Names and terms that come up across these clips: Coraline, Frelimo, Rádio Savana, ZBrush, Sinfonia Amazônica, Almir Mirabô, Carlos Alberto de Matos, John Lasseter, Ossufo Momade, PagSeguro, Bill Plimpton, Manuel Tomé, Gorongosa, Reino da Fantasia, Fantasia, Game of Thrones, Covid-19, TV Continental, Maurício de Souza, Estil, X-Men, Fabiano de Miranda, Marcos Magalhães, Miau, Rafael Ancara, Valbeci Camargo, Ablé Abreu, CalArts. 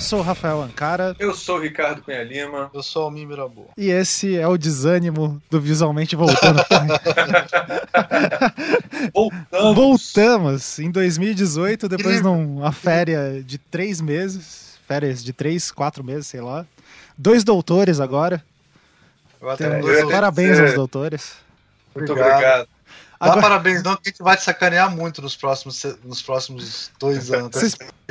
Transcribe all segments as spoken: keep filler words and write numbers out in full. Eu sou o Rafael Ancara. Eu sou o Ricardo Cunha Lima. Eu sou o Almir Mirabô. E esse é o desânimo do Visualmente Voltando. Voltamos. Voltamos em dois mil e dezoito, depois de uma férias de três meses. Férias de três, quatro meses, sei lá. Dois doutores agora. Temos dois... Parabéns aos doutores. Muito obrigado. obrigado. Dá agora... parabéns não, porque a gente vai te sacanear muito nos próximos, nos próximos dois anos.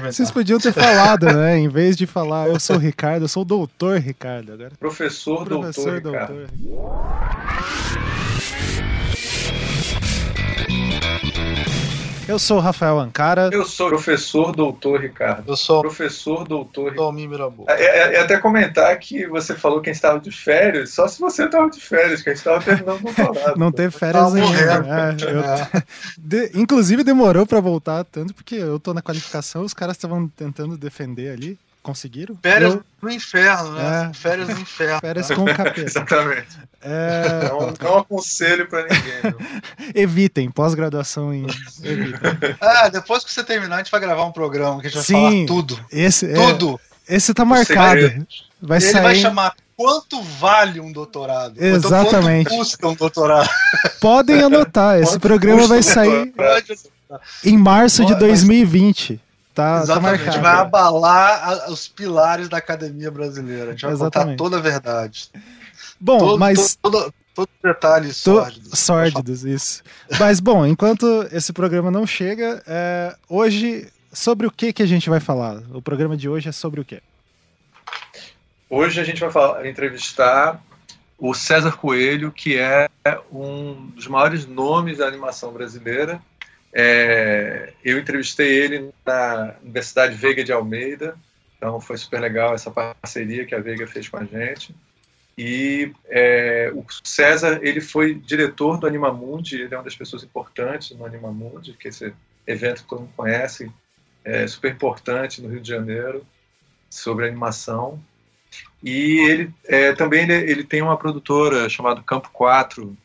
Vocês podiam ter falado, né? Em vez de falar, eu sou o Ricardo, eu sou o doutor Ricardo. Agora. Professor, Professor doutor, doutor Ricardo. Eu sou o Rafael Ancara. Eu sou o professor doutor Ricardo. Eu sou o professor doutor Ricardo. É, é até comentar que você falou que a gente estava de férias, só se você estava de férias, que a gente estava terminando o doutorado. Não teve férias ainda. É, eu... é. De... Inclusive demorou para voltar tanto, porque eu estou na qualificação, os caras estavam tentando defender ali. Conseguiram? Férias eu... no inferno, né? É. Férias no inferno. Férias com o capeta. Exatamente. É... Não, não aconselho pra ninguém. Meu. Evitem, pós-graduação em... Evitem. Ah, depois que você terminar, a gente vai gravar um programa que a gente Sim, vai falar tudo. Esse, tudo. É... Esse tá marcado. Vai Ele sair... vai chamar... Quanto vale um doutorado? Exatamente. Quanto custa um doutorado? Podem anotar, esse Quanto programa vai sair em março de dois mil e vinte. Tá, Exatamente, tá vai abalar a, os pilares da academia brasileira. A gente vai Exatamente. contar toda a verdade. Bom, todo, mas... Todos os detalhes sórdidos. Sórdidos, isso. Mas, bom, enquanto esse programa não chega, é, hoje, sobre o que, que a gente vai falar? O programa de hoje é sobre o quê? Hoje a gente vai falar, entrevistar o César Coelho, que é um dos maiores nomes da animação brasileira. É, eu entrevistei ele na Universidade Veiga de Almeida, então foi super legal essa parceria que a Veiga fez com a gente. E é, o César, ele foi diretor do Animamundi, ele é uma das pessoas importantes no Animamundi, que é esse evento que todo mundo conhece, é super importante no Rio de Janeiro, sobre animação. E ele é, também ele, ele tem uma produtora chamada Campo quatro,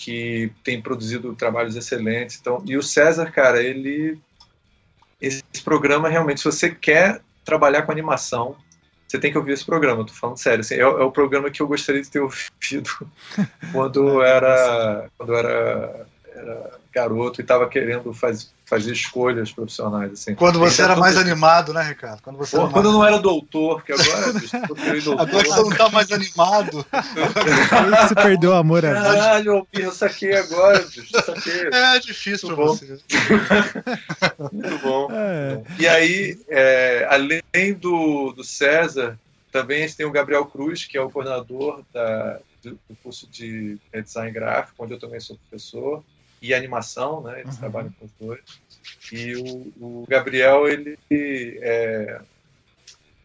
que tem produzido trabalhos excelentes. Então, e o César, cara, ele... Esse programa, realmente, se você quer trabalhar com animação, você tem que ouvir esse programa, eu tô falando sério. Assim, é, é o programa que eu gostaria de ter ouvido quando era, quando era, era garoto e estava querendo faz, fazer escolhas profissionais. Assim. Quando você era mais animado, né, Ricardo? Quando, você Pô, era quando mais... eu não era doutor, que agora... doutor, agora que você não tá mais animado... Você perdeu o amor a vida. Caralho, eu saquei agora, bicho, saquei. É difícil pra você. Muito bom. É. E aí, é, além do, do César, também a gente tem o Gabriel Cruz, que é o coordenador da, do, do curso de design gráfico, onde eu também sou professor, e animação, né? Eles uhum. trabalham com os dois. E o, o Gabriel, ele é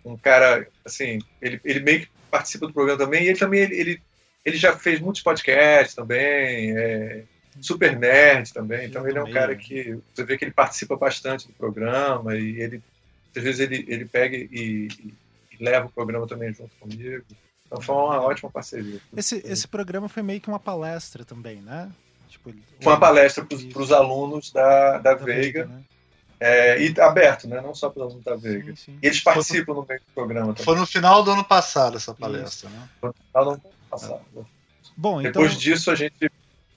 um cara, assim, ele, ele meio que participa do programa também, e ele também, ele, ele, ele já fez muitos podcasts também, é, super nerd também, então ele é um cara que, você vê que ele participa bastante do programa, e ele, às vezes ele, ele pega e, e, e leva o programa também junto comigo, então foi uma ótima parceria. Esse, esse programa foi meio que uma palestra também, né? Tipo, ele... Foi uma palestra para os alunos da, da, da Veiga, Veiga né? É, e aberto, né? Não só para os alunos da Veiga. Sim, sim. E eles participam no meio do programa também. Foi no final do ano passado essa palestra, né? Foi no final do ano passado. É. Bom, Depois então... disso a gente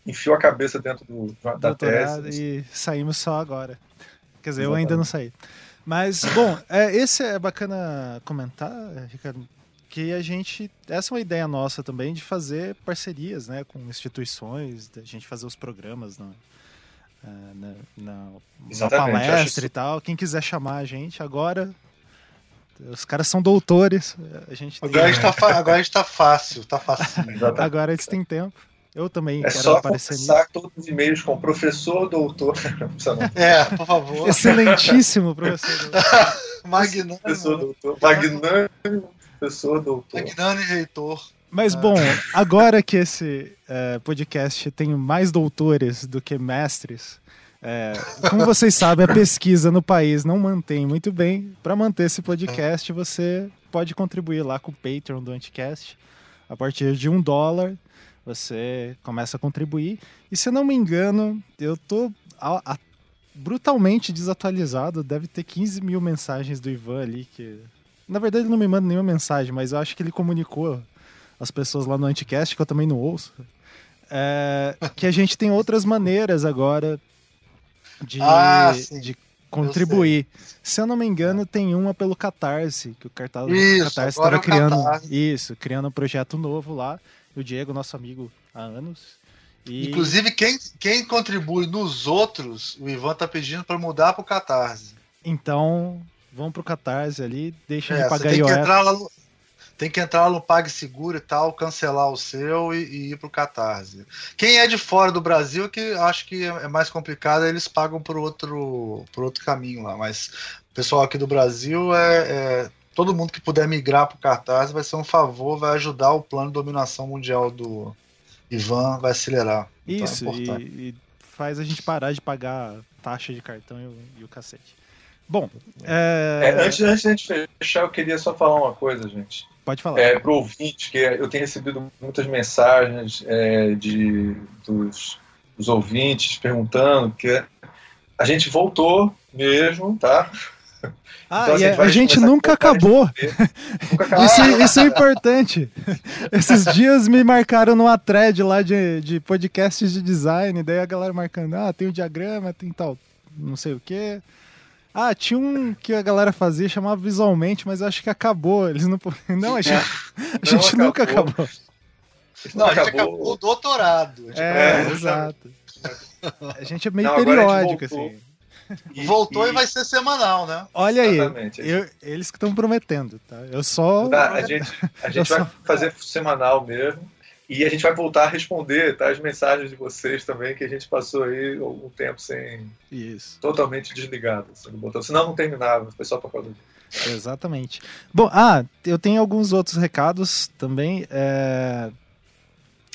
enfiou a cabeça dentro do, da tese. E saímos só agora. Quer dizer, Exatamente. eu ainda não saí. Mas, bom, é, esse é bacana comentar, Ricardo, que a gente, essa é uma ideia nossa também de fazer parcerias, né, com instituições, da gente fazer os programas na, na, na, na palestra e tal, quem quiser chamar a gente, agora os caras são doutores, a gente tem, agora, né? está fa- agora está fácil, tá fácil. Agora eles têm tempo. Eu também é quero aparecer nisso. É só todos os e-mails com professor, doutor. É, por favor. Excelentíssimo professor doutor. Magnânimo. Professor doutor. Magnânimo. Professor, doutor. Magnânimo reitor. Mas, bom, agora que esse é, podcast tem mais doutores do que mestres, é, como vocês sabem, a pesquisa no país não mantém muito bem. Para manter esse podcast, você pode contribuir lá com o Patreon do Anticast. A partir de um dólar, você começa a contribuir. E, se eu não me engano, eu tô a, a, brutalmente desatualizado. Deve ter quinze mil mensagens do Ivan ali que... Na verdade, ele não me manda nenhuma mensagem, mas eu acho que ele comunicou as pessoas lá no Anticast, que eu também não ouço, é, que a gente tem outras maneiras agora de, ah, de contribuir. Eu Se eu não me engano, tem uma pelo Catarse, que o Catarse estava criando, isso, criando um projeto novo lá. O Diego, nosso amigo há anos. E... Inclusive, quem, quem contribui nos outros, o Ivan tá pedindo para mudar pro Catarse. Então, vamos pro Catarse ali, deixa é, ele pagar tem que entrar lá no, Tem que entrar lá no PagSeguro e tal, cancelar o seu e, e ir pro Catarse. Quem é de fora do Brasil, que acho que é mais complicado, eles pagam por outro, por outro caminho lá. Mas o pessoal aqui do Brasil, é, é, todo mundo que puder migrar pro Catarse vai ser um favor, vai ajudar o plano de dominação mundial do Ivan, vai acelerar. Isso, então é e, e faz a gente parar de pagar taxa de cartão e o, e o cacete. Bom, é... É, antes, antes de a gente fechar, eu queria só falar uma coisa, gente. Pode falar. É, para o ouvinte, que eu tenho recebido muitas mensagens é, de, dos, dos ouvintes perguntando que a gente voltou mesmo, tá? Ah, então, e a, a gente nunca a acabou. Nunca acabou. Isso, isso é importante. Esses dias me marcaram numa thread lá de, de podcasts de design, daí a galera marcando, ah, tem o diagrama, tem tal, não sei o quê. Ah, tinha um que a galera fazia, chamava Visualmente, mas eu acho que acabou. Eles não, não a gente, a não gente acabou. nunca acabou. Não, não, a gente acabou, acabou o doutorado. É, é, exato. A gente é meio não, periódico, assim. E, voltou e... e vai ser semanal, né? Olha aí, eu, eles que estão prometendo, tá? Eu só... Tá, a gente, a gente vai só... fazer semanal mesmo e a gente vai voltar a responder, tá, as mensagens de vocês também, que a gente passou aí algum tempo sem... Isso. Totalmente desligado, assim, do botão. Senão não terminava, foi só para causa disso. Exatamente. Bom, ah, eu tenho alguns outros recados também. É...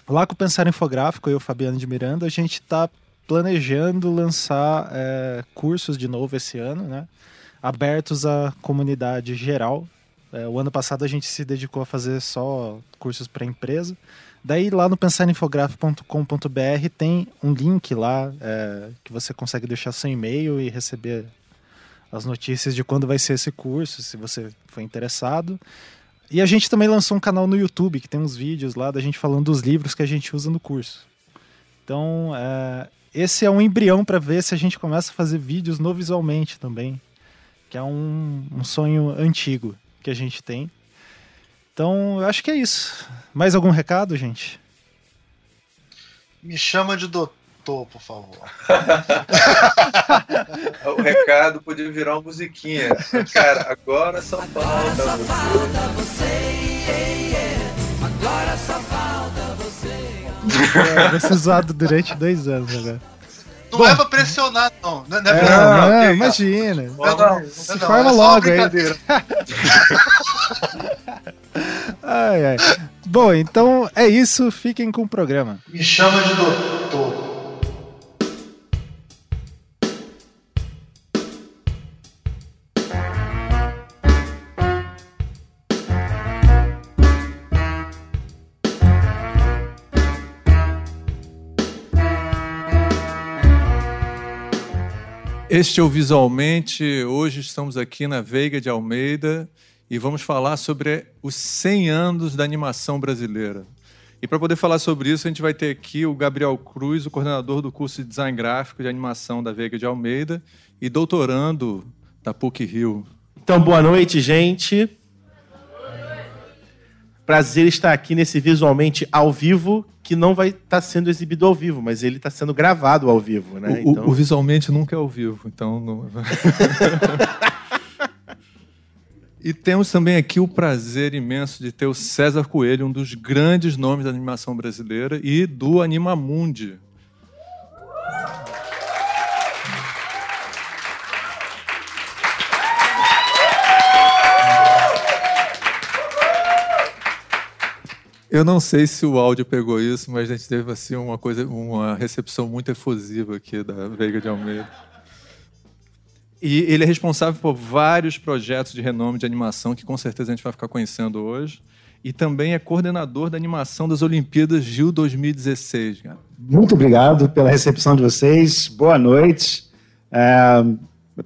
Lá com o Pensar Infográfico, eu e o Fabiano de Miranda, a gente tá planejando lançar é, cursos de novo esse ano, né? Abertos à comunidade geral. É, o ano passado a gente se dedicou a fazer só cursos para empresa. Daí lá no pensar infográfico ponto com ponto b r tem um link lá é, que você consegue deixar seu e-mail e receber as notícias de quando vai ser esse curso, se você for interessado. E a gente também lançou um canal no YouTube que tem uns vídeos lá da gente falando dos livros que a gente usa no curso. Então, é... esse é um embrião para ver se a gente começa a fazer vídeos no Visualmente também, que é um, um sonho antigo que a gente tem. Então, eu acho que é isso. Mais algum recado, gente? Me chama de doutor, por favor. O recado podia virar uma musiquinha. Cara, agora só falta agora só você. Falta você yeah, yeah. Agora só falta você. É, vai ser zoado durante dois anos agora. Não Bom, é pra pressionar, não. Não, não, é, não, não é, imagina. Não, não, não, se não, forma é logo aí. Ai, ai. Bom, então é isso. Fiquem com o programa. Me chama de doutor. Este é o Visualmente, hoje estamos aqui na Veiga de Almeida e vamos falar sobre os cem anos da animação brasileira. E para poder falar sobre isso, a gente vai ter aqui o Gabriel Cruz, o coordenador do curso de Design Gráfico de Animação da Veiga de Almeida e doutorando da PUC-Rio. Então, boa noite, gente. Prazer estar aqui nesse Visualmente ao vivo, que não vai estar sendo exibido ao vivo, mas ele está sendo gravado ao vivo, né? O, então... o Visualmente nunca é ao vivo, então... Não... E temos também aqui o prazer imenso de ter o César Coelho, um dos grandes nomes da animação brasileira e do Animamundi. Eu não sei se o áudio pegou isso, mas a gente teve assim, uma, coisa, uma recepção muito efusiva aqui da Veiga de Almeida. E ele é responsável por vários projetos de renome de animação, que com certeza a gente vai ficar conhecendo hoje. E também é coordenador da animação das Olimpíadas Rio dois mil e dezesseis. Cara. Muito obrigado pela recepção de vocês. Boa noite. É,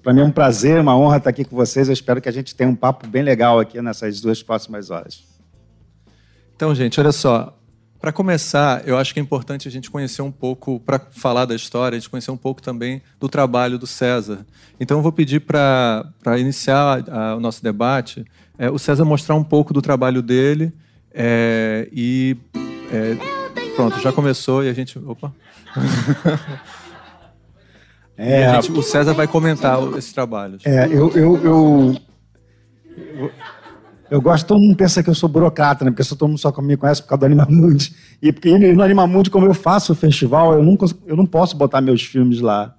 Para mim é um prazer, uma honra estar aqui com vocês. Eu espero que a gente tenha um papo bem legal aqui nessas duas próximas horas. Então, gente, olha só. Para começar, eu acho que é importante a gente conhecer um pouco, para falar da história, a gente conhecer um pouco também do trabalho do César. Então, eu vou pedir para iniciar a, a, o nosso debate, é, o César mostrar um pouco do trabalho dele é, e... É, pronto, já começou e a gente... Opa! É, a gente, o César vai comentar esse trabalho. É, eu... eu, eu, eu... Eu gosto, todo mundo pensa que eu sou burocrata, né? Porque só, todo mundo só me conhece por causa do Animamundi. E porque no Animamundi, como eu faço o festival, eu não, eu não posso botar meus filmes lá.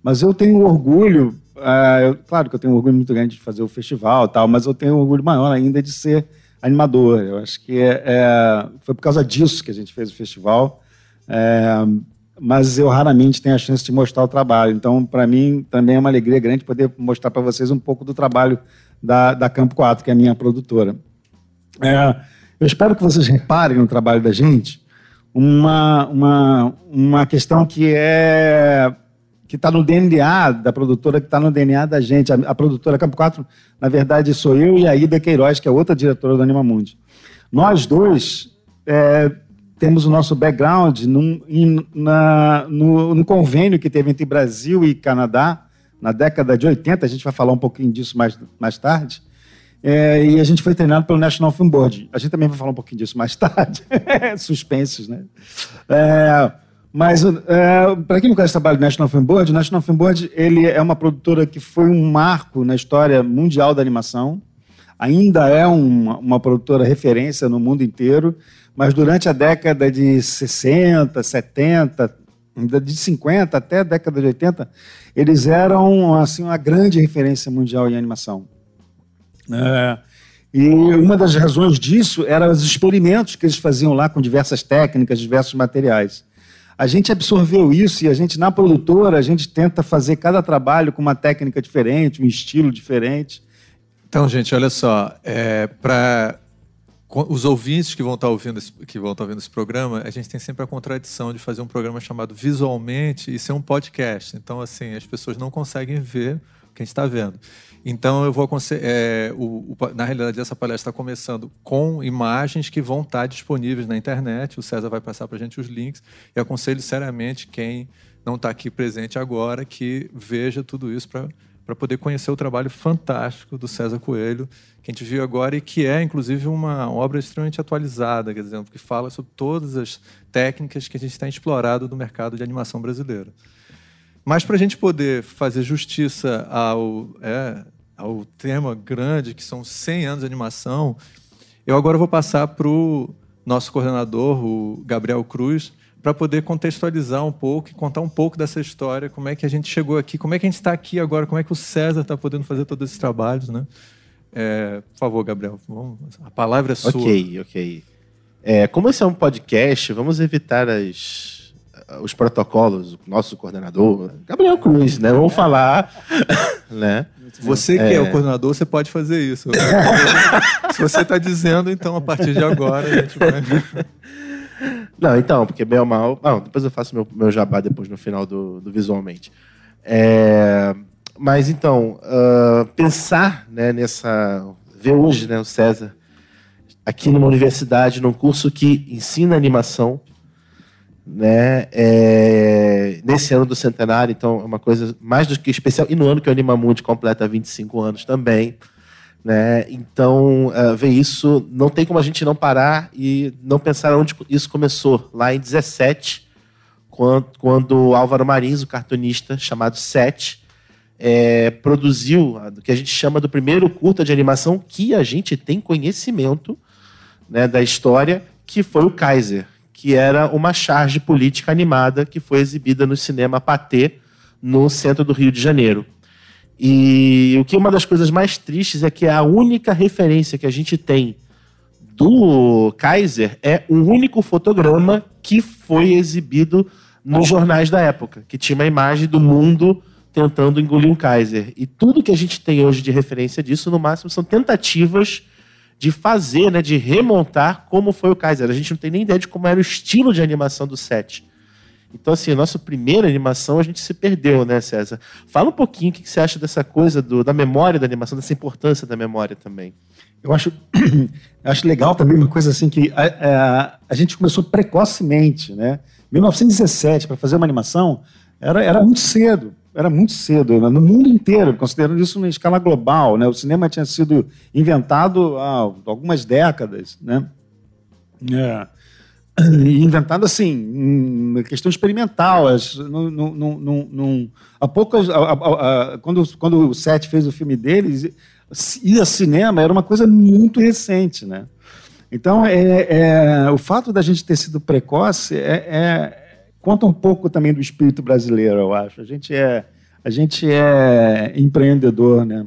Mas eu tenho orgulho, uh, eu, claro que eu tenho um orgulho muito grande de fazer o festival e tal, mas eu tenho um orgulho maior ainda de ser animador. Eu acho que é, é, foi por causa disso que a gente fez o festival. É, mas eu raramente tenho a chance de mostrar o trabalho. Então, para mim, também é uma alegria grande poder mostrar para vocês um pouco do trabalho da, da Campo quatro, que é a minha produtora. É, eu espero que vocês reparem no trabalho da gente uma, uma, uma questão que é, que está no D N A da produtora, que está no D N A da gente. A, a produtora Campo quatro, na verdade, sou eu e a Ida Queiroz, que é outra diretora do Animamundi. Nós dois é, temos o nosso background num, in, na, no, no convênio que teve entre Brasil e Canadá, na década de oitenta, a gente vai falar um pouquinho disso mais, mais tarde, é, e a gente foi treinado pelo National Film Board. A gente também vai falar um pouquinho disso mais tarde. Suspensos, né? É, mas, é, para quem não conhece o trabalho do National Film Board, o National Film Board ele é uma produtora que foi um marco na história mundial da animação, ainda é uma, uma produtora referência no mundo inteiro, mas durante a década de sessenta, setenta... de cinquenta até a década de oitenta, eles eram assim, uma grande referência mundial em animação. É, e uma das razões disso eram os experimentos que eles faziam lá com diversas técnicas, diversos materiais. A gente absorveu isso e a gente, na produtora, a gente tenta fazer cada trabalho com uma técnica diferente, um estilo diferente. Então, gente, olha só, é, para... os ouvintes que vão estar ouvindo esse, que vão estar ouvindo esse programa, a gente tem sempre a contradição de fazer um programa chamado Visualmente e ser um podcast. Então, assim, as pessoas não conseguem ver o que a gente está vendo. Então, eu vou aconselhar... É, o, o, na realidade, essa palestra está começando com imagens que vão estar disponíveis na internet. O César vai passar para a gente os links. E aconselho, seriamente, quem não está aqui presente agora, que veja tudo isso para... para poder conhecer o trabalho fantástico do César Coelho, que a gente viu agora e que é, inclusive, uma obra extremamente atualizada, quer dizer, que fala sobre todas as técnicas que a gente tem explorado do mercado de animação brasileira. Mas, para a gente poder fazer justiça ao, é, ao tema grande, que são cem anos de animação, eu agora vou passar para o nosso coordenador, o Gabriel Cruz, para poder contextualizar um pouco e contar um pouco dessa história, como é que a gente chegou aqui, como é que a gente está aqui agora, como é que o César está podendo fazer todos esses trabalhos, né? É, por favor, Gabriel, vamos, a palavra é sua. Ok, ok. É, como esse é um podcast, vamos evitar as, os protocolos, o nosso coordenador, Gabriel Cruz, né? Vamos falar, né? Você que é, é o coordenador, você pode fazer isso. Se você está dizendo, então, a partir de agora, a gente vai... Não, então, porque bem ou mal... Não, depois eu faço meu, meu jabá depois no final do, do Visualmente. É, mas, então, uh, pensar, né, nessa... Ver hoje, né, o César aqui numa universidade, num curso que ensina animação, né, é, nesse ano do centenário, então é uma coisa mais do que especial. E no ano que o Animamundi completa vinte e cinco anos também. Né? Então, uh, ver isso, não tem como a gente não parar e não pensar onde isso começou. Lá em dezessete, quando, quando Álvaro Marins, o cartunista chamado Sete, é, produziu o que a gente chama do primeiro curta de animação que a gente tem conhecimento, né, da história, que foi o Kaiser, que era uma charge política animada que foi exibida no cinema Pathé, no centro do Rio de Janeiro. E o que uma das coisas mais tristes é que a única referência que a gente tem do Kaiser é um único fotograma que foi exibido nos jornais da época, que tinha uma imagem do mundo tentando engolir um Kaiser. E tudo que a gente tem hoje de referência disso, no máximo, são tentativas de fazer, né, de remontar como foi o Kaiser. A gente não tem nem ideia de como era o estilo de animação do Sete. Então, assim, a nossa primeira animação a gente se perdeu, né, César? Fala um pouquinho o que você acha dessa coisa do, da memória da animação, dessa importância da memória também. Eu acho, eu acho legal também uma coisa assim que a, a, a gente começou precocemente, né? mil novecentos e dezessete, para fazer uma animação, era, era muito cedo. Era muito cedo, né? No mundo inteiro, considerando isso uma escala global, né? O cinema tinha sido inventado há algumas décadas, né? É. E inventado assim, uma questão experimental. Num, num, num, num, há pouco, a, a, a, quando, quando o Sete fez o filme deles, ir a cinema era uma coisa muito recente, né? Então, é, é, o fato da gente ter sido precoce é, é conta um pouco também do espírito brasileiro, eu acho. A gente é, a gente é empreendedor, né?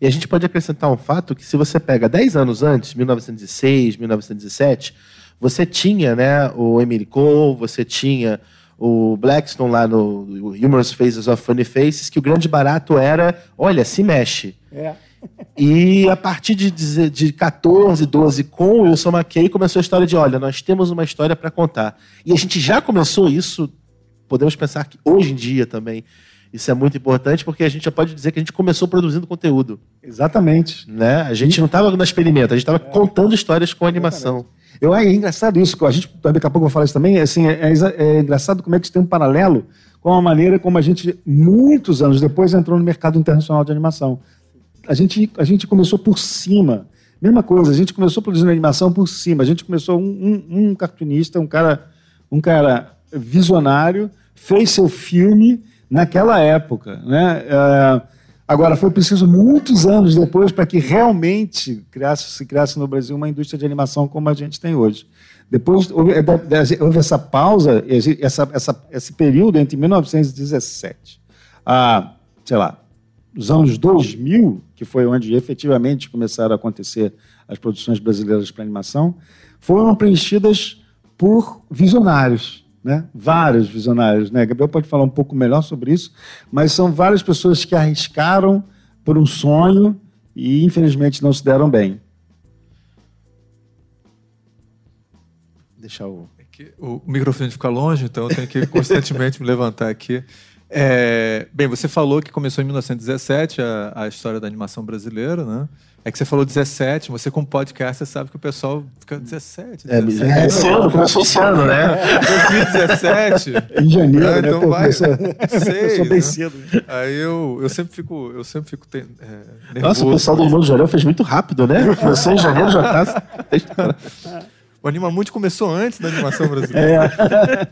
E a gente pode acrescentar um fato que se você pega dez anos antes, mil novecentos e seis, mil novecentos e sete, você tinha, né, o Emile Cole, você tinha o Blackstone lá no Humorous Faces of Funny Faces, que o grande barato era, olha, se mexe. É. E a partir de, de catorze, doze, com o Wilson McKay, começou a história de, olha, nós temos uma história para contar. E a gente já começou isso, podemos pensar que hoje em dia também. Isso é muito importante, porque a gente já pode dizer que a gente começou produzindo conteúdo. Exatamente. Né? A gente não estava no experimento, a gente estava é. contando histórias com animação. Eu, é engraçado isso, a gente daqui a pouco vai falar isso também, assim, é, é engraçado como é que isso tem um paralelo com a maneira como a gente, muitos anos depois, entrou no mercado internacional de animação. A gente, a gente começou por cima. Mesma coisa, a gente começou produzindo animação por cima. A gente começou um, um, um cartunista, um cara, um cara visionário, fez seu filme naquela época, né? É, agora, foi preciso muitos anos depois para que realmente criasse, se criasse no Brasil uma indústria de animação como a gente tem hoje. Depois houve, houve essa pausa, essa, essa, esse período entre mil novecentos e dezessete a, sei lá, nos anos dois mil, que foi onde efetivamente começaram a acontecer as produções brasileiras para animação, foram preenchidas por visionários, né? Vários visionários, né? Gabriel pode falar um pouco melhor sobre isso, mas são várias pessoas que arriscaram por um sonho e, infelizmente, não se deram bem. Deixa eu... é que o microfone fica longe, então eu tenho que constantemente me levantar aqui. É, bem, você falou que começou em mil novecentos e dezessete a, a história da animação brasileira, né? É que você falou dezessete, você com podcast, você sabe que o pessoal fica dezessete, dezessete. É, esse ano, começou esse ano, né? dois mil e dezessete. Em janeiro, é, então né? Vai, eu sou bem né? cedo. Aí eu, eu sempre fico, eu sempre fico ten, é, nervoso. Nossa, o pessoal do Mundo Jorel fez muito rápido, né? Começou em janeiro, já tá... O Animamundi começou antes da animação brasileira.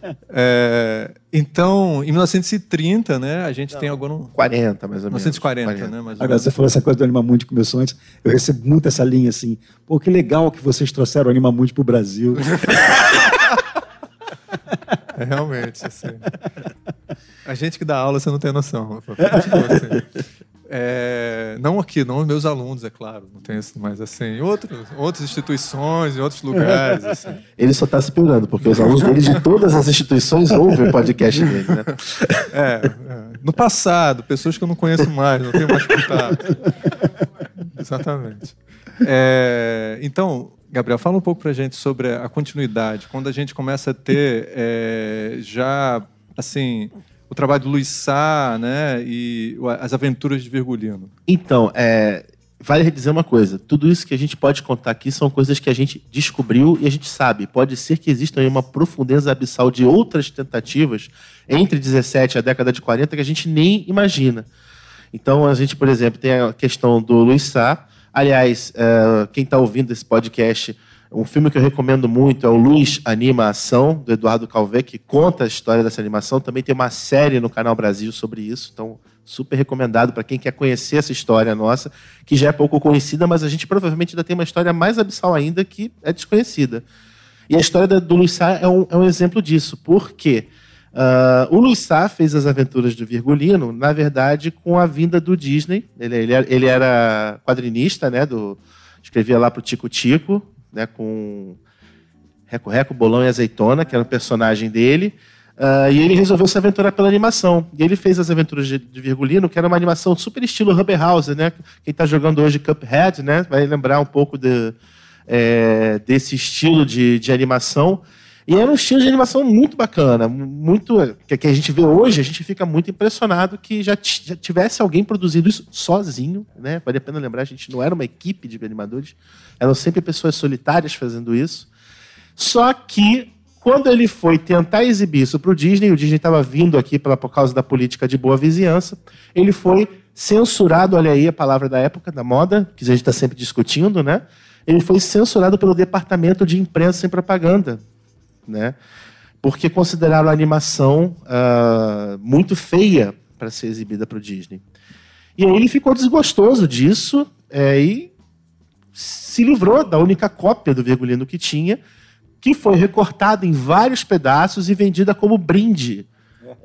É. É, então, em mil novecentos e trinta, né, a gente Não, tem algum... quarenta, mais ou menos. mil novecentos e quarenta, quarenta. Né? Mais ou Agora, ou você falou essa coisa do Animamundi que começou antes. Eu recebo muito essa linha, assim. Pô, que legal que vocês trouxeram o Animamundi pro Brasil. É, realmente, assim. A gente que dá aula, você não tem noção. É, não aqui, não os meus alunos, é claro, não tem isso, mas assim, em outros, outras instituições, em outros lugares. Assim. Ele só está se piorando, porque os alunos dele de todas as instituições ouvem o podcast dele, né? É, é, no passado, pessoas que eu não conheço mais, não tenho mais contato. Exatamente. É, então, Gabriel, fala um pouco pra gente sobre a continuidade, quando a gente começa a ter é, já, assim... o trabalho do Luiz Sá, né, e as aventuras de Virgulino. Então, é, vale dizer uma coisa. Tudo isso que a gente pode contar aqui são coisas que a gente descobriu e a gente sabe. Pode ser que exista uma profundeza abissal de outras tentativas entre dezessete e a década de quarenta que a gente nem imagina. Então, a gente, por exemplo, tem a questão do Luiz Sá. Aliás, é, quem está ouvindo esse podcast... Um filme que eu recomendo muito é o Luz Anima Ação, do Eduardo Calvé, que conta a história dessa animação. Também tem uma série no Canal Brasil sobre isso, então super recomendado para quem quer conhecer essa história nossa, que já é pouco conhecida, mas a gente provavelmente ainda tem uma história mais abissal ainda que é desconhecida. E a história do Luiz Sá é um, é um exemplo disso, porque uh, o Luiz Sá fez as aventuras do Virgulino, na verdade, com a vinda do Disney. Ele, ele, ele era quadrinista, né, do, escrevia lá para o Tico Tico, né, com Reco-Reco, Bolão e Azeitona, que era o personagem dele, uh, e ele resolveu se aventurar pela animação. E ele fez as aventuras de, de Virgulino, que era uma animação super estilo Huber House, né? Quem está jogando hoje Cuphead, né, vai lembrar um pouco de, é, desse estilo de, de animação. E era um estilo de animação muito bacana, muito, que a gente vê hoje, a gente fica muito impressionado que já, já tivesse alguém produzido isso sozinho, né? Vale a pena lembrar, a gente não era uma equipe de animadores, eram sempre pessoas solitárias fazendo isso. Só que, quando ele foi tentar exibir isso para o Disney, o Disney estava vindo aqui pela, por causa da política de boa vizinhança, ele foi censurado, olha aí a palavra da época, da moda, que a gente está sempre discutindo, né? Ele foi censurado pelo Departamento de Imprensa e Propaganda, né? Porque consideraram a animação uh, muito feia para ser exibida para o Disney. E aí ele ficou desgostoso disso é, e se livrou da única cópia do Virgulino que tinha, que foi recortada em vários pedaços e vendida como brinde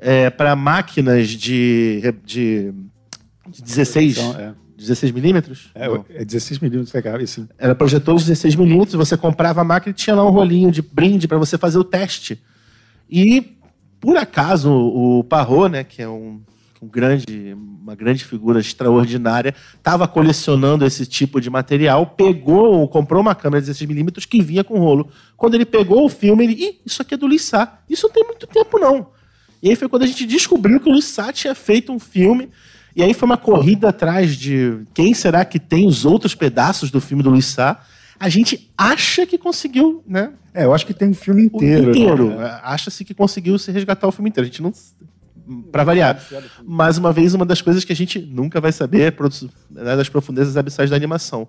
é, para máquinas de, de, de dezesseis, então, é. dezesseis milímetros. É, é dezesseis milímetros, é caro, isso. Ela projetou os dezesseis milímetros, você comprava a máquina e tinha lá um rolinho de brinde para você fazer o teste. E, por acaso, o Parrot, né, que é um, um grande, uma grande figura extraordinária, estava colecionando esse tipo de material, pegou, comprou uma câmera de dezesseis milímetros que vinha com rolo. Quando ele pegou o filme, ele... Ih, isso aqui é do Luiz Sá. Isso não tem muito tempo, não. E aí foi quando a gente descobriu que o Luiz Sá tinha feito um filme. E aí foi uma corrida atrás de quem será que tem os outros pedaços do filme do Luiz Sá. A gente acha que conseguiu, né? É, eu acho que tem um filme inteiro. O inteiro. Né? Acha-se que conseguiu se resgatar o filme inteiro. A gente não... Para variar. Mais uma vez, uma das coisas que a gente nunca vai saber é das profundezas abissais da animação.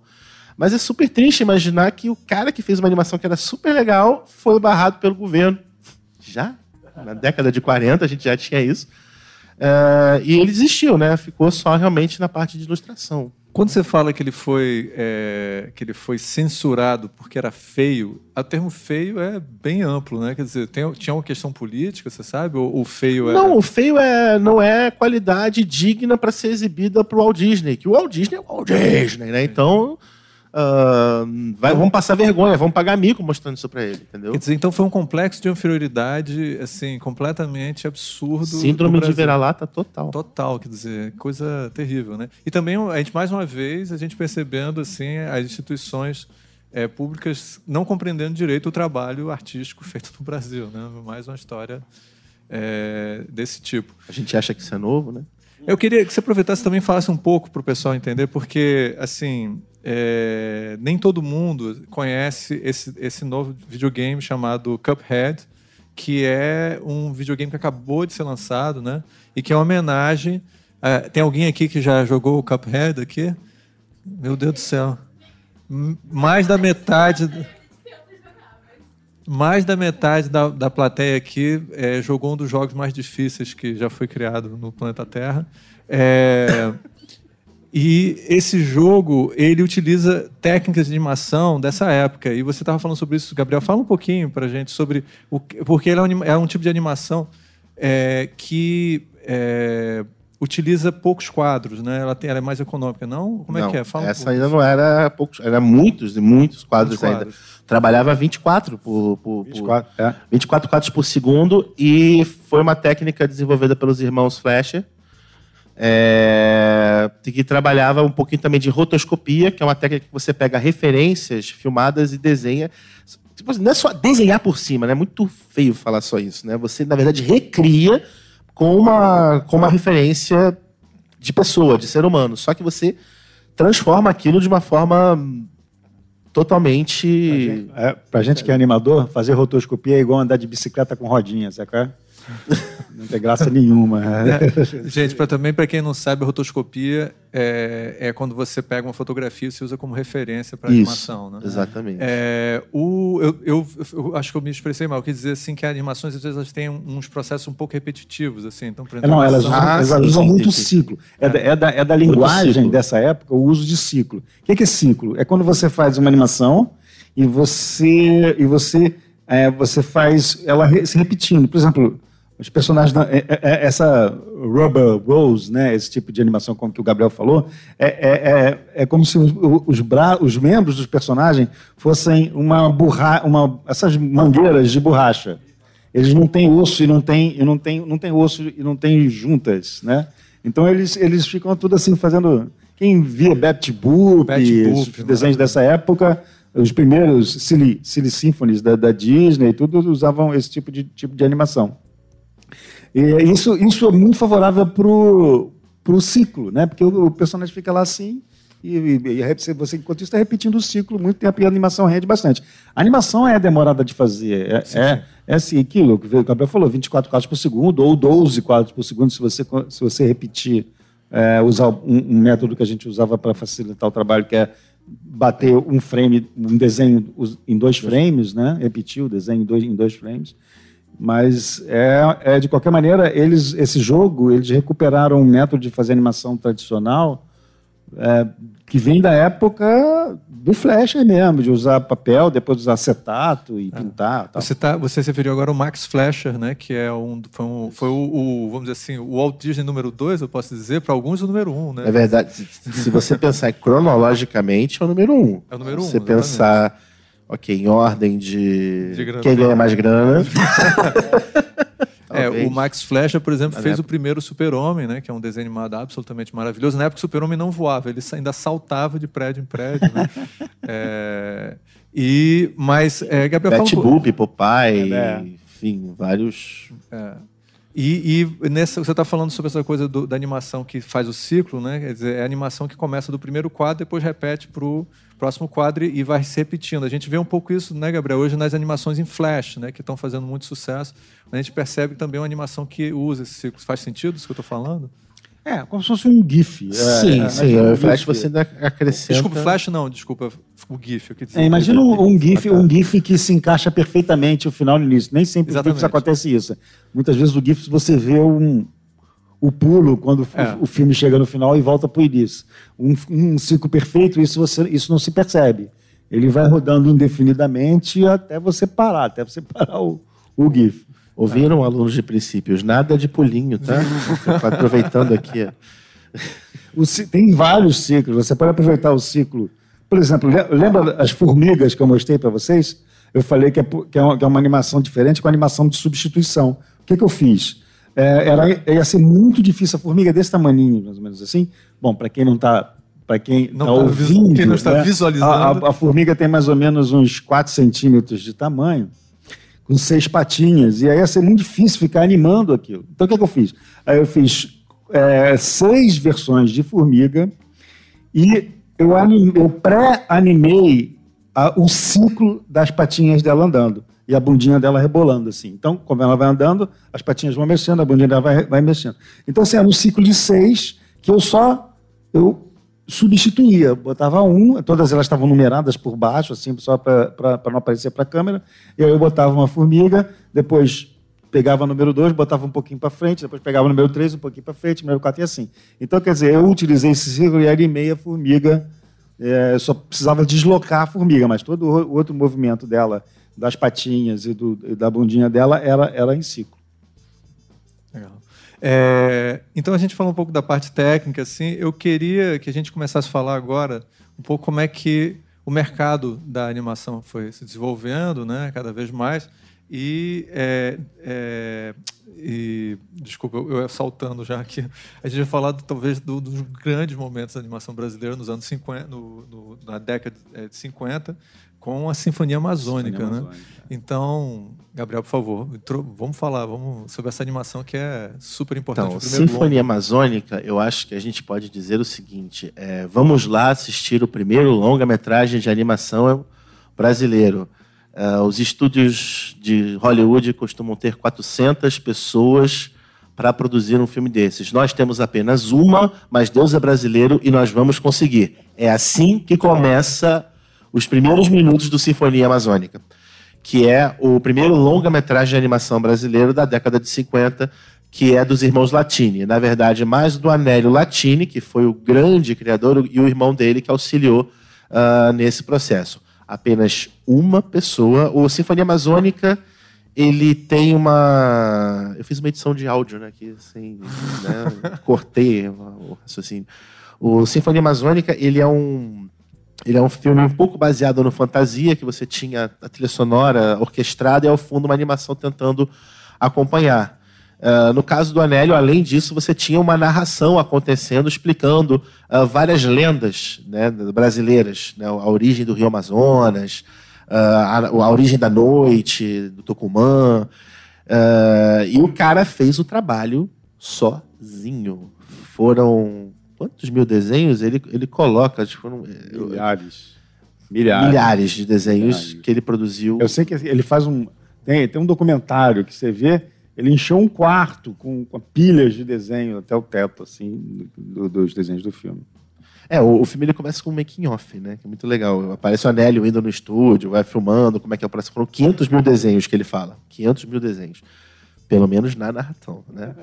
Mas é super triste imaginar que o cara que fez uma animação que era super legal foi barrado pelo governo. Já? Na década de quarenta a gente já tinha isso. Uh, e ele desistiu, né? Ficou só realmente na parte de ilustração. Quando você fala que ele foi, é, que ele foi censurado porque era feio, o termo feio é bem amplo, né? Quer dizer, tem, tinha uma questão política, você sabe? Ou o feio é... Não, o feio é, não é qualidade digna para ser exibida para o Walt Disney, que o Walt Disney é o Walt Disney, né? Então... Uh, vai, vamos passar vergonha, vamos pagar mico mostrando isso para ele, entendeu? Quer dizer, então foi um complexo de inferioridade, assim, completamente absurdo. Síndrome de vira-lata total. Total, quer dizer, coisa terrível, né? E também, a gente, mais uma vez, a gente percebendo, assim, as instituições é, públicas não compreendendo direito o trabalho artístico feito no Brasil, né? Mais uma história é, desse tipo. A gente acha que isso é novo, né? Eu queria que você aproveitasse também e falasse um pouco para o pessoal entender, porque, assim, é, nem todo mundo conhece esse, esse novo videogame chamado Cuphead, que é um videogame que acabou de ser lançado, né? E que é uma homenagem... A, tem alguém aqui que já jogou o Cuphead aqui? Meu Deus do céu. Mais da metade... Mais da metade da, da plateia aqui é, jogou um dos jogos mais difíceis que já foi criado no planeta Terra. É, e esse jogo, ele utiliza técnicas de animação dessa época. E você estava falando sobre isso, Gabriel. Fala um pouquinho para a gente sobre... O, porque ele é um, é um tipo de animação é, que é, utiliza poucos quadros, né? Ela, tem, ela é mais econômica, não? Como não, é que é? Fala essa um ainda não era poucos, era muitos e muitos quadros, muitos quadros ainda. Trabalhava vinte e quatro, por, por, vinte e quatro, por, é. vinte e quatro quadros por segundo e foi uma técnica desenvolvida pelos irmãos Fleischer, é, que trabalhava um pouquinho também de rotoscopia, que é uma técnica que você pega referências filmadas e desenha. Não é só desenhar por cima, né? É muito feio falar só isso, né? Você, na verdade, recria com uma, com uma referência de pessoa, de ser humano. Só que você transforma aquilo de uma forma... Totalmente... Pra gente, é, pra gente que é animador, fazer rotoscopia é igual andar de bicicleta com rodinhas, sabe? É? Não tem graça nenhuma. É. Gente, pra, também para quem não sabe, a rotoscopia é, é quando você pega uma fotografia e se usa como referência para animação. Né? Exatamente. É, o, eu, eu, eu acho que eu me expressei mal. Eu quis dizer assim, que as animações, às vezes, elas têm uns processos um pouco repetitivos. Assim, então, é, não, elas usam, ah, elas usam muito ciclo. É, é. Da, é, da, é da linguagem dessa época o uso de ciclo. O que é ciclo? É quando você faz uma animação e você, e você, é, você faz ela se repetindo. Por exemplo... Os personagens, da, essa Rubber Rose, né, esse tipo de animação como que o Gabriel falou, é, é, é como se os, os, bra, os membros dos personagens fossem uma borra, uma, essas mangueiras de borracha. Eles não têm osso e não têm, e não têm, não têm osso e não têm juntas, né? Então eles, eles ficam tudo assim fazendo. Quem via Betty Boop, os desenhos dessa época, os primeiros silly, silly symphonies da, da Disney, tudo usavam esse tipo de, tipo de animação. E isso, isso é muito favorável pro o ciclo, né? Porque o, o personagem fica lá assim, e, e, e você, enquanto isso, está repetindo o ciclo muito tempo, e a animação rende bastante. A animação é demorada de fazer, é, sim, é, sim. é assim, aquilo que o Gabriel falou, vinte e quatro quadros por segundo, ou doze quadros por segundo, se você, se você repetir, é, usar um, um método que a gente usava para facilitar o trabalho, que é bater um frame, um desenho em dois frames, né? Repetir o desenho em dois, em dois frames. Mas, é, é, de qualquer maneira, eles, esse jogo, eles recuperaram um método de fazer animação tradicional, é, que vem da época do Fleischer mesmo, de usar papel, depois usar acetato e ah, pintar. Tal. Você, tá, você se referiu agora ao Max Fleischer, né, que é um, foi, um, foi o, o, vamos dizer assim, o Walt Disney número dois, eu posso dizer, para alguns o número um. Né? É verdade. Se você pensar cronologicamente, é o número um. É o número um. Se você exatamente. pensar... Ok, em ordem de, de grana, quem ganha mais grana. É, o Max Fleischer, por exemplo, na fez época... o primeiro Super-Homem, né, que é um desenho animado absolutamente maravilhoso. Na época o Super-Homem não voava, ele ainda saltava de prédio em prédio. Né? é, e, mas, é, Gabriel, Betty Boop, Popeye, é, né? enfim, vários... É. E, e nessa, você está falando sobre essa coisa do, da animação que faz o ciclo, né? Quer dizer, é a animação que começa do primeiro quadro, depois repete para o próximo quadro e vai se repetindo. A gente vê um pouco isso, né, Gabriel, hoje nas animações em flash, né, que estão fazendo muito sucesso. A gente percebe também uma animação que usa esse ciclo. Faz sentido isso que eu estou falando? É, como se fosse um GIF. Sim, é, sim. O Flash você ainda acrescenta... Desculpa, Flash não, desculpa, o GIF. Eu quis dizer. É, imagina um GIF, um GIF que se encaixa perfeitamente o final e o início. Nem sempre nos GIFs acontece isso. Muitas vezes no GIF você vê um, o pulo quando é. o, o filme chega no final e volta para o início. Um, um ciclo perfeito, isso, você, isso não se percebe. Ele vai rodando indefinidamente até você parar, até você parar o, o GIF. Ouviram, ah. alunos de princípios? Nada de pulinho, tá? Aproveitando aqui. O, tem vários ciclos. Você pode aproveitar o ciclo. Por exemplo, lembra as formigas que eu mostrei para vocês? Eu falei que é, que, é uma, que é uma animação diferente com a animação de substituição. O que, que eu fiz? É, era, ia ser muito difícil. A formiga desse tamaninho, mais ou menos assim. Bom, para quem não está... Para quem está ouvindo... Quem não está né? visualizando... A, a, a formiga tem mais ou menos uns quatro centímetros de tamanho, com seis patinhas, e aí ia ser muito difícil ficar animando aquilo. Então, o que, é que eu fiz? Aí eu fiz é, seis versões de formiga e eu, anim, eu pré-animei a, o ciclo das patinhas dela andando e a bundinha dela rebolando, assim. Então, como ela vai andando, as patinhas vão mexendo, a bundinha dela vai, vai mexendo. Então, assim, era um ciclo de seis que eu só... Eu, substituía, botava um, todas elas estavam numeradas por baixo, assim, só para não aparecer para a câmera, e aí eu botava uma formiga, depois pegava o número dois, botava um pouquinho para frente, depois pegava o número três, um pouquinho para frente, o número quatro e assim. Então, quer dizer, eu utilizei esse ciclo e animei a formiga, é, eu só precisava deslocar a formiga, mas todo o outro movimento dela, das patinhas e, do, e da bundinha dela, era, era em ciclo. Legal. É, então, a gente falou um pouco da parte técnica. Assim, eu queria que a gente começasse a falar agora um pouco como é que o mercado da animação foi se desenvolvendo, né, cada vez mais. E, é, é, e desculpa, eu, eu saltando já aqui. A gente vai falar, talvez, do, dos grandes momentos da animação brasileira nos anos cinquenta, no, no, na década de cinquenta, com a Sinfonia Amazônica. Sinfonia Amazônica. Né? Então, Gabriel, por favor, vamos falar vamos sobre essa animação que é super importante. Então, Sinfonia longa. Amazônica, eu acho que a gente pode dizer o seguinte, é, vamos lá assistir o primeiro longa-metragem de animação brasileiro. Uh, os estúdios de Hollywood costumam ter quatrocentas pessoas para produzir um filme desses. Nós temos apenas uma, mas Deus é brasileiro e nós vamos conseguir. É assim que começa os primeiros minutos do Sinfonia Amazônica, que é o primeiro longa-metragem de animação brasileiro da década de cinquenta, que é dos irmãos Latini. Na verdade, mais do Anélio Latini, que foi o grande criador, e o irmão dele que auxiliou uh, nesse processo. Apenas uma pessoa. O Sinfonia Amazônica, ele tem uma... Eu fiz uma edição de áudio, né? Que, assim, né? Cortei o raciocínio. O Sinfonia Amazônica, ele é um... Ele é um filme um pouco baseado no fantasia, que você tinha a trilha sonora orquestrada e, ao fundo, uma animação tentando acompanhar. Uh, no caso do Anélio, além disso, você tinha uma narração acontecendo, explicando uh, várias lendas, né, brasileiras, né, a origem do Rio Amazonas, uh, a, a origem da noite, do Tucumã. Uh, e o cara fez o trabalho sozinho. Foram quantos mil desenhos ele, ele coloca? Tipo, milhares. Milhares. Milhares de desenhos milhares. que ele produziu. Eu sei que ele faz um... Tem, tem um documentário que você vê... Ele encheu um quarto com, com pilhas de desenho até o teto, assim, do, dos desenhos do filme. É, o, o filme ele começa com um making-off, né? Que é muito legal. Aparece o Anélio indo no estúdio, vai filmando, como é que é o processo. Foram quinhentos mil desenhos que ele fala. quinhentos mil desenhos. Pelo menos na narração, né?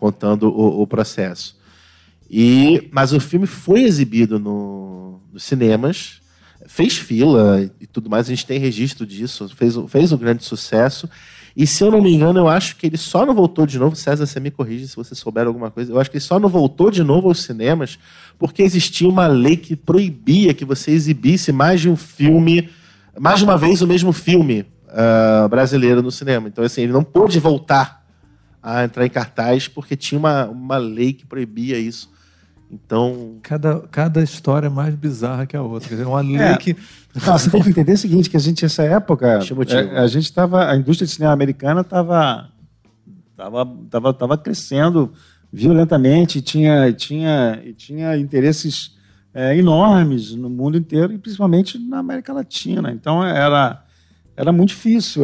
Contando o, o processo. E, mas o filme foi exibido no, nos cinemas, fez fila e tudo mais, a gente tem registro disso, fez, fez um grande sucesso. E se eu não me engano, eu acho que ele só não voltou de novo... César, você me corrige se você souber alguma coisa... Eu acho que ele só não voltou de novo aos cinemas... porque existia uma lei que proibia que você exibisse mais de um filme... mais de uma vez o mesmo filme uh, brasileiro no cinema... Então, assim, ele não pôde voltar a entrar em cartaz... porque tinha uma, uma lei que proibia isso... Então... Cada, cada história é mais bizarra que a outra. Quer dizer, uma lei é. que... Não, você tem que entender o seguinte, que a gente, nessa época, a, a gente estava... A indústria de cinema americana estava tava, tava, tava crescendo violentamente e tinha, tinha, tinha interesses é, enormes no mundo inteiro e principalmente na América Latina. Então, era, era muito difícil.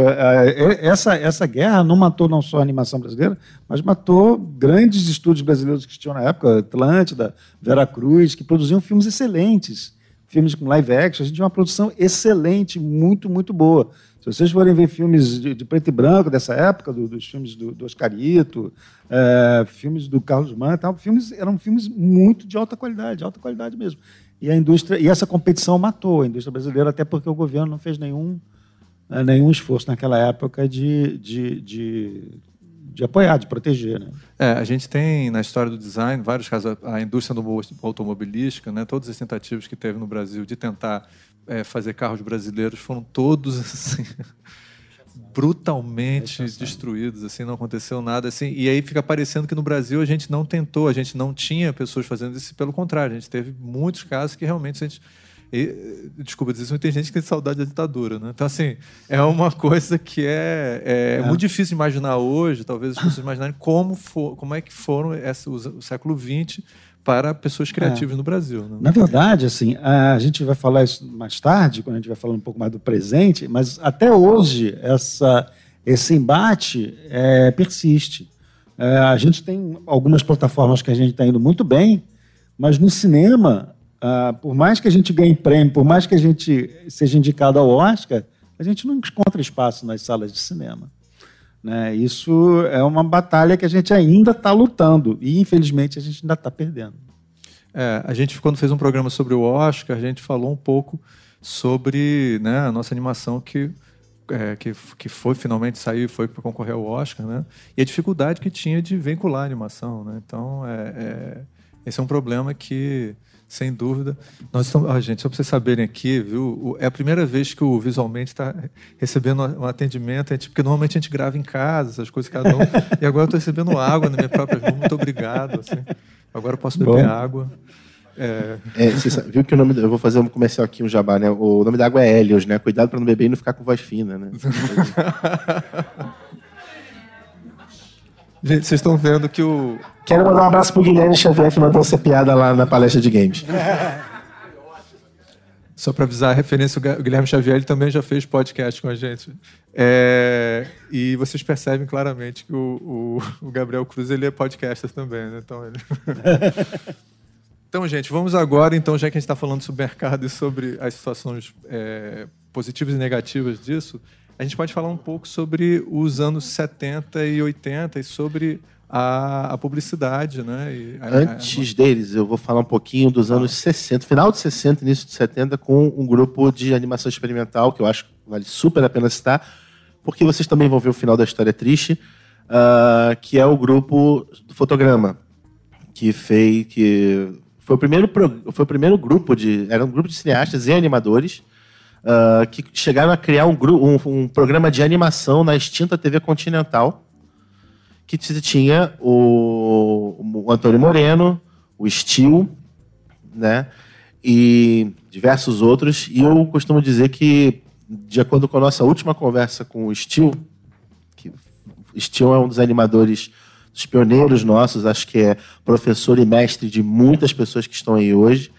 Essa, essa guerra não matou não só a animação brasileira, mas matou grandes estúdios brasileiros que tinham na época, Atlântida, Veracruz, que produziam filmes excelentes. Filmes com live action, a gente tinha uma produção excelente, muito, muito boa. Se vocês forem ver filmes de, de preto e branco dessa época, do, dos filmes do, do Oscarito, é, filmes do Carlos Mann e tal, filmes, eram filmes muito de alta qualidade, alta qualidade mesmo. E a indústria, e essa competição matou a indústria brasileira, até porque o governo não fez nenhum, nenhum esforço naquela época de... de, de de apoiar, de proteger, né? É, a gente tem, na história do design, vários casos, a indústria automobilística, né, todas as tentativas que teve no Brasil de tentar é, fazer carros brasileiros foram todos, assim, brutalmente destruídos, assim, não aconteceu nada, assim, e aí fica parecendo que no Brasil a gente não tentou, a gente não tinha pessoas fazendo isso, pelo contrário, a gente teve muitos casos que realmente a gente... E, desculpa dizer isso, mas tem gente que tem saudade da ditadura, né? Então, assim, é uma coisa que é, é, é. é muito difícil de imaginar hoje, talvez as pessoas imaginarem como, for, como é que foram essa, os, o século vinte para pessoas criativas é. no Brasil. Né? Na verdade, assim, a gente vai falar isso mais tarde, quando a gente vai falar um pouco mais do presente, mas até hoje essa, esse embate é, persiste. É, a gente tem algumas plataformas que a gente está indo muito bem, mas no cinema... Uh, por mais que a gente ganhe prêmio, por mais que a gente seja indicado ao Oscar, a gente não encontra espaço nas salas de cinema. Né? Isso é uma batalha que a gente ainda está lutando e, infelizmente, a gente ainda está perdendo. É, a gente, quando fez um programa sobre o Oscar, a gente falou um pouco sobre, né, a nossa animação que... É, que, que foi, finalmente saiu e foi para concorrer ao Oscar, né? E a dificuldade que tinha de vincular a animação. Né? Então, é, é, esse é um problema que, sem dúvida... Nós estamos... Ah, gente, só para vocês saberem aqui, viu? É a primeira vez que o Visualmente está recebendo um atendimento, porque normalmente a gente grava em casa, essas coisas, cada um. E agora eu estou recebendo água na minha própria mão, muito obrigado. Assim. Agora eu posso beber Bom. água. É. É, você sabe, viu que o nome... Eu vou fazer um comercial aqui, um jabá, né? O nome da água é Helios, né? Cuidado para não beber e não ficar com voz fina, né? Gente, vocês estão vendo que o... Quero mandar um abraço pro Guilherme Xavier, que mandou uma piada lá na palestra de games. Só para avisar a referência, o Guilherme Xavier ele também já fez podcast com a gente. É... E vocês percebem claramente que o, o, o Gabriel Cruz ele é podcaster também, né? Então, ele... Então, gente, vamos agora, então, já que a gente está falando sobre mercado e sobre as situações é, positivas e negativas disso, a gente pode falar um pouco sobre os anos setenta e oitenta e sobre a, a publicidade, né? E a, Antes a... deles, eu vou falar um pouquinho dos anos sessenta, final de sessenta, início de setenta, com um grupo de animação experimental, que eu acho que vale super a pena citar, porque vocês também vão ver o final da história triste, uh, que é o grupo do Fotograma, que fez... Que... Foi o, primeiro, foi o primeiro grupo de... Era um grupo de cineastas e animadores uh, que chegaram a criar um, um, um programa de animação na extinta T V Continental que você tinha o, o Antônio Moreno, o Estil, né, e diversos outros. E eu costumo dizer que, de acordo com a nossa última conversa com o Estil, que Estil é um dos animadores, dos pioneiros nossos, acho que é professor e mestre de muitas pessoas que estão aí hoje,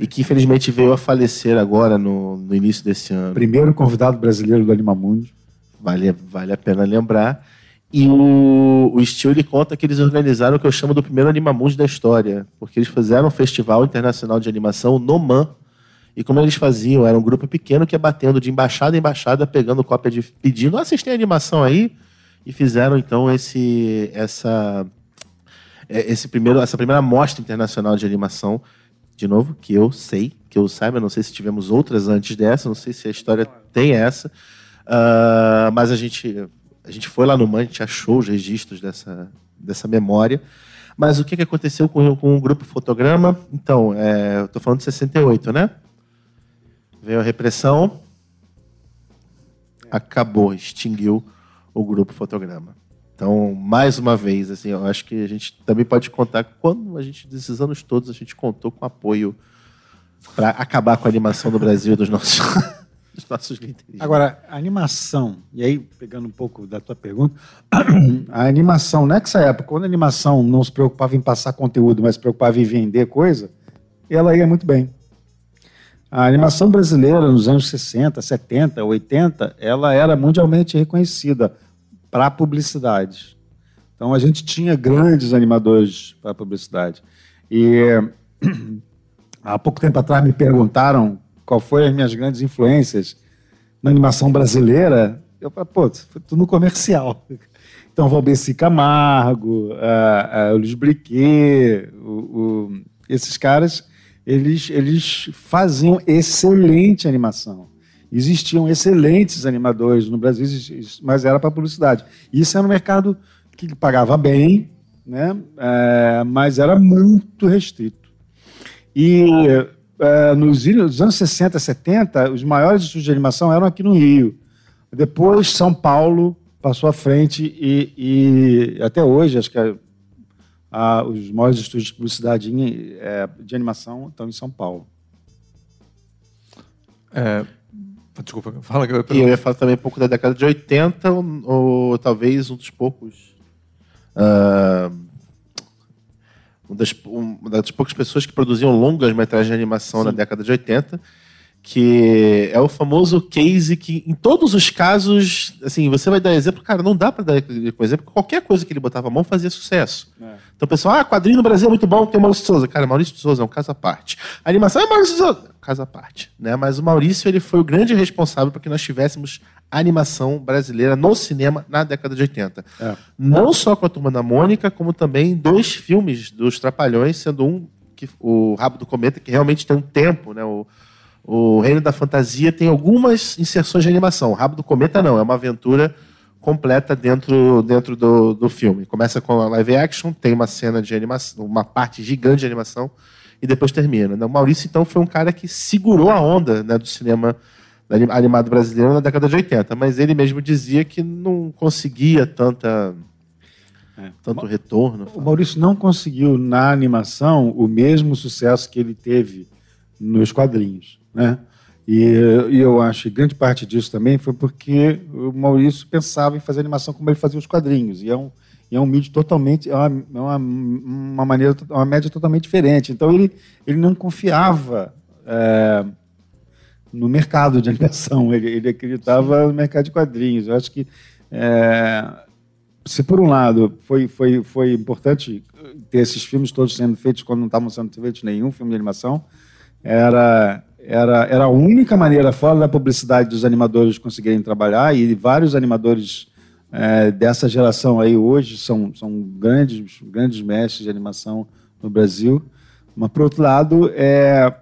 e que infelizmente veio a falecer agora no, no início desse ano. Primeiro convidado brasileiro do Animamundi. Vale, vale a pena lembrar. E o, o Estil, ele conta que eles organizaram o que eu chamo do primeiro Animamundi da história, porque eles fizeram um festival internacional de animação no M A M. E como eles faziam, era um grupo pequeno que ia batendo de embaixada em embaixada, pegando cópia de... pedindo, ah, vocês têm animação aí? E fizeram, então, esse, essa, esse primeiro, essa primeira mostra internacional de animação. De novo, que eu sei, que eu saiba, não sei se tivemos outras antes dessa, não sei se a história tem essa, uh, mas a gente, a gente foi lá no M A M, a gente achou os registros dessa, dessa memória. Mas o que, que aconteceu com, com o grupo Fotograma? Então, é, eu estou falando de sessenta e oito, né? Veio a repressão, acabou, extinguiu o grupo Fotograma. Então, mais uma vez, assim, eu acho que a gente também pode contar quando a gente, desses anos todos, a gente contou com apoio para acabar com a animação do Brasil e dos nossos, dos nossos líderes. Agora, a animação, e aí, pegando um pouco da tua pergunta, a animação, nessa época, quando a animação não se preocupava em passar conteúdo, mas se preocupava em vender coisa, ela ia muito bem. A animação brasileira, nos anos sessenta, setenta, oitenta, ela era mundialmente reconhecida para publicidade. Então, a gente tinha grandes animadores para publicidade. E há pouco tempo atrás me perguntaram qual foi as minhas grandes influências na animação brasileira. Eu falei, pô, foi tudo no comercial. Então, Valbeci Camargo, a, a Luiz Briquet, o, o, esses caras, eles, eles faziam excelente animação. Existiam excelentes animadores no Brasil, mas era para publicidade. Isso era um mercado que pagava bem, né? É, mas era muito restrito. E é, nos, nos anos sessenta, setenta, os maiores estúdios de animação eram aqui no Rio. Depois, São Paulo passou à frente e, e até hoje, acho que a, a, os maiores estúdios de publicidade em, é, de animação estão em São Paulo. É... Desculpa, fala que eu... E eu ia falar também um pouco da década de oitenta, ou, ou talvez um dos poucos... Uh, um das, uma das poucas pessoas que produziam longas metragens de animação. Sim. Na década de oitenta, que é o famoso case que, em todos os casos, assim, você vai dar exemplo, cara, não dá para dar exemplo, qualquer coisa que ele botava a mão fazia sucesso. É. Então o pessoal, ah, quadrinho no Brasil é muito bom, tem o Maurício de Souza. Cara, Maurício de Souza é um caso à parte. A animação é Maurício de Souza. Caso à parte, né? Mas o Maurício, ele foi o grande responsável para que nós tivéssemos animação brasileira no cinema na década de oitenta. É. Não só com a Turma da Mônica, como também dois filmes dos Trapalhões, sendo um, que, o Rabo do Cometa, que realmente tem um tempo, né? O, o Reino da Fantasia tem algumas inserções de animação. O Rabo do Cometa não, é uma aventura completa dentro, dentro do, do filme. Começa com a live action, tem uma cena de animação, uma parte gigante de animação, e depois termina. O Maurício, então, foi um cara que segurou a onda, né, do cinema animado brasileiro na década de oitenta, mas ele mesmo dizia que não conseguia tanta, é. tanto Ma- retorno. O Maurício não conseguiu, na animação, o mesmo sucesso que ele teve nos quadrinhos, né? E, e eu acho que grande parte disso também foi porque o Maurício pensava em fazer animação como ele fazia os quadrinhos, e é um... E é um mídia totalmente, é uma, uma maneira, uma média totalmente diferente. Então ele, ele não confiava é, no mercado de animação, ele, ele acreditava Sim. no mercado de quadrinhos. Eu acho que, é, se por um lado foi, foi, foi importante ter esses filmes todos sendo feitos quando não estavam sendo feitos nenhum filme de animação, era, era, era a única maneira, fora da publicidade, dos animadores conseguirem trabalhar, e vários animadores... É, dessa geração aí hoje são, são grandes, grandes mestres de animação no Brasil. Mas, por outro lado, é,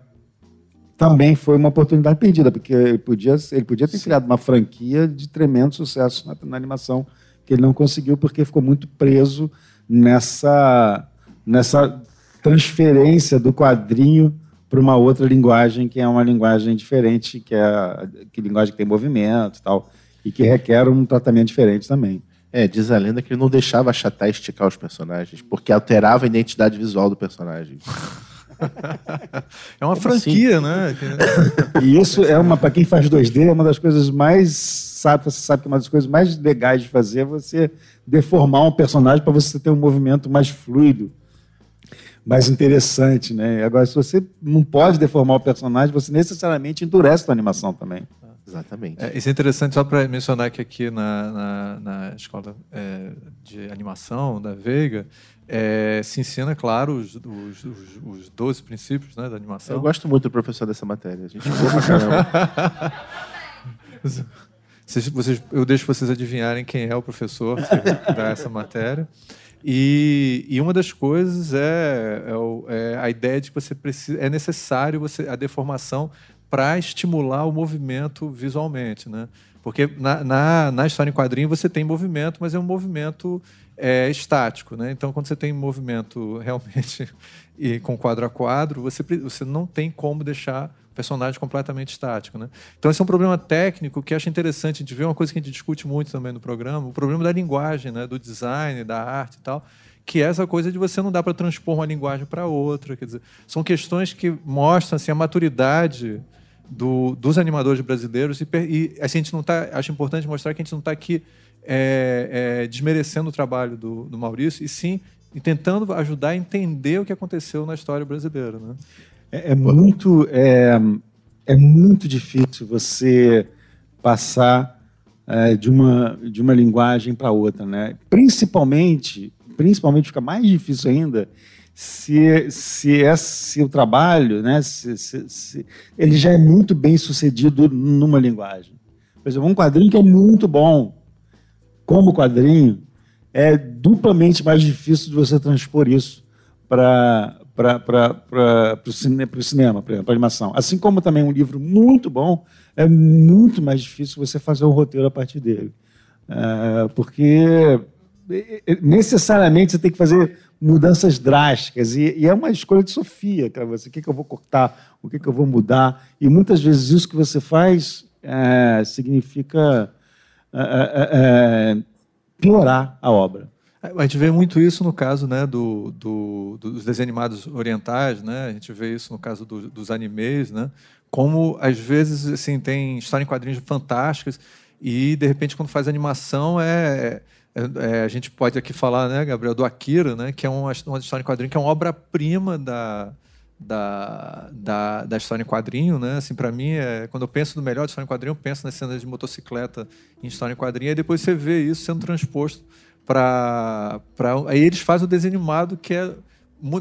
também foi uma oportunidade perdida, porque ele podia, ele podia ter Sim. criado uma franquia de tremendo sucesso na, na animação, que ele não conseguiu porque ficou muito preso nessa, nessa transferência do quadrinho para uma outra linguagem, que é uma linguagem diferente, que é a que linguagem que tem movimento e tal, e que requer um tratamento diferente também. É, diz a lenda que ele não deixava achatar e esticar os personagens, porque alterava a identidade visual do personagem. É uma Como franquia, assim? Né? E isso é uma, para quem faz dois D, é uma das coisas mais, sabe, você sabe que uma das coisas mais legais de fazer é você deformar um personagem para você ter um movimento mais fluido, mais interessante, né? Agora, se você não pode deformar o personagem, você necessariamente endurece a animação também. Exatamente. É, isso é interessante, só para mencionar que aqui na, na, na escola é, de animação da Veiga, é, se ensina, claro, os, os, os, os doze princípios, né, da animação. Eu gosto muito do professor dessa matéria. A gente vocês, vocês, eu deixo vocês adivinharem quem é o professor que dá essa matéria. E, e uma das coisas é, é, é a ideia de que você precisa, é necessário você, a deformação para estimular o movimento visualmente, né? Porque na, na, na história em quadrinho você tem movimento, mas é um movimento é, estático, né? Então, quando você tem movimento realmente e com quadro a quadro, você, você não tem como deixar o personagem completamente estático, né? Então, esse é um problema técnico que eu acho interessante. A gente vê uma coisa que a gente discute muito também no programa, o problema da linguagem, né? Do design, da arte e tal, que é essa coisa de você não dá para transpor uma linguagem para outra. Quer dizer, são questões que mostram assim, a maturidade... Do, dos animadores brasileiros e, e assim, a gente não tá, acho importante mostrar que a gente não está aqui é, é, desmerecendo o trabalho do, do Maurício e sim e tentando ajudar a entender o que aconteceu na história brasileira, né? É, é muito é, é muito difícil você passar é, de uma de uma linguagem para outra, né? Principalmente principalmente fica mais difícil ainda Se, se, é, se o trabalho, né, se, se, se, ele já é muito bem sucedido numa linguagem. Por exemplo, um quadrinho que é muito bom, como quadrinho, é duplamente mais difícil de você transpor isso para o cine, cinema, para a animação. Assim como também um livro muito bom, é muito mais difícil você fazer um roteiro a partir dele. É, porque... necessariamente você tem que fazer mudanças drásticas e, e é uma escolha de Sofia para você, o que, que eu vou cortar, o que, que eu vou mudar, e muitas vezes isso que você faz é, significa é, é, é, piorar a obra. A gente vê muito isso no caso, né, do, do, dos desenhos animados orientais, né? A gente vê isso no caso do, dos animes, né? Como às vezes assim, tem história em quadrinhos fantásticas e de repente quando faz animação é... É, a gente pode aqui falar, né, Gabriel, do Akira, né, que é uma, uma história em quadrinho, que é uma obra-prima da, da, da, da história em quadrinho, né? Assim, para mim, é, quando eu penso no melhor de história em quadrinho, eu penso nas cenas de motocicleta em história em quadrinho, e depois você vê isso sendo transposto para... Aí eles fazem o desenho animado, que é...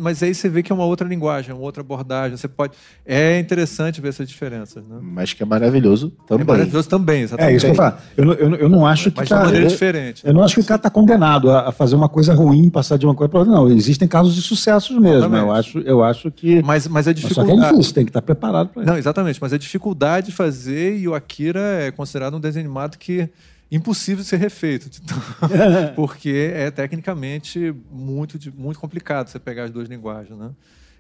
Mas aí você vê que é uma outra linguagem, uma outra abordagem. Você pode... É interessante ver essas diferenças, né? Mas que é maravilhoso também. É maravilhoso também, exatamente. É isso que eu falo. Eu, eu, eu não acho que... Mas tá, de maneira eu, diferente. Eu, né? Não acho que o cara está condenado a fazer uma coisa ruim, passar de uma coisa para outra. Não, existem casos de sucessos mesmo. Eu acho, eu acho que... Mas, mas a dificuldade... Mas só que é difícil, tem que estar preparado para isso. Não, exatamente. Mas a dificuldade de fazer, e o Akira é considerado um desenho animado que... impossível de ser refeito, então, porque é tecnicamente muito, muito complicado você pegar as duas linguagens, né?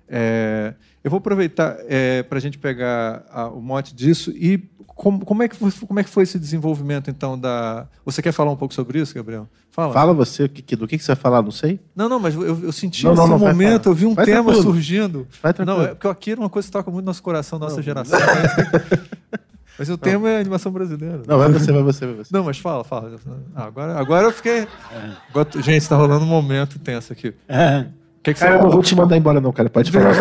É, eu vou aproveitar é, para a gente pegar a, o mote disso e como, como, é que foi, como é que foi esse desenvolvimento, então, da... Você quer falar um pouco sobre isso, Gabriel? Fala. Fala você, que, do que, que você vai falar, não sei? Não, não, mas eu, eu senti nesse momento, eu vi um vai tema tranquilo. surgindo. Vai tranquilo. Não, é porque aqui é uma coisa que toca muito no nosso coração, nossa não. geração. Mas o tema é animação brasileira. Não, vai você, vai você, vai você. Não, mas fala, fala. Ah, agora, agora eu fiquei... Agora, gente, está rolando um momento tenso aqui. É. Que que cara, você... eu não vou te mandar embora não, cara. Pode falar.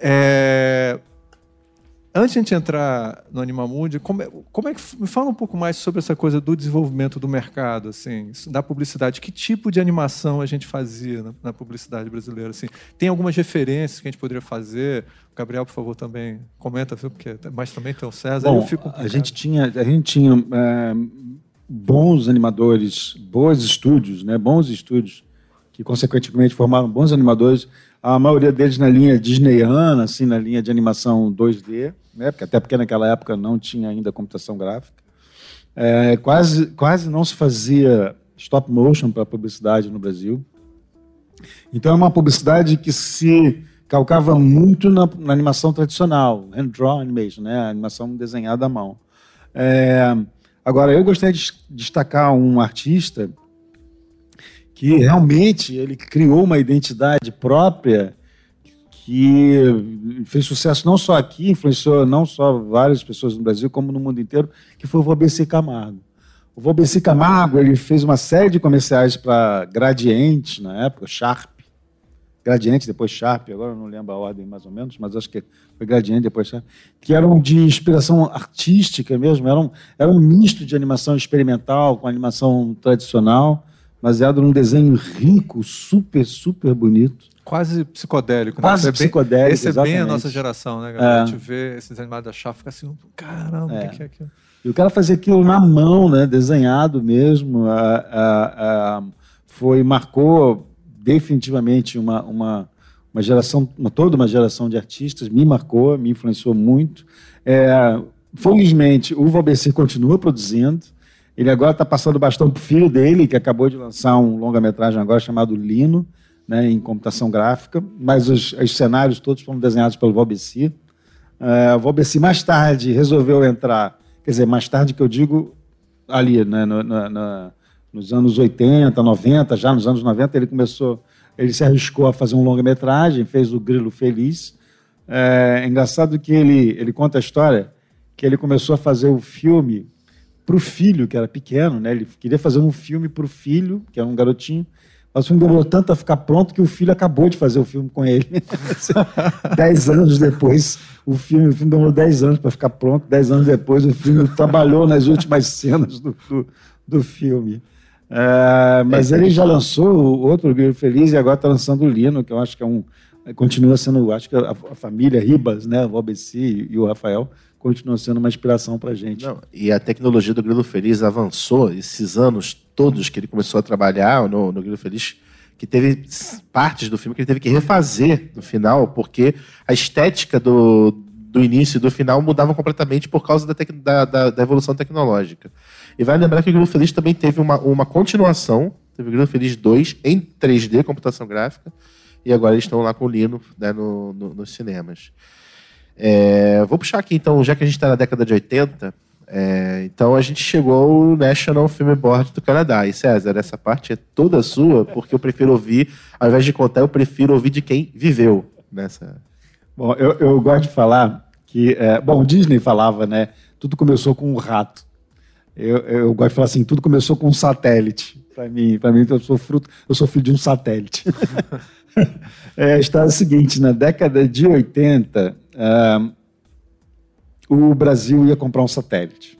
é... Antes de a gente entrar no Animamundi, como é, como é que... me fala um pouco mais sobre essa coisa do desenvolvimento do mercado, assim, da publicidade. Que tipo de animação a gente fazia na, na publicidade brasileira? Assim? Tem algumas referências que a gente poderia fazer? Gabriel, por favor, também comenta, viu? Porque, mas também tem o César. Bom, eu fico a gente tinha, a gente tinha é, bons animadores, bons estúdios, né? Bons estúdios que, consequentemente, formaram bons animadores. A maioria deles na linha disneyana, assim, na linha de animação dois D, né? Porque, até porque naquela época não tinha ainda computação gráfica. É, quase, quase não se fazia stop motion para publicidade no Brasil. Então, é uma publicidade que se... calcava muito na, na animação tradicional, hand-drawn animation, né? A animação desenhada à mão. É, Agora, eu gostaria de destacar um artista que realmente ele criou uma identidade própria que fez sucesso não só aqui, influenciou não só várias pessoas no Brasil, como no mundo inteiro, que foi o Valbeci Camargo. O Valbeci Camargo ele fez uma série de comerciais para Gradiente, na época, Sharp. Gradiente, depois Sharp, agora eu não lembro a ordem mais ou menos, mas acho que foi Gradiente, depois Sharp, que eram de inspiração artística mesmo, era um, era um misto de animação experimental com animação tradicional, baseado num desenho rico, super, super bonito. Quase psicodélico. Né? Quase é bem, psicodélico, esse é exatamente. Bem a nossa geração, né, galera? É. A gente vê esses animados da Sharp, fica assim, caramba, o é. que, que é aquilo? E o cara fazia aquilo na mão, né, desenhado mesmo, a, a, a, foi, marcou... definitivamente uma, uma, uma geração, uma, toda uma geração de artistas, me marcou, me influenciou muito. É, felizmente, o Valbeci continua produzindo, ele agora está passando o bastão para o filho dele, que acabou de lançar um longa-metragem agora chamado Lino, né, em computação gráfica, mas os, os cenários todos foram desenhados pelo Valbeci. É, o Valbeci mais tarde resolveu entrar, quer dizer, mais tarde que eu digo ali, né, na... na, na nos anos oitenta, noventa, já nos anos noventa, ele começou, ele se arriscou a fazer um longa-metragem, fez o Grilo Feliz. É, é engraçado que ele, ele conta a história que ele começou a fazer o filme para o filho, que era pequeno, né? Ele queria fazer um filme para o filho, que era um garotinho, mas o filme demorou tanto a ficar pronto que o filho acabou de fazer o filme com ele. dez anos depois, o filme, o filme demorou dez anos para ficar pronto, dez anos depois o filme trabalhou nas últimas cenas do, do, do filme. É, mas ele já lançou o outro Grilo Feliz e agora está lançando o Lino, que eu acho que é um... Continua sendo, acho que a, a família Ribas, né, o Valbeci e o Rafael, continua sendo uma inspiração para a gente. Não, e a tecnologia do Grilo Feliz avançou esses anos todos que ele começou a trabalhar no, no Grilo Feliz, que teve partes do filme que ele teve que refazer no final, porque a estética do, do início e do final mudavam completamente por causa da, tec, da, da, da evolução tecnológica. E vai lembrar que o Grilo Feliz também teve uma, uma continuação, teve o Grilo Feliz dois em três D, computação gráfica, e agora eles estão lá com o Lino, né, no, no, nos cinemas. É, vou puxar aqui, então, já que a gente está na década de oitenta, é, então a gente chegou ao National Film Board do Canadá. E, César, essa parte é toda sua, porque eu prefiro ouvir, ao invés de contar, eu prefiro ouvir de quem viveu nessa... Bom, eu, eu gosto de falar que... É, bom, o Disney falava, né? Tudo começou com um rato. Eu, eu gosto de falar assim, tudo começou com um satélite. Para mim, para mim eu sou fruto, eu sou filho de um satélite. É, está o seguinte, na década de oitenta, uh, o Brasil ia comprar um satélite.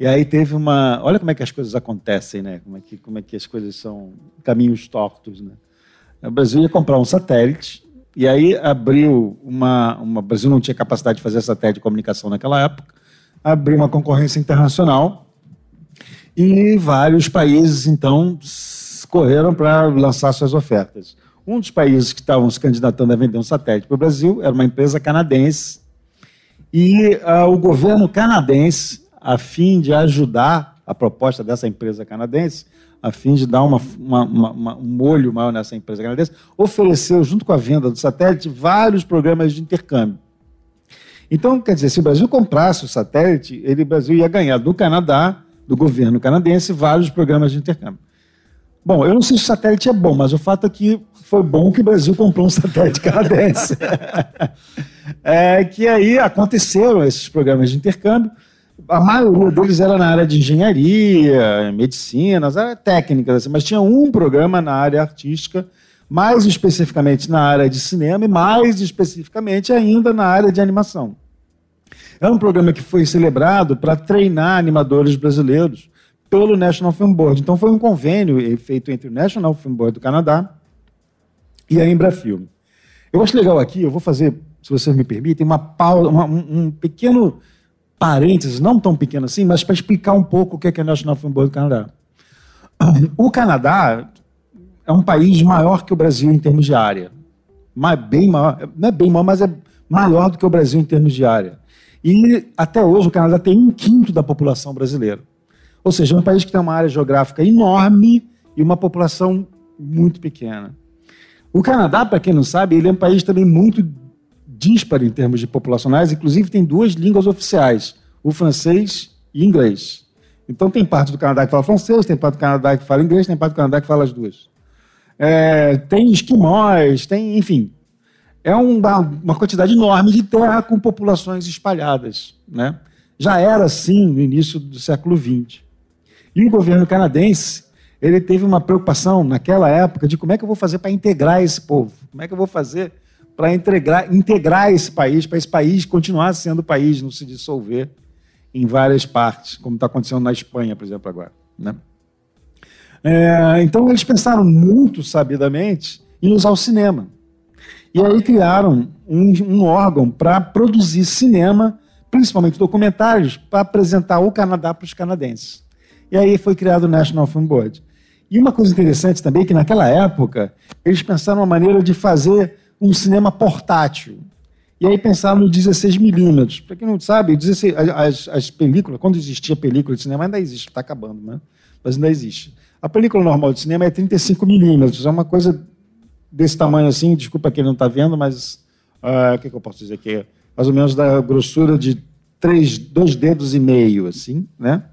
E aí teve uma... Olha como é que as coisas acontecem, né? Como é que, como é que as coisas são caminhos tortos, né? O Brasil ia comprar um satélite e aí abriu uma... uma o Brasil não tinha capacidade de fazer satélite de comunicação naquela época. Abriu uma concorrência internacional e vários países, então, correram para lançar suas ofertas. Um dos países que estavam se candidatando a vender um satélite para o Brasil era uma empresa canadense e uh, o governo canadense, a fim de ajudar a proposta dessa empresa canadense, a fim de dar uma, uma, uma, um molho maior nessa empresa canadense, ofereceu, junto com a venda do satélite, vários programas de intercâmbio. Então, quer dizer, se o Brasil comprasse o satélite, ele, o Brasil ia ganhar do Canadá, do governo canadense, vários programas de intercâmbio. Bom, eu não sei se o satélite é bom, mas o fato é que foi bom que o Brasil comprou um satélite canadense. É, que aí aconteceram esses programas de intercâmbio. A maioria deles era na área de engenharia, medicina, técnicas, mas tinha um programa na área artística, mais especificamente na área de cinema e mais especificamente ainda na área de animação. É um programa que foi celebrado para treinar animadores brasileiros pelo National Film Board. Então foi um convênio feito entre o National Film Board do Canadá e a Embrafilme. Eu acho legal aqui, eu vou fazer, se vocês me permitem, uma pausa, uma, um, um pequeno parênteses, não tão pequeno assim, mas para explicar um pouco o que é o National Film Board do Canadá. O Canadá... é um país maior que o Brasil em termos de área. Mas bem maior, não é bem maior, mas é maior do que o Brasil em termos de área. E, até hoje, o Canadá tem um quinto da população brasileira. Ou seja, é um país que tem uma área geográfica enorme e uma população muito pequena. O Canadá, para quem não sabe, ele é um país também muito dísparo em termos de populacionais, inclusive tem duas línguas oficiais, o francês e inglês. Então, tem parte do Canadá que fala francês, tem parte do Canadá que fala inglês, tem parte do Canadá que fala as duas. É, tem esquimós, tem, enfim. É uma, uma quantidade enorme de terra com populações espalhadas, né? Já era assim no início do século vinte. E o governo canadense, ele teve uma preocupação naquela época de como é que eu vou fazer para integrar esse povo, como é que eu vou fazer para integrar, integrar esse país, para esse país continuar sendo país, não se dissolver em várias partes, como está acontecendo na Espanha, por exemplo, agora, né? É, então, eles pensaram muito sabidamente em usar o cinema. E aí criaram um, um órgão para produzir cinema, principalmente documentários, para apresentar o Canadá para os canadenses. E aí foi criado o National Film Board. E uma coisa interessante também é que, naquela época, eles pensaram uma maneira de fazer um cinema portátil. E aí pensaram no dezesseis milímetros. Para quem não sabe, dezesseis, as, as películas, quando existia película de cinema, ainda existe, está acabando, né? Mas ainda existe. A película normal de cinema é trinta e cinco milímetros, é uma coisa desse tamanho assim, desculpa quem não está vendo, mas o uh, que, que eu posso dizer aqui? Mais ou menos da grossura de três, dois dedos e meio, assim, né?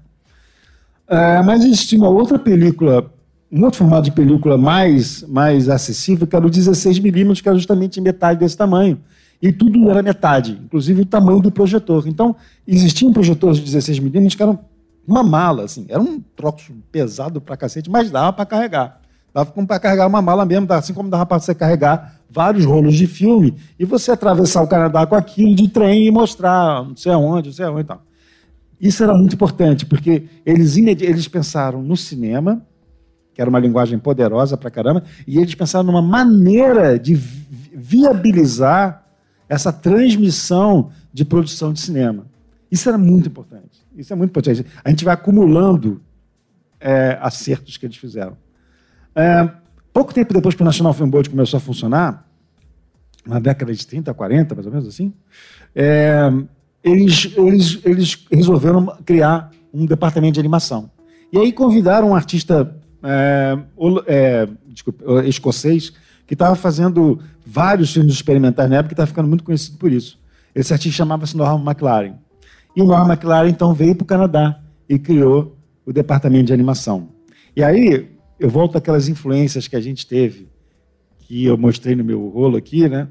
Uh, mas existe uma outra película, um outro formato de película mais, mais acessível, que era o dezesseis milímetros, que era justamente metade desse tamanho. E tudo era metade, inclusive o tamanho do projetor. Então, existiam projetores de dezesseis milímetros que eram uma mala, assim, era um troço pesado pra cacete, mas dava para carregar. Dava para carregar uma mala mesmo, assim como dava para você carregar vários rolos de filme e você atravessar o Canadá com aquilo de trem e mostrar não sei aonde, não sei aonde e tal. Isso era muito importante, porque eles, eles pensaram no cinema, que era uma linguagem poderosa pra caramba, e eles pensaram numa maneira de viabilizar essa transmissão de produção de cinema. Isso era muito importante. Isso é muito importante. A gente vai acumulando é, acertos que eles fizeram. É, pouco tempo depois que o National Film Board começou a funcionar, na década de trinta, quarenta, mais ou menos assim, é, eles, eles, eles resolveram criar um departamento de animação. E aí convidaram um artista é, é, desculpa, escocês que estava fazendo vários filmes experimentais na época e estava ficando muito conhecido por isso. Esse artista chamava-se Norman McLaren. E o Norman McLaren, então, veio para o Canadá e criou o departamento de animação. E aí, eu volto àquelas influências que a gente teve, que eu mostrei no meu rolo aqui, né?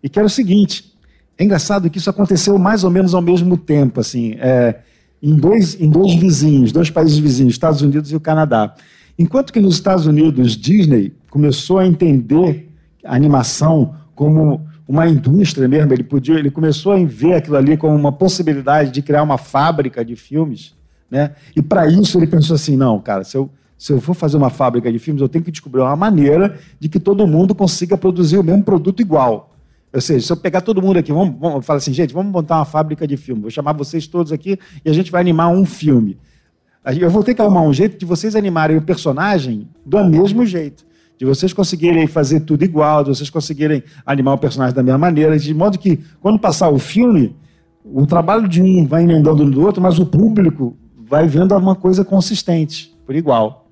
E que era o seguinte, é engraçado que isso aconteceu mais ou menos ao mesmo tempo, assim, é, em, dois, em dois vizinhos, dois países vizinhos, Estados Unidos e o Canadá. Enquanto que nos Estados Unidos, Disney começou a entender a animação como uma indústria mesmo, ele, podia, ele começou a ver aquilo ali como uma possibilidade de criar uma fábrica de filmes, né? E para isso ele pensou assim, não, cara, se eu, se eu for fazer uma fábrica de filmes, eu tenho que descobrir uma maneira de que todo mundo consiga produzir o mesmo produto igual. Ou seja, se eu pegar todo mundo aqui, vamos, vamos falar assim, gente, vamos montar uma fábrica de filme, vou chamar vocês todos aqui e a gente vai animar um filme. Eu vou ter que arrumar um jeito de vocês animarem o personagem do mesmo jeito, de vocês conseguirem fazer tudo igual, de vocês conseguirem animar o personagem da mesma maneira, de modo que, quando passar o filme, o trabalho de um vai emendando no outro, mas o público vai vendo alguma coisa consistente, por igual.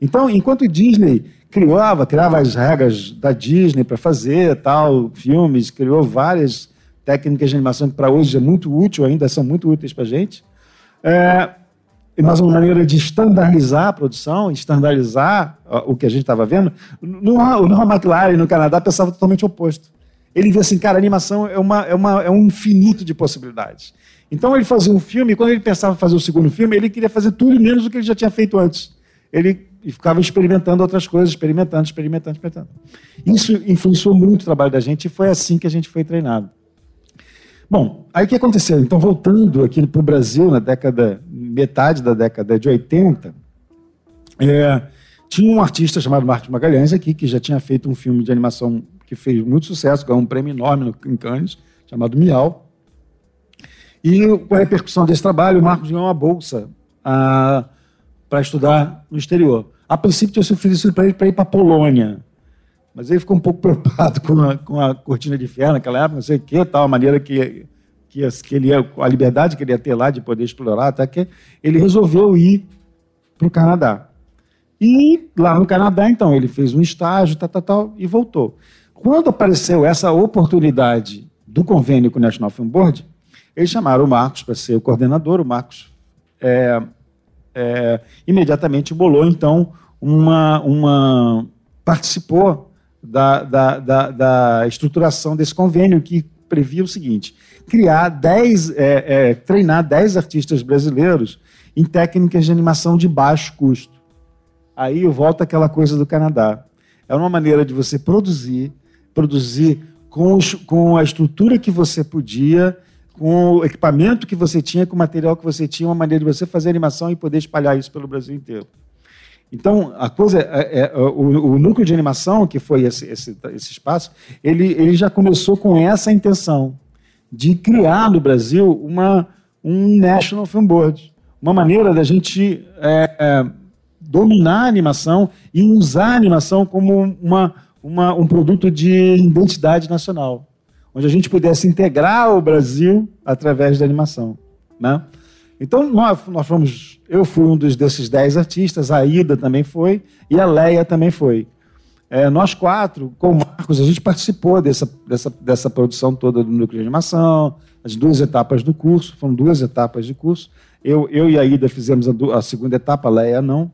Então, enquanto o Disney criava, criava as regras da Disney para fazer tal, filmes, criou várias técnicas de animação que para hoje é muito útil, ainda são muito úteis para a gente, é... mas uma maneira de estandarizar a produção, estandarizar o que a gente estava vendo. No, no McLaren, no Canadá, pensava totalmente o oposto. Ele via assim, cara, a animação é, uma, é, uma, é um infinito de possibilidades. Então ele fazia um filme, e quando ele pensava em fazer o segundo filme, ele queria fazer tudo menos do que ele já tinha feito antes. Ele ficava experimentando outras coisas, experimentando, experimentando, experimentando. Isso influenciou muito o trabalho da gente e foi assim que a gente foi treinado. Bom, aí o que aconteceu? Então, voltando aqui para o Brasil, na década, metade da década de oitenta, é, tinha um artista chamado Marcos Magalhães aqui, que já tinha feito um filme de animação que fez muito sucesso, ganhou um prêmio enorme no, em Cannes, chamado Miau. E com a repercussão desse trabalho, o Marcos ganhou uma bolsa para estudar no exterior. A princípio, eu sofri isso para ele para ir para a Polônia. Mas ele ficou um pouco preocupado com a, com a cortina de ferro naquela época, não sei o que, tal, a maneira que, que, que ele ia, a liberdade que ele ia ter lá de poder explorar, até que ele resolveu ir para o Canadá. E lá no Canadá, então, ele fez um estágio, tal, tal, tal, e voltou. Quando apareceu essa oportunidade do convênio com o National Film Board, Eles chamaram o Marcos para ser o coordenador. O Marcos é, é, imediatamente bolou, então, uma, uma participou da, da, da, da estruturação desse convênio que previa o seguinte: criar dez, é, é, treinar dez artistas brasileiros em técnicas de animação de baixo custo. Aí volta aquela coisa do Canadá. É uma maneira de você produzir, produzir com, os, com a estrutura que você podia, com o equipamento que você tinha, com o material que você tinha, uma maneira de você fazer animação e poder espalhar isso pelo Brasil inteiro. Então, a coisa, é, é, o, o núcleo de animação, que foi esse, esse, esse espaço, ele, ele já começou com essa intenção de criar no Brasil uma, um National Film Board, uma maneira da gente é, é, dominar a animação e usar a animação como uma, uma, um produto de identidade nacional, onde a gente pudesse integrar o Brasil através da animação, né? Então, nós, nós fomos, eu fui um dos, desses dez artistas, a Ida também foi, e a Leia também foi. É, nós quatro, com o Marcos, a gente participou dessa, dessa, dessa produção toda do Núcleo de Animação, as duas etapas do curso, foram duas etapas de curso. Eu, eu e a Ida fizemos a, do, a segunda etapa, a Leia não.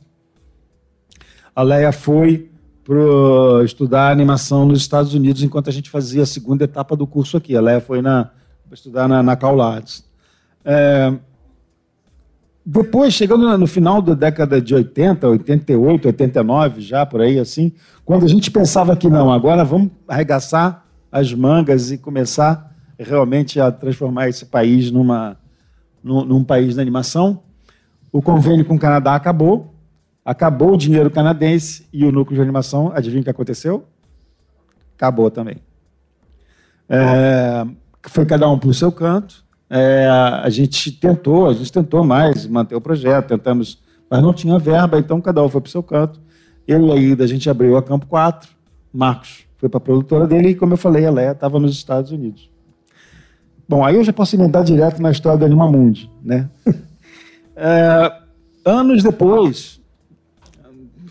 A Leia foi pro estudar animação nos Estados Unidos, enquanto a gente fazia a segunda etapa do curso aqui. A Leia foi na, estudar na, na CalArts. É, Depois, chegando no final da década de oitenta, oitenta e oito, oitenta e nove, já por aí assim, quando a gente pensava que não, agora vamos arregaçar as mangas e começar realmente a transformar esse país numa, num, num país da animação, o convênio com o Canadá acabou, acabou o dinheiro canadense e o núcleo de animação, adivinha o que aconteceu? Acabou também. É, foi cada um para o seu canto. É, a gente tentou, a gente tentou mais manter o projeto, tentamos, mas não tinha verba, então cada um foi para o seu canto. Eu e a Ida, a gente abriu a Campo quatro, Marcos foi para a produtora dele e, como eu falei, a Leia estava nos Estados Unidos. Bom, aí eu já posso emendar direto na história do Animamundi, né? É, anos depois,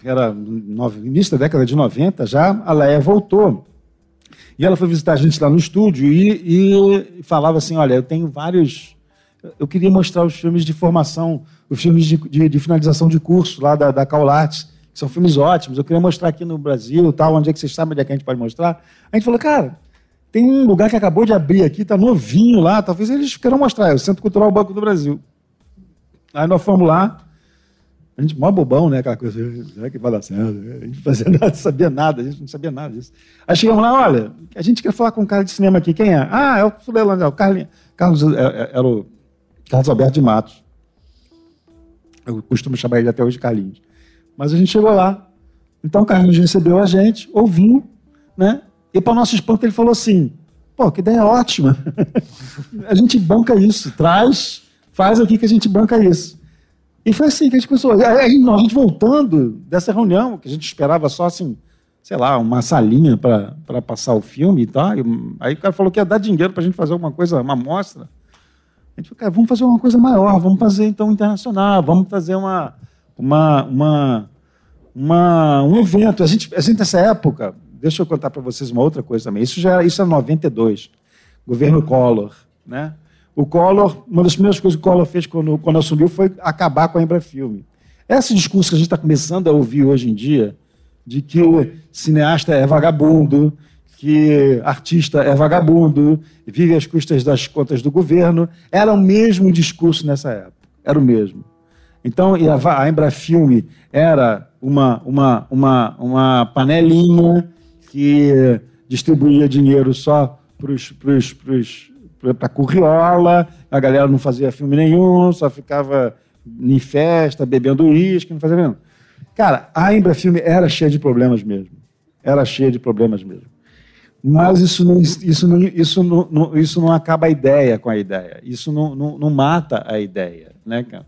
era no início da década de noventa já, a Leia voltou. E ela foi visitar a gente lá no estúdio e, e falava assim, olha, eu tenho vários... Eu queria mostrar os filmes de formação, os filmes de, de, de finalização de curso lá da, da CalArts, que são filmes ótimos, eu queria mostrar aqui no Brasil, tal, onde é que vocês sabem, onde é que a gente pode mostrar. A gente falou, cara, tem um lugar que acabou de abrir aqui, está novinho lá, talvez eles queiram mostrar, é o Centro Cultural Banco do Brasil. Aí nós fomos lá, a gente, mó bobão, né, aquela coisa, será que vai dar certo? A gente fazia nada, sabia nada, a gente não sabia nada disso. Aí chegamos lá, olha, a gente quer falar com um cara de cinema aqui, quem é? Ah, é o fulano, é o Carlinhos, Carlos, é, é, é o Carlos Alberto de Matos. Eu costumo chamar ele até hoje Carlinhos. Mas a gente chegou lá, então o Carlinhos recebeu a gente, ouviu, né, e para o nosso espanto ele falou assim, pô, que ideia ótima, a gente banca isso, traz, faz aqui que a gente banca isso. E foi assim que a gente começou. Aí nós voltando dessa reunião, que a gente esperava só assim, sei lá, uma salinha para passar o filme e tal. E aí o cara falou que ia dar dinheiro para a gente fazer alguma coisa, uma mostra. A gente falou, cara, vamos fazer uma coisa maior, vamos fazer então internacional, vamos fazer uma, uma, uma, uma, um evento. A gente, a gente, nessa época, deixa eu contar para vocês uma outra coisa também. Isso já isso é noventa e dois, governo Collor, né? O Collor, uma das primeiras coisas que o Collor fez quando, quando assumiu foi acabar com a Embrafilme. Esse discurso que a gente está começando a ouvir hoje em dia, de que o cineasta é vagabundo, que artista é vagabundo, vive às custas das contas do governo, era o mesmo discurso nessa época, era o mesmo. Então, a Embrafilme era uma, uma, uma, uma panelinha que distribuía dinheiro só para os... para curriola, a galera não fazia filme nenhum, só ficava em festa, bebendo uísque, não fazia nenhum. Cara, a Embrafilme era cheia de problemas mesmo. Era cheia de problemas mesmo. Mas isso não, isso não, isso não, isso não acaba a ideia com a ideia. Isso não, não, não mata a ideia, né, cara?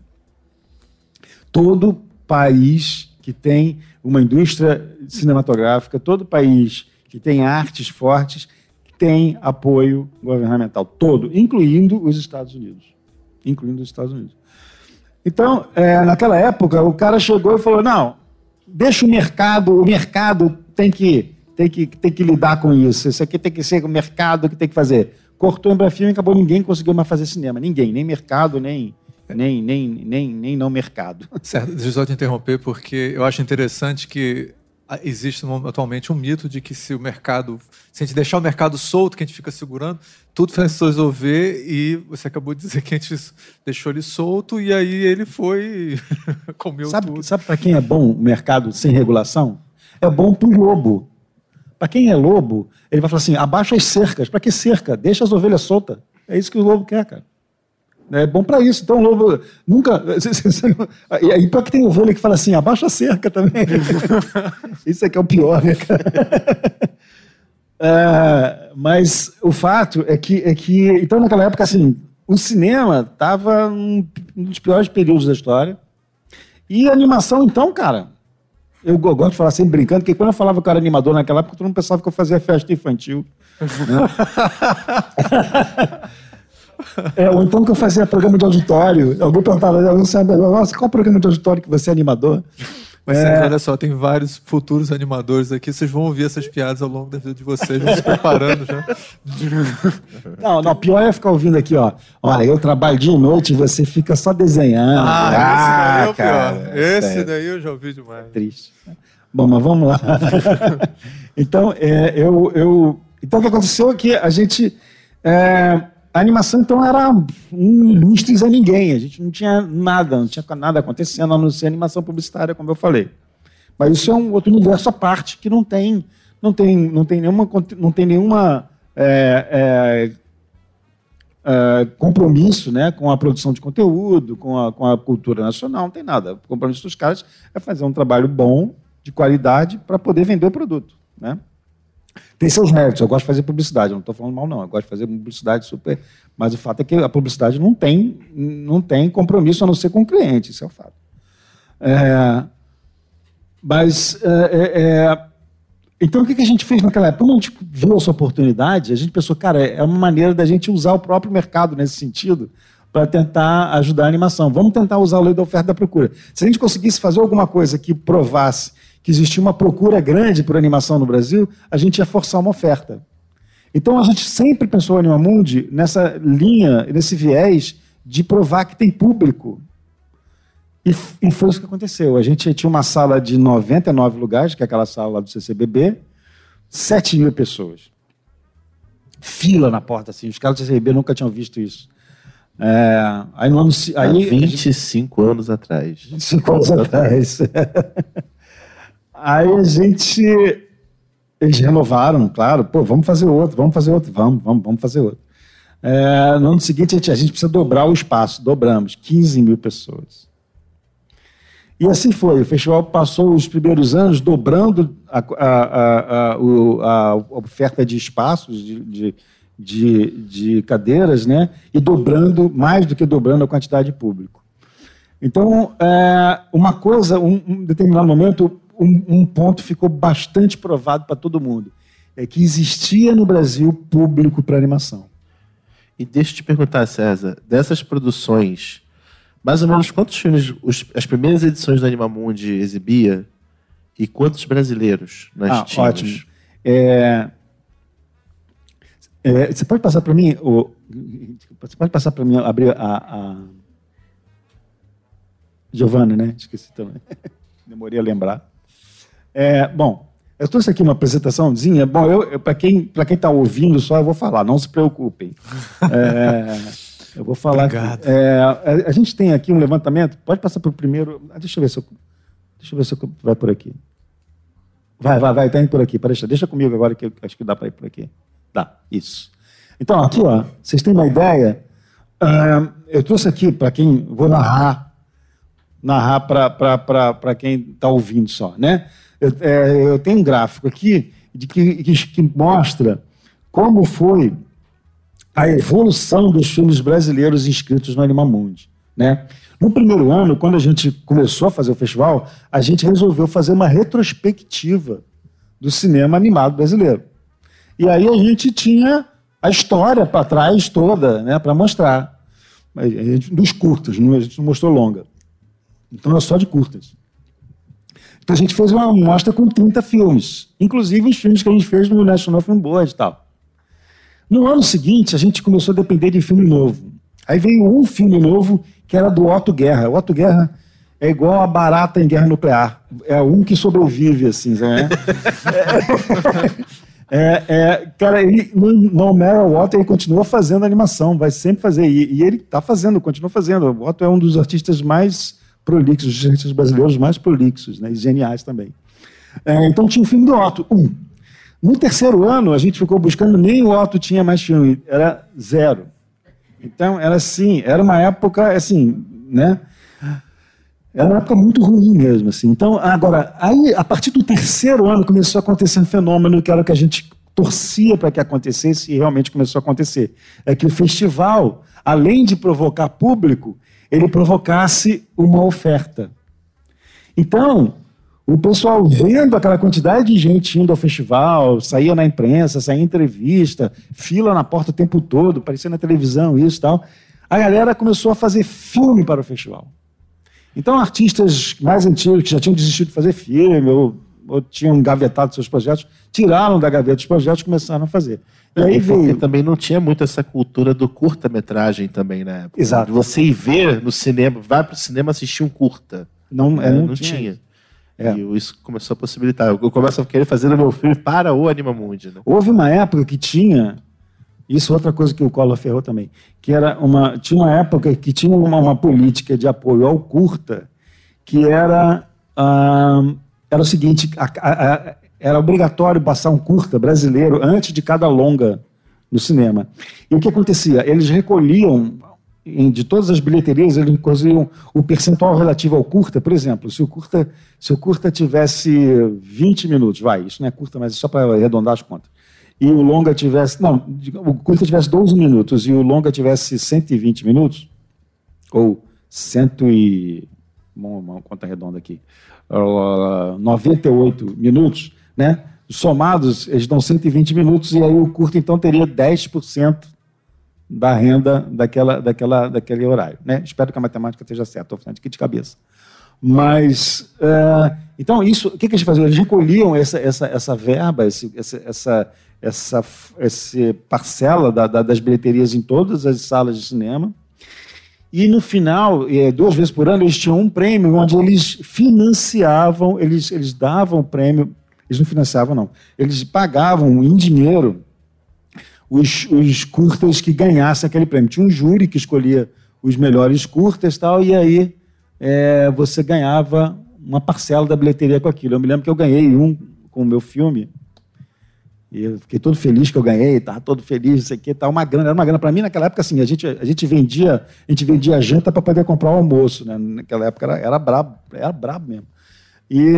Todo país que tem uma indústria cinematográfica, todo país que tem artes fortes, tem apoio governamental todo, incluindo os Estados Unidos. Incluindo os Estados Unidos. Então, é, naquela época, o cara chegou e falou, não, deixa o mercado, o mercado tem que, tem que, tem que lidar com isso, isso aqui tem que ser o mercado que tem que fazer. cortou o Embrafilme e acabou, ninguém conseguiu mais fazer cinema. Ninguém, nem mercado, nem, nem, nem, nem, nem não mercado. Certo, deixa eu só te interromper, porque eu acho interessante que existe atualmente um mito de que se o mercado, se a gente deixar o mercado solto, que a gente fica segurando, tudo vai se resolver, e você acabou de dizer que a gente deixou ele solto e aí ele foi comeu sabe, tudo. Sabe para quem é bom o mercado sem regulação? É bom para o lobo. Para quem é lobo, ele vai falar assim, abaixa as cercas. Para que cerca? Deixa as ovelhas soltas. É isso que o lobo quer, cara. É bom para isso. Então, o lobo nunca... E aí, pior que tem ovelha que fala assim, abaixa a cerca também. Isso é que é o pior, né, cara? É, mas o fato é que, é que... Então, naquela época, assim, o cinema estava num dos piores períodos da história. E a animação, então, cara... Eu gosto de falar sempre brincando, porque quando eu falava que eu era animador naquela época, todo mundo pensava que eu fazia festa infantil. Né? É, ou então que eu fazia programa de auditório. Alguém perguntava, nossa, qual é o programa de auditório que você é animador? Mas é... olha só, tem vários futuros animadores aqui, vocês vão ouvir essas piadas ao longo da vida de vocês, vão se preparando já. Não, não, pior é ficar ouvindo aqui, ó. Olha, eu trabalho de noite e você fica só desenhando. Ah, ah esse daí é o cara, pior. Esse sério. Daí eu já ouvi demais. É triste. Bom, mas vamos lá. Então, é, eu, eu... então, o que aconteceu é que a gente... É... A animação, então, era um lustre a ninguém. A gente não tinha nada, não tinha nada acontecendo, a não ser animação publicitária, como eu falei. Mas isso é um outro universo à parte que não tem, não tem, não tem nenhuma, não tem nenhuma é, é, é, compromisso, né, com a produção de conteúdo, com a, com a cultura nacional, não tem nada. O compromisso dos caras é fazer um trabalho bom, de qualidade, para poder vender o produto, né? Tem seus méritos, eu gosto de fazer publicidade, eu não estou falando mal, não, eu gosto de fazer publicidade super... Mas o fato é que a publicidade não tem, não tem compromisso a não ser com o cliente, isso é o fato. É, mas, é, é, então, o que a gente fez naquela época? Quando a gente viu essa oportunidade, a gente pensou, cara, é uma maneira da gente usar o próprio mercado nesse sentido para tentar ajudar a animação. Vamos tentar usar a lei da oferta e da procura. Se a gente conseguisse fazer alguma coisa que provasse que existia uma procura grande por animação no Brasil, a gente ia forçar uma oferta. Então, a gente sempre pensou o Animamundi nessa linha, nesse viés de provar que tem público. E, e foi isso que aconteceu. A gente tinha uma sala de noventa e nove lugares, que é aquela sala lá do C C B B, sete mil pessoas. Fila na porta, assim. Os caras do C C B B nunca tinham visto isso. É, aí no ano, aí, Há vinte e cinco gente... anos atrás. vinte e cinco anos atrás. Aí a gente, eles renovaram, claro, pô, vamos fazer outro, vamos fazer outro, vamos, vamos, vamos fazer outro. É, no ano seguinte, a gente, a gente precisa dobrar o espaço, dobramos, quinze mil pessoas. E assim foi, o festival passou os primeiros anos dobrando a, a, a, a, a oferta de espaços, de, de, de, de cadeiras, né? E dobrando, mais do que dobrando a quantidade de público. Então, é, uma coisa, um, um determinado momento... Um, um ponto ficou bastante provado para todo mundo, é que existia no Brasil público para animação. E deixa eu te perguntar, César, dessas produções, mais ou menos quantos filmes os, as primeiras edições do Animamundi exibia e quantos brasileiros nós ah, tínhamos? Ótimo. É... É, você pode passar para mim, ou... você pode passar para mim, abrir a, a... Giovanna, né? Esqueci também. Demorei a lembrar. É, bom, eu trouxe aqui uma apresentaçãozinha. Bom, eu, eu, para quem para quem está ouvindo só, eu vou falar, não se preocupem. É, eu vou falar. Obrigado. Que, é, a, a gente tem aqui um levantamento. Pode passar para o primeiro. Ah, deixa eu ver se eu, deixa eu ver se eu, vai por aqui. Vai, vai, vai, está indo por aqui. Deixa, deixa comigo agora, que eu, acho que dá para ir por aqui. Dá, isso. Então, aqui, ó, vocês têm uma ideia? Uh, eu trouxe aqui, para quem... Vou narrar, narrar para quem está ouvindo só, né? Eu, é, eu tenho um gráfico aqui de que, que, que mostra como foi a evolução dos filmes brasileiros inscritos no Animamundi, né? No primeiro ano, quando a gente começou a fazer o festival, a gente resolveu fazer uma retrospectiva do cinema animado brasileiro. E aí a gente tinha a história para trás toda, né, para mostrar. A gente, dos curtas, a gente não mostrou longa. Então é só de curtas. Então a gente fez uma amostra com trinta filmes, inclusive os filmes que a gente fez no National Film Board e tal. No ano seguinte, a gente começou a depender de filme novo. Aí veio um filme novo, que era do Otto Guerra. O Otto Guerra é igual a barata em guerra nuclear. É um que sobrevive, assim, né? É, é, cara, ele, no matter what, ele continua fazendo animação, vai sempre fazer. E, e ele está fazendo, continua fazendo. O Otto é um dos artistas mais prolixos, dos artistas brasileiros mais prolixos, né? E geniais também. É, então tinha um filme do Otto, um. No terceiro ano, a gente ficou buscando, nem o Otto tinha mais filme, era zero. Então, era assim, era uma época, assim, né? Era uma época muito ruim mesmo, assim. Então, agora, aí, a partir do terceiro ano, começou a acontecer um fenômeno que era o que a gente torcia para que acontecesse e realmente começou a acontecer. É que o festival, além de provocar público, ele provocasse uma oferta. Então, o pessoal vendo aquela quantidade de gente indo ao festival, saía na imprensa, saía em entrevista, fila na porta o tempo todo, aparecia na televisão, isso e tal. A galera começou a fazer filme para o festival. Então, artistas mais antigos que já tinham desistido de fazer filme ou, ou tinham engavetado seus projetos, tiraram da gaveta os projetos e começaram a fazer. E aí veio... Porque também não tinha muito essa cultura do curta-metragem também na época. Exato. Você ir ver no cinema, vai para o cinema assistir um curta. Não, é, não, não tinha. tinha. É. E isso começou a possibilitar. Eu começo a querer fazer o meu filme para o Animamundi. Né? Houve uma época que tinha... Isso é outra coisa que o Collor ferrou também. Que era uma, tinha uma época que tinha uma, uma política de apoio ao curta que era, ah, era o seguinte, a, a, a, era obrigatório passar um curta brasileiro antes de cada longa no cinema. E o que acontecia? Eles recolhiam... de todas as bilheterias, eles conseguiam o percentual relativo ao curta. Por exemplo, se o curta, se o curta tivesse vinte minutos, vai, isso não é curta, mas é só para arredondar as contas, e o longa tivesse, não, o curta tivesse doze minutos e o longa tivesse cento e vinte minutos, ou cem e... Bom, uma conta redonda aqui, uh, noventa e oito minutos, né? Somados, eles dão cento e vinte minutos e aí o curta, então, teria dez por cento da renda daquela, daquela, daquele horário. Né? Espero que a matemática esteja certa, estou falando aqui de cabeça. Mas, uh, então, isso, o que, que eles faziam? Eles recolhiam essa, essa, essa verba, esse, essa, essa, essa esse parcela da, da, das bilheterias em todas as salas de cinema, e no final, duas vezes por ano, eles tinham um prêmio onde eles financiavam, eles, eles davam o prêmio, eles não financiavam, não, eles pagavam em dinheiro Os, os curtas que ganhassem aquele prêmio. Tinha um júri que escolhia os melhores curtas e tal, e aí é, você ganhava uma parcela da bilheteria com aquilo. Eu me lembro que eu ganhei um com o meu filme, e eu fiquei todo feliz que eu ganhei, estava todo feliz, isso aqui, uma grana, era uma grana. Para mim, naquela época, assim, a gente, a gente vendia a gente vendia a janta para poder comprar o almoço, né? Naquela época era, era brabo, era brabo mesmo. E...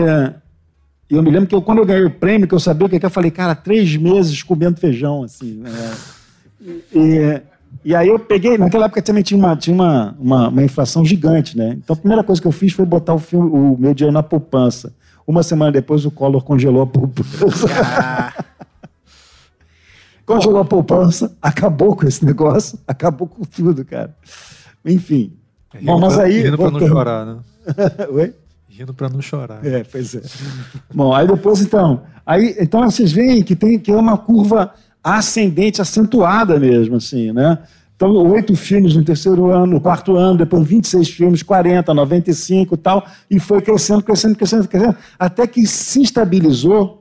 E eu me lembro que eu, quando eu ganhei o prêmio, que eu sabia o que é que eu falei, cara, três meses comendo feijão, assim. É. E, e aí eu peguei, naquela época também tinha, uma, tinha uma, uma, uma inflação gigante, né? Então a primeira coisa que eu fiz foi botar o, filme, o meu dinheiro na poupança. Uma semana depois o Collor congelou a poupança. Ah. Congelou a poupança, acabou com esse negócio, acabou com tudo, cara. Enfim. Bom, mas pra, aí... Pra não chorar, né? Oi? Rindo para não chorar. É, pois é. Bom, aí depois, então... Aí, então, vocês veem que, tem, que é uma curva ascendente, acentuada mesmo, assim, né? Então, oito filmes no terceiro ano, no quarto ano, depois vinte e seis filmes, quarenta, noventa e cinco e tal, e foi crescendo, crescendo, crescendo, crescendo, até que se estabilizou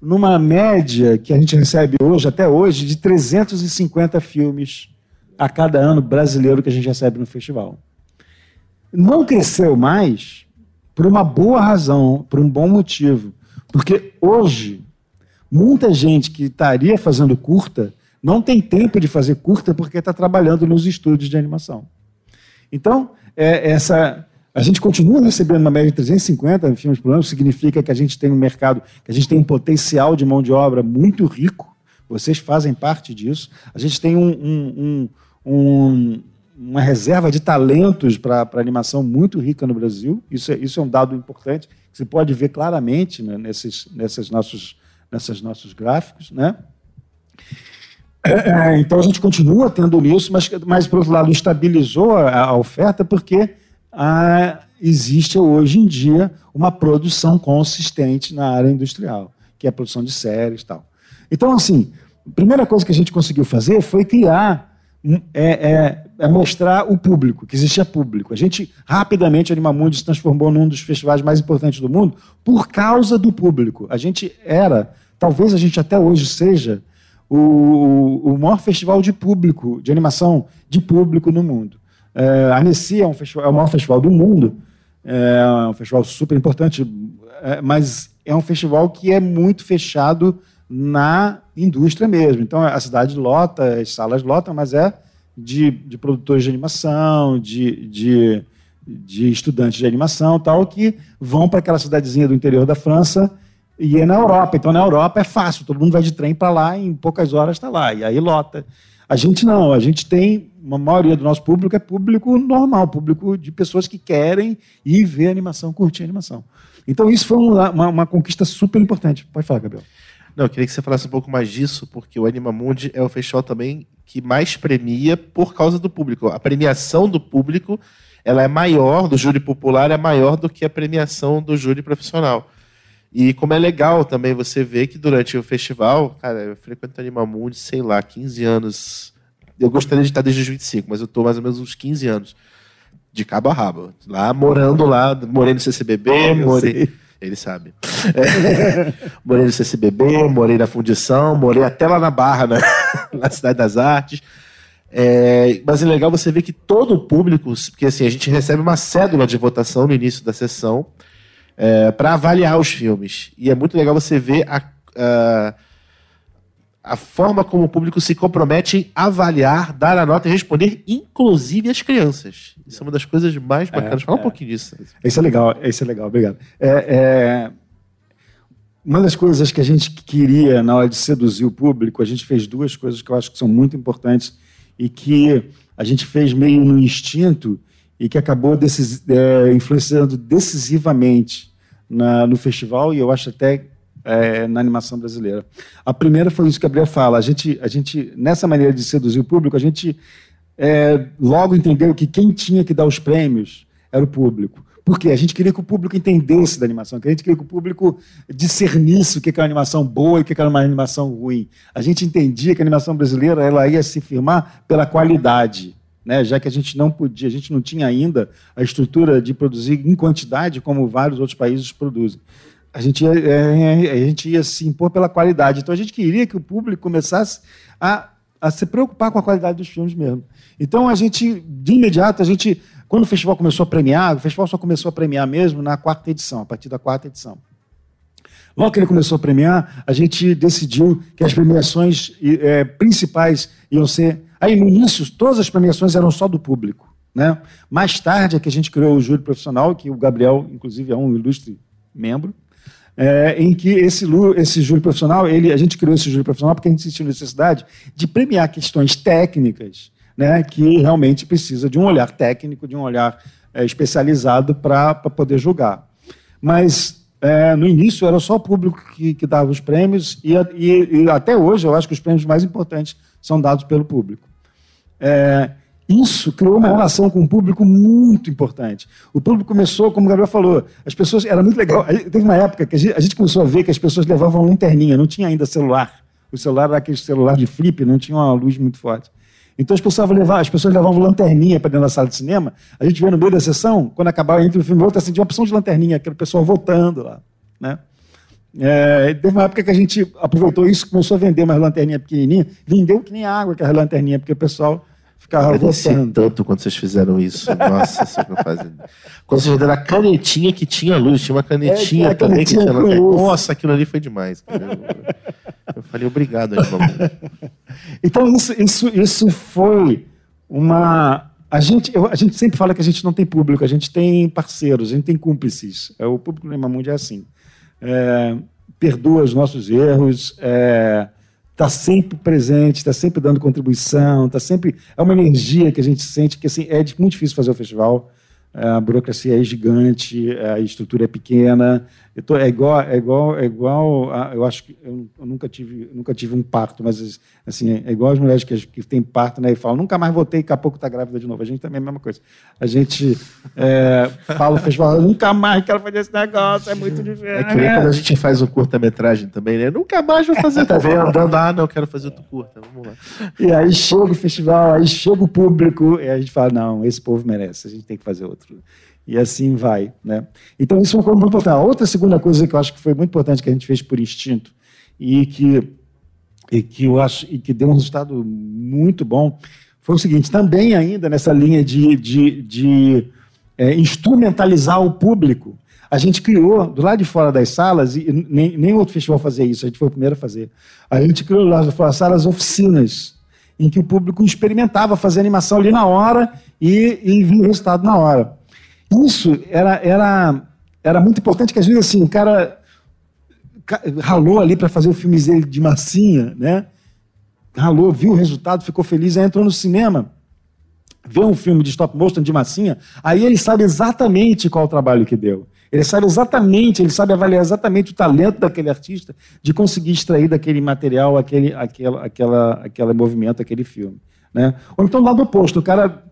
numa média que a gente recebe hoje, até hoje, de trezentos e cinquenta filmes a cada ano brasileiro que a gente recebe no festival. Não cresceu mais... por uma boa razão, por um bom motivo. Porque hoje, muita gente que estaria fazendo curta não tem tempo de fazer curta porque está trabalhando nos estúdios de animação. Então, é, essa, a gente continua recebendo uma média de trezentos e cinquenta filmes por ano, significa que a gente tem um mercado, que a gente tem um potencial de mão de obra muito rico, vocês fazem parte disso. A gente tem um... um, um, um uma reserva de talentos para animação muito rica no Brasil. Isso é, isso é um dado importante, que se pode ver claramente, né, nesses, nesses, nossos, nesses nossos gráficos. Né? É, então, a gente continua tendo isso, mas, mas, por outro lado, estabilizou a, a oferta porque a, existe, hoje em dia, uma produção consistente na área industrial, que é a produção de séries e tal. Então, assim... a primeira coisa que a gente conseguiu fazer foi criar, é, é, é mostrar o público, que existia público. A gente, rapidamente, Animamundi se transformou num dos festivais mais importantes do mundo por causa do público. A gente era, talvez a gente até hoje seja, o, o maior festival de público, de animação de público no mundo. É, a Annecy é, um festival, é o maior festival do mundo, é um festival super importante, é, mas é um festival que é muito fechado na indústria mesmo. Então, a cidade lota, as salas lotam, mas é de, de produtores de animação, de, de, de estudantes de animação, tal, que vão para aquela cidadezinha do interior da França e é na Europa. Então, na Europa é fácil, todo mundo vai de trem para lá e em poucas horas está lá, e aí lota. A gente não, a gente tem, a maioria do nosso público é público normal, público de pessoas que querem ir ver animação, curtir animação. Então, isso foi uma, uma conquista super importante. Pode falar, Gabriel. Não, eu queria que você falasse um pouco mais disso, porque o Animamundi é o festival também que mais premia por causa do público. A premiação do público, ela é maior, do júri popular, é maior do que a premiação do júri profissional. E como é legal também você ver que durante o festival, cara, eu frequento o Animamundi, sei lá, quinze anos. Eu gostaria de estar desde os vinte e cinco, mas eu estou mais ou menos uns quinze anos, de cabo a rabo. Lá, morando lá, morei no C C B B, morei... Ele sabe. É. Morei no C C B B, morei na Fundição, morei até lá na Barra, né? Na Cidade das Artes. É, mas é legal você ver que todo o público, porque assim, a gente recebe uma cédula de votação no início da sessão é, para avaliar os filmes. E é muito legal você ver a, a, a forma como o público se compromete em avaliar, dar a nota e responder, inclusive as crianças. Isso é uma das coisas mais bacanas. É, Fala é. um pouquinho disso. Isso é legal, isso é legal, obrigado. É, é... Uma das coisas que a gente queria na hora de seduzir o público, a gente fez duas coisas que eu acho que são muito importantes e que a gente fez meio no instinto e que acabou decis... é, influenciando decisivamente na... no festival e eu acho até É, na animação brasileira. A primeira foi isso que a Gabriel fala. A gente, a gente, nessa maneira de seduzir o público, a gente é, logo entendeu que quem tinha que dar os prêmios era o público. Por quê? A gente queria que o público entendesse da animação, que a gente queria que o público discernisse o que é uma animação boa e o que é uma animação ruim. A gente entendia que a animação brasileira ela ia se firmar pela qualidade, né? Já que a gente não podia, a gente não tinha ainda a estrutura de produzir em quantidade como vários outros países produzem. A gente, ia, a gente ia se impor pela qualidade. Então, a gente queria que o público começasse a, a se preocupar com a qualidade dos filmes mesmo. Então, a gente, de imediato, a gente, quando o festival começou a premiar, o festival só começou a premiar mesmo na quarta edição, a partir da quarta edição. Logo que ele começou a premiar, a gente decidiu que as premiações é, principais iam ser... Aí, no início, todas as premiações eram só do público, né? Mais tarde é que a gente criou o júri profissional, que o Gabriel, inclusive, é um ilustre membro. É, em que esse, esse júri profissional, ele, a gente criou esse júri profissional porque a gente sentiu necessidade de premiar questões técnicas, né, que realmente precisa de um olhar técnico, de um olhar é, especializado para poder julgar. Mas, é, no início, era só o público que, que dava os prêmios e, e, e até hoje eu acho que os prêmios mais importantes são dados pelo público. É, Isso criou uma relação com o público muito importante. O público começou, como o Gabriel falou, as pessoas... Era muito legal. Teve uma época que a gente, a gente começou a ver que as pessoas levavam lanterninha, não tinha ainda celular. O celular era aquele celular de flip, não tinha uma luz muito forte. Então as pessoas levavam, as pessoas levavam lanterninha para dentro da sala de cinema. A gente vê no meio da sessão, quando acabava entre o filme e outro, acendia uma opção de lanterninha, aquele pessoal voltando lá, né? É, teve uma época que a gente aproveitou isso, começou a vender umas lanterninhas pequenininhas, vendeu que nem água aquela lanterninha, porque o pessoal... Ficava voltando. Tanto quando vocês fizeram isso. Nossa, vocês não fazem. Quando vocês deram a canetinha que tinha luz, tinha uma canetinha é, também canetinha que tinha luz. luz. Nossa, aquilo ali foi demais. Eu falei obrigado. Então, isso, isso, isso foi uma... A gente, eu, a gente sempre fala que a gente não tem público, a gente tem parceiros, a gente tem cúmplices. O público do Animamundi é assim. É, perdoa os nossos erros, é... Está sempre presente, está sempre dando contribuição, está sempre... É uma energia que a gente sente, que assim, é muito difícil fazer o festival. a burocracia é gigante, a estrutura é pequena. Eu tô, é igual, é igual, é igual a, eu acho que eu, eu nunca tive, nunca tive um parto, mas assim, é igual as mulheres que, que têm parto, né, e falam, nunca mais voltei, e daqui a pouco está grávida de novo. A gente também é a mesma coisa. A gente é, fala, fez, fala, nunca mais quero fazer esse negócio, é muito diferente. É que nem quando a gente faz um curta-metragem também, né? Nunca mais vou fazer, tá vendo? Ah, não, eu quero fazer outro curta, vamos lá. E aí chega o festival, aí chega o público, e a gente fala, não, esse povo merece, a gente tem que fazer outro. E assim vai, né? Então, isso é uma coisa muito importante. Outra segunda coisa que eu acho que foi muito importante, que a gente fez por instinto, e que, e que eu acho e que deu um resultado muito bom, foi o seguinte, também ainda nessa linha de, de, de é, instrumentalizar o público, a gente criou, do lado de fora das salas, e nem, nem outro festival fazia isso, a gente foi o primeiro a fazer, a gente criou do lado de fora das salas oficinas, em que o público experimentava fazer animação ali na hora e, e via o resultado na hora. Isso era, era, era muito importante, que às vezes assim, o cara ralou ali para fazer o filme de massinha, né? Ralou, viu o resultado, ficou feliz, aí entrou no cinema, vê um filme de stop motion de massinha, aí ele sabe exatamente qual o trabalho que deu. Ele sabe exatamente, ele sabe avaliar exatamente o talento daquele artista de conseguir extrair daquele material, aquele, aquela, aquela, aquele movimento, aquele filme, né? Ou então, do lado oposto, o cara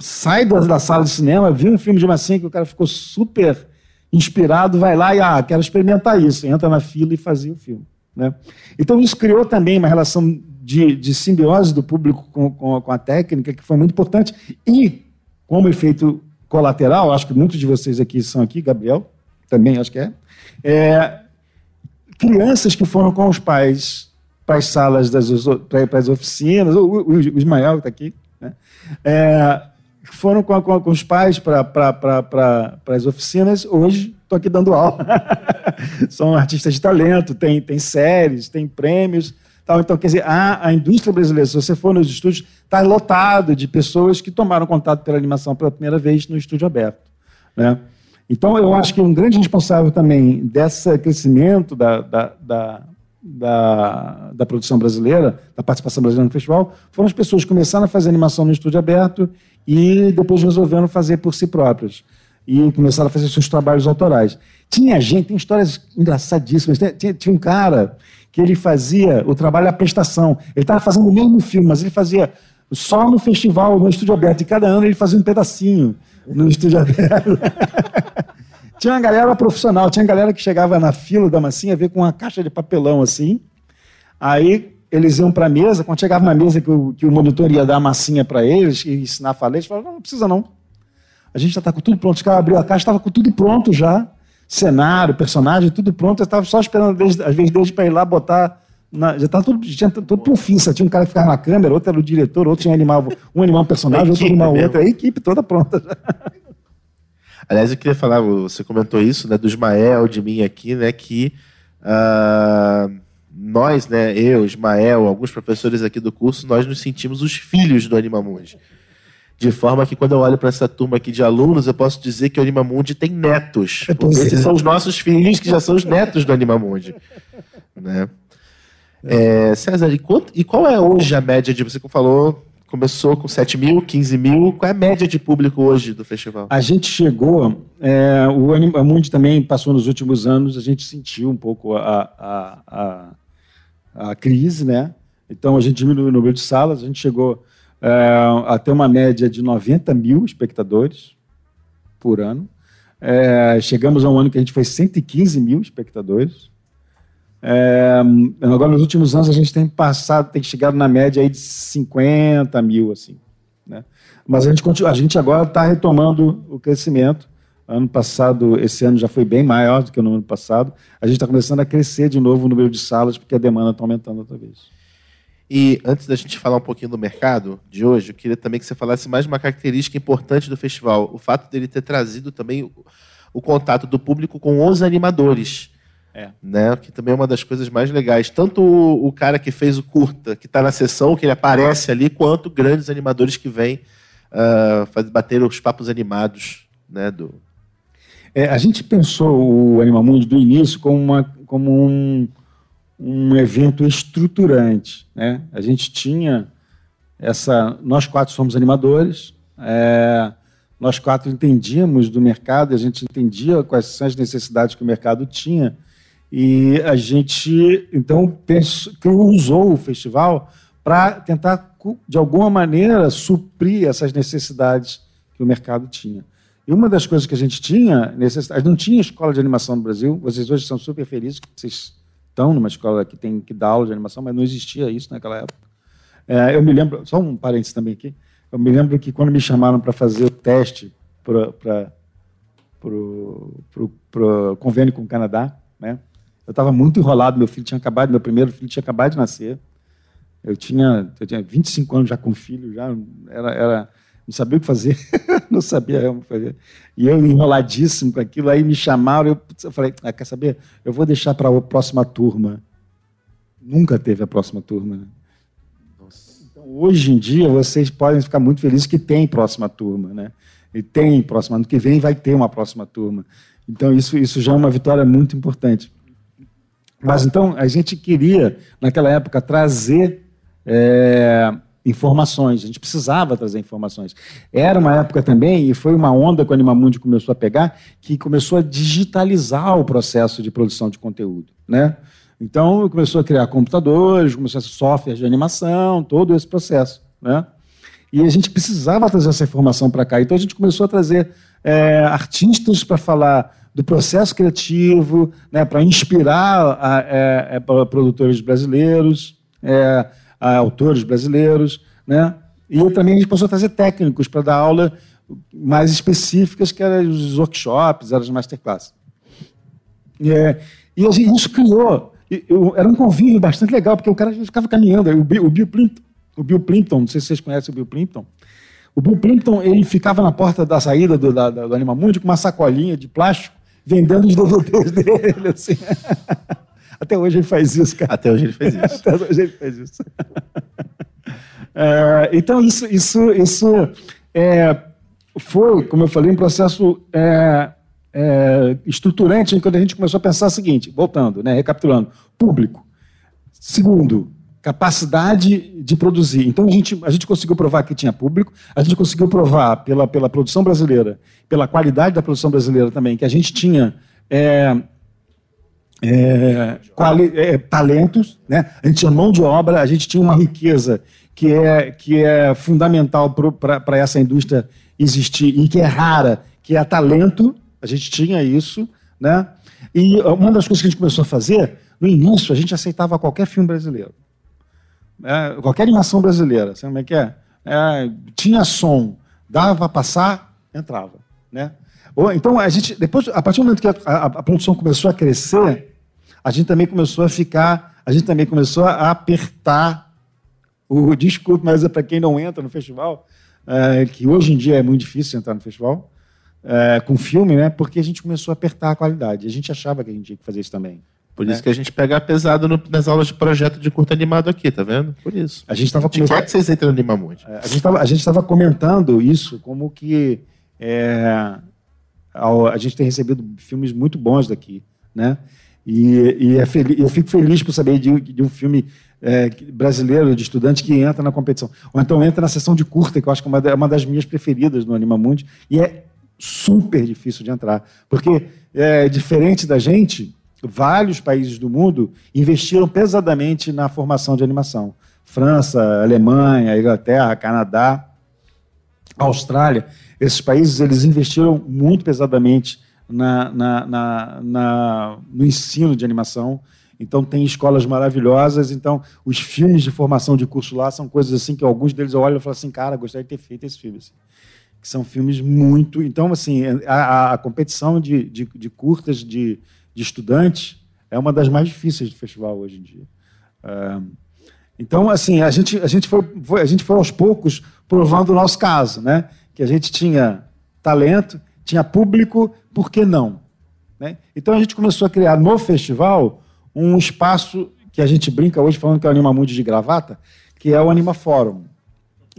sai da, da sala de cinema, viu um filme de massinha que o cara ficou super inspirado, vai lá e, ah, quero experimentar isso, entra na fila e fazia o filme, né? Então, isso criou também uma relação de, de simbiose do público com, com, com a técnica, que foi muito importante. E, como efeito colateral, acho que muitos de vocês aqui são aqui, Gabriel, também acho que é, é crianças que foram com os pais para as salas, das, para as oficinas, o, o, o Ismael está aqui, né? É, foram com, com, com os pais para pra, pra, pra, pra as oficinas, hoje estou aqui dando aula. São artistas de talento, tem, tem séries, tem prêmios, tal. Então, quer dizer, a, a indústria brasileira, se você for nos estúdios, está lotado de pessoas que tomaram contato pela animação pela primeira vez no estúdio aberto, né? Então, eu acho que um grande responsável também desse crescimento da, da, da, da, da produção brasileira, da participação brasileira no festival, foram as pessoas que começaram a fazer animação no estúdio aberto e depois resolveram fazer por si próprias. E começaram a fazer seus trabalhos autorais. Tinha gente, tem histórias engraçadíssimas. Tinha, tinha um cara que ele fazia o trabalho à prestação. Ele estava fazendo o mesmo filme, mas ele fazia só no festival, no estúdio aberto. E cada ano ele fazia um pedacinho no estúdio aberto. Tinha uma galera profissional, tinha uma galera que chegava na fila da massinha, ver com uma caixa de papelão assim. Aí eles iam para a mesa, quando chegava na mesa que o, que o monitor ia dar a massinha para eles e ensinar a falar, eles falavam, não, não precisa não. A gente já está com tudo pronto. Os caras abriram a caixa, estava com tudo pronto já. Cenário, personagem, tudo pronto. Eu estava só esperando, desde, às vezes, desde para ir lá botar... Na, já estava tudo, tudo para o fim. Só tinha um cara que ficava na câmera, outro era o diretor, outro tinha animado, um animava um personagem, outro animava o outro. A equipe toda pronta já. Aliás, eu queria falar, você comentou isso, né, do Ismael, de mim aqui, né, que uh, nós, né, eu, Ismael, alguns professores aqui do curso, nós nos sentimos os filhos do Animamundi. De forma que, quando eu olho para essa turma aqui de alunos, eu posso dizer que o Animamundi tem netos. Porque esses são os nossos filhos, que já são os netos do Animamundi, né? É, César, e, quanto, e qual é hoje a média de... Você falou, começou com sete mil, quinze mil. Qual é a média de público hoje do festival? A gente chegou... É, o Animamundi também passou nos últimos anos, a gente sentiu um pouco a, a, a, a crise, né? Então, a gente diminuiu o número de salas, a gente chegou... É, até uma média de noventa mil espectadores por ano. É, chegamos a um ano que a gente foi cento e quinze mil espectadores. É, agora, nos últimos anos, a gente tem passado, tem chegado na média aí de cinquenta mil, assim, né? Mas a gente, continua, a gente agora está retomando o crescimento. Ano passado, esse ano já foi bem maior do que no ano passado. A gente está começando a crescer de novo o número de salas, porque a demanda está aumentando outra vez. E antes da gente falar um pouquinho do mercado de hoje, eu queria também que você falasse mais de uma característica importante do festival, o fato dele ter trazido também o, o contato do público com os animadores, é, né? Que também é uma das coisas mais legais. Tanto o, o cara que fez o curta, que está na sessão, que ele aparece ali, quanto grandes animadores que vêm uh, fazer, bater os papos animados, né? Do... É, a gente pensou o Animamundi do início como, uma, como um... um evento estruturante, né? A gente tinha essa... Nós quatro somos animadores, é, nós quatro entendíamos do mercado, a gente entendia quais são as necessidades que o mercado tinha, e a gente, então, pensou, usou o festival para tentar, de alguma maneira, suprir essas necessidades que o mercado tinha. E uma das coisas que a gente tinha, necessidade, não tinha escola de animação no Brasil, vocês hoje são super felizes que vocês estão numa escola que tem que dar aula de animação, mas não existia isso naquela época. É, eu me lembro, só um parênteses também aqui, eu me lembro que quando me chamaram para fazer o teste para o convênio com o Canadá, né? Eu estava muito enrolado, meu filho tinha acabado, meu primeiro filho tinha acabado de nascer, eu tinha, eu tinha vinte e cinco anos já com filho, já era, era, não sabia o que fazer, não sabia realmente o que fazer, e eu enroladíssimo com aquilo, aí me chamaram, eu, eu falei, ah, quer saber, eu vou deixar para a próxima turma, nunca teve a próxima turma, né? Hoje em dia, vocês podem ficar muito felizes que tem próxima turma, né? E tem próxima, ano que vem vai ter uma próxima turma. Então, isso, isso já é uma vitória muito importante. Mas, então, a gente queria, naquela época, trazer é, informações. A gente precisava trazer informações. Era uma época também, e foi uma onda que o Animamundi começou a pegar, que começou a digitalizar o processo de produção de conteúdo, né? Então, começou a criar computadores, começou a fazer software de animação, todo esse processo, né? E a gente precisava trazer essa informação para cá. Então, a gente começou a trazer é, artistas para falar do processo criativo, né, para inspirar a, a, a produtores brasileiros, é, a autores brasileiros, né? E também a gente começou a trazer técnicos para dar aula mais específicas, que eram os workshops, eram as masterclasses. É, e a gente, isso criou... Eu, era um convívio bastante legal, porque o cara ficava caminhando. O Bill, o Bill Plimpton, o Bill Plimpton, não sei se vocês conhecem o Bill Plimpton. O Bill Plimpton, ele ficava na porta da saída do, da, do Animamundi com uma sacolinha de plástico, vendendo os D V Ds dele. Assim. Até hoje ele faz isso, cara. Até hoje ele faz isso. Até hoje ele faz isso. É, então, isso, isso, isso é, foi, como eu falei, um processo... É, É, estruturante, em que a gente começou a pensar o seguinte, voltando, né, recapitulando, público. Segundo, capacidade de produzir. Então, a gente, a gente conseguiu provar que tinha público, a gente conseguiu provar pela, pela produção brasileira, pela qualidade da produção brasileira também, que a gente tinha é, é, quali, é, talentos, né? A gente tinha mão de obra, a gente tinha uma riqueza que é, que é fundamental para essa indústria existir e que é rara, que é talento. A gente tinha isso, né? E uma das coisas que a gente começou a fazer, no início, a gente aceitava qualquer filme brasileiro. É, qualquer animação brasileira, sabe como é que é? É, tinha som, dava, passar, entrava, né? Ou, então, a gente, depois, a partir do momento que a, a, a produção começou a crescer, a gente também começou a ficar, a gente também começou a apertar o desculpa, mas é para quem não entra no festival, é, que hoje em dia é muito difícil entrar no festival, É, com filme, né? Porque a gente começou a apertar a qualidade. A gente achava que a gente tinha que fazer isso também. Por né? isso que a gente pega pesado no, nas aulas de projeto de curto animado aqui, tá vendo? Por isso. A gente estava comentando. Quer que vocês entram no Animamundi? A gente estava comentando isso como que é, a gente tem recebido filmes muito bons daqui, né? E, e é feliz, eu fico feliz por saber de, de um filme é, brasileiro, de estudante, que entra na competição. Ou então entra na sessão de curta, que eu acho que é uma das minhas preferidas no Animamundi. E é super difícil de entrar, porque, é, diferente da gente, vários países do mundo investiram pesadamente na formação de animação. França, Alemanha, Inglaterra, Canadá, Austrália. Esses países eles investiram muito pesadamente na, na, na, na, no ensino de animação. Então, tem escolas maravilhosas. Então, os filmes de formação de curso lá são coisas assim que alguns deles olham e falam assim, cara, gostaria de ter feito esse filme assim. Que são filmes muito... Então, assim, a, a competição de, de, de curtas de, de estudantes é uma das mais difíceis do festival hoje em dia. É, então, assim, a gente, a, gente foi, foi, a gente foi aos poucos provando o nosso caso, né? Que a gente tinha talento, tinha público, por que não? Né? Então, a gente começou a criar no festival um espaço que a gente brinca hoje falando que é o Animamundi de gravata, que é o Animafórum.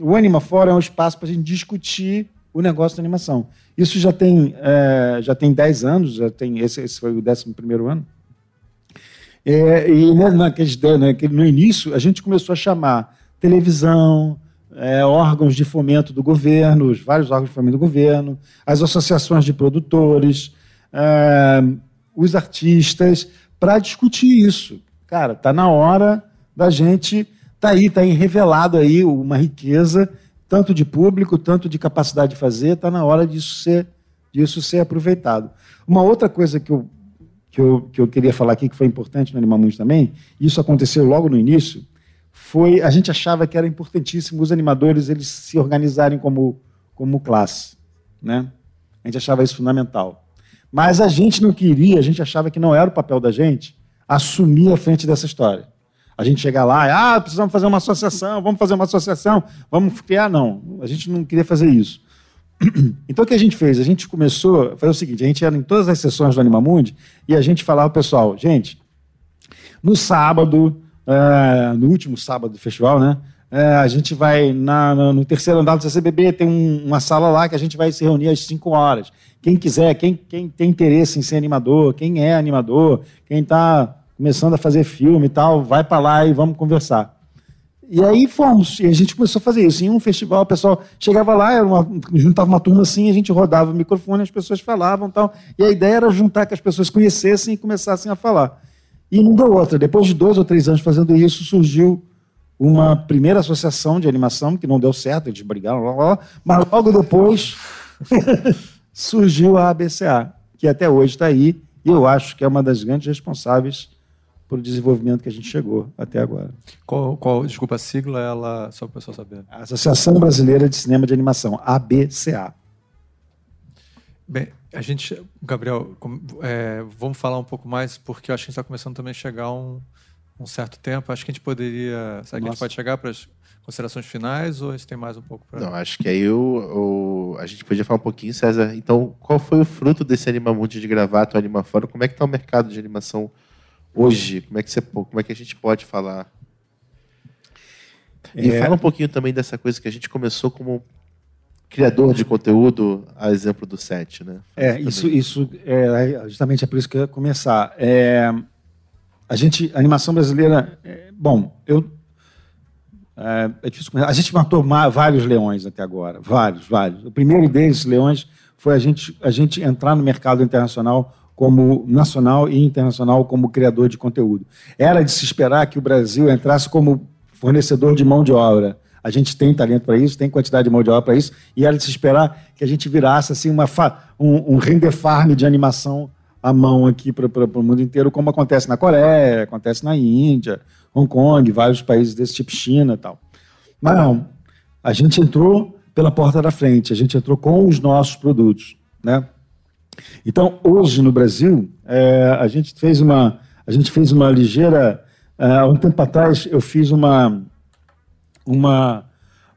O Animafórum é um espaço para a gente discutir o negócio da animação. Isso já tem, é, já tem dez anos, já tem, esse, esse foi o décimo primeiro ano. É, e né, naquele, naquele, no início, a gente começou a chamar televisão, é, órgãos de fomento do governo, vários órgãos de fomento do governo, as associações de produtores, é, os artistas, para discutir isso. Cara, está na hora da gente... Está aí, está aí revelado aí uma riqueza, tanto de público, tanto de capacidade de fazer, está na hora disso ser, disso ser aproveitado. Uma outra coisa que eu, que, eu, que eu queria falar aqui, que foi importante no Animamundi também, isso aconteceu logo no início, foi, a gente achava que era importantíssimo os animadores eles se organizarem como, como classe, né? A gente achava isso fundamental. Mas a gente não queria, a gente achava que não era o papel da gente assumir a frente dessa história. A gente chega lá, ah, precisamos fazer uma associação, vamos fazer uma associação, vamos criar, não. A gente não queria fazer isso. Então, o que a gente fez? A gente começou a fazer o seguinte, a gente era em todas as sessões do Animamundi e a gente falava ao pessoal, gente, no sábado, é, no último sábado do festival, né, é, a gente vai, na, no, no terceiro andar do C C B B, tem um, uma sala lá que a gente vai se reunir às cinco horas. Quem quiser, quem, quem tem interesse em ser animador, quem é animador, quem está... começando a fazer filme e tal, vai para lá e vamos conversar. E aí fomos, e a gente começou a fazer isso. Em um festival, o pessoal chegava lá, era uma, juntava uma turma assim, a gente rodava o microfone, as pessoas falavam e tal. E a ideia era juntar que as pessoas conhecessem e começassem a falar. E não deu outra. Depois de dois ou três anos fazendo isso, surgiu uma primeira associação de animação, que não deu certo, eles brigaram, blá, blá, blá, mas logo depois surgiu a A B C A, que até hoje está aí, e eu acho que é uma das grandes responsáveis para o desenvolvimento que a gente chegou até agora. Qual, qual desculpa, a sigla, ela, só para o pessoal saber. A Associação Brasileira de Cinema de Animação, A B C A. Bem, a gente, Gabriel, é, vamos falar um pouco mais, porque eu acho que a gente está começando também a chegar a um, um certo tempo. Acho que a gente poderia... Será que a gente pode chegar para as considerações finais ou a gente tem mais um pouco para... Não, acho que aí o, o, a gente podia falar um pouquinho, César. Então, qual foi o fruto desse Animamundi de Gravata ou Animafora? Como é que está o mercado de animação hoje, como é que você, como é que a gente pode falar? E é... fala um pouquinho também dessa coisa que a gente começou como criador de conteúdo, a exemplo do Sete, né? É, isso, isso é, justamente é por isso que eu ia começar. É, a gente, a animação brasileira, é, bom, eu é, é difícil começar. A gente matou vários leões até agora, vários, vários. O primeiro desses leões foi a gente, a gente entrar no mercado internacional como nacional e internacional como criador de conteúdo. Era de se esperar que o Brasil entrasse como fornecedor de mão de obra. A gente tem talento para isso, tem quantidade de mão de obra para isso, e era de se esperar que a gente virasse assim, uma fa um, um render farm de animação à mão aqui para o mundo inteiro, como acontece na Coreia, acontece na Índia, Hong Kong, vários países desse tipo, China e tal. Mas não, a gente entrou pela porta da frente, a gente entrou com os nossos produtos, né? Então, hoje no Brasil, é, a gente fez uma, a gente fez uma ligeira... Há uh, um tempo atrás, eu fiz uma, uma,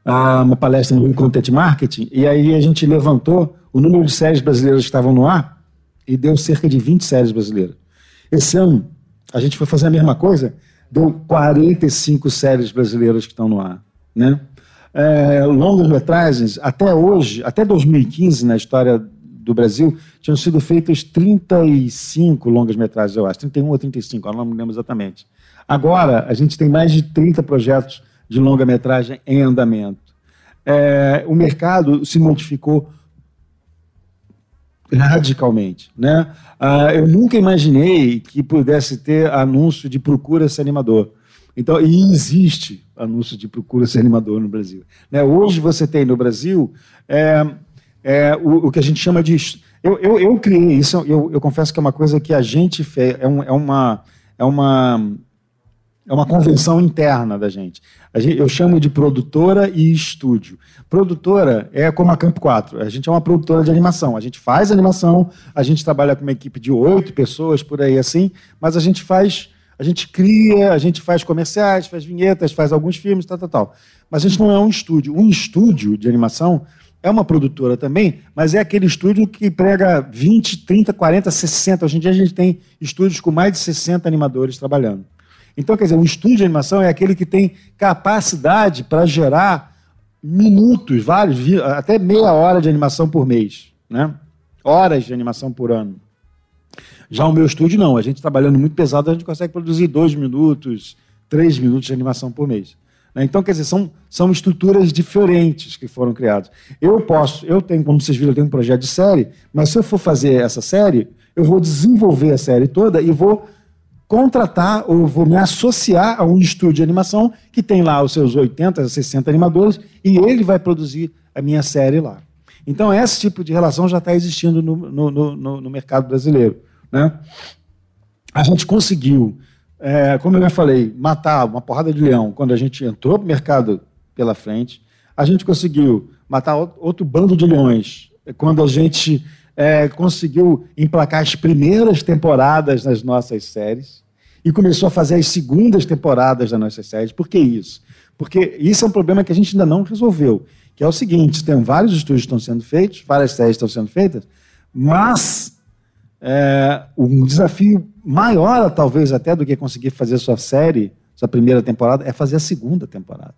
uh, uma palestra em Content Marketing, e aí a gente levantou o número de séries brasileiras que estavam no ar e deu cerca de vinte séries brasileiras. Esse ano, a gente foi fazer a mesma coisa, deu quarenta e cinco séries brasileiras que estão no ar, né? É, longas metragens, até hoje, até dois mil e quinze, na história do Brasil, tinham sido feitas trinta e cinco longas-metragens, eu acho, trinta e um ou trinta e cinco, eu não me lembro exatamente. Agora, a gente tem mais de trinta projetos de longa-metragem em andamento. É, o mercado se modificou radicalmente, né? Ah, eu nunca imaginei que pudesse ter anúncio de procura-se animador. Então, e existe anúncio de procura-se animador no Brasil, né? Hoje você tem no Brasil... É, É, o, o que a gente chama de... Eu, eu, eu criei isso, eu, eu confesso que é uma coisa que a gente fez, é, um, é, uma, é, uma, é uma convenção interna da gente. A gente. Eu chamo de produtora e estúdio. Produtora é como a Campo quatro, a gente é uma produtora de animação, a gente faz animação, a gente trabalha com uma equipe de oito pessoas, por aí assim, mas a gente faz... A gente cria, a gente faz comerciais, faz vinhetas, faz alguns filmes, tal, tal, tal. Mas a gente não é um estúdio. Um estúdio de animação... É uma produtora também, mas é aquele estúdio que prega vinte, trinta, quarenta, sessenta. Hoje em dia a gente tem estúdios com mais de sessenta animadores trabalhando. Então, quer dizer, um estúdio de animação é aquele que tem capacidade para gerar minutos, vários, até meia hora de animação por mês, né? Horas de animação por ano. Já o meu estúdio, não. A gente trabalhando muito pesado, a gente consegue produzir dois minutos, três minutos de animação por mês. Então, quer dizer, são, são estruturas diferentes que foram criadas. Eu posso, eu tenho, como vocês viram, eu tenho um projeto de série, mas se eu for fazer essa série, eu vou desenvolver a série toda e vou contratar ou vou me associar a um estúdio de animação que tem lá os seus oitenta, sessenta animadores e ele vai produzir a minha série lá. Então, esse tipo de relação já está existindo no, no, no, no mercado brasileiro, né? A gente conseguiu, é, como eu já falei, matar uma porrada de leão quando a gente entrou para o mercado pela frente. A gente conseguiu matar outro bando de leões quando a gente é, conseguiu emplacar as primeiras temporadas nas nossas séries e começou a fazer as segundas temporadas das nossas séries. Por que isso? Porque isso é um problema que a gente ainda não resolveu, que é o seguinte: tem vários estúdios que estão sendo feitos, várias séries estão sendo feitas, mas é, um desafio maior, talvez, até do que conseguir fazer sua série, sua primeira temporada, é fazer a segunda temporada.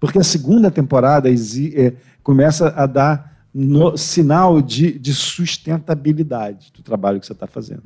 Porque a segunda temporada é, começa a dar no, sinal de, de sustentabilidade do trabalho que você está fazendo.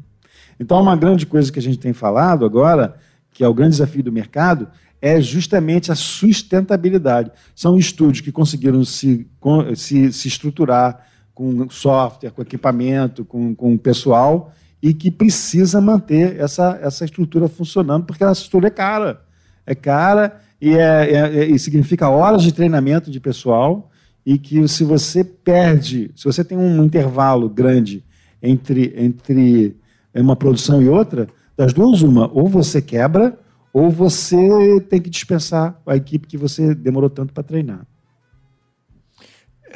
Então, uma grande coisa que a gente tem falado agora, que é o grande desafio do mercado, é justamente a sustentabilidade. São estúdios que conseguiram se, se, se estruturar com software, com equipamento, com, com pessoal, e que precisa manter essa, essa estrutura funcionando, porque essa estrutura é cara. É cara e, é, é, e significa horas de treinamento de pessoal, e que se você perde, se você tem um intervalo grande entre, entre uma produção e outra, das duas uma, ou você quebra, ou você tem que dispensar a equipe que você demorou tanto para treinar.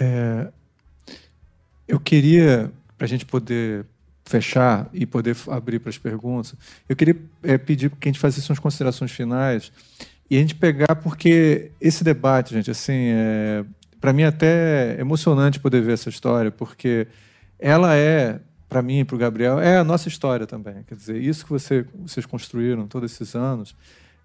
É, eu queria, para a gente poder fechar e poder abrir para as perguntas, eu queria é, pedir que a gente fizesse umas considerações finais e a gente pegar, porque esse debate, gente, assim, é, para mim é até emocionante poder ver essa história, porque ela é, para mim e para o Gabriel, é a nossa história também. Quer dizer, isso que você, vocês construíram todos esses anos,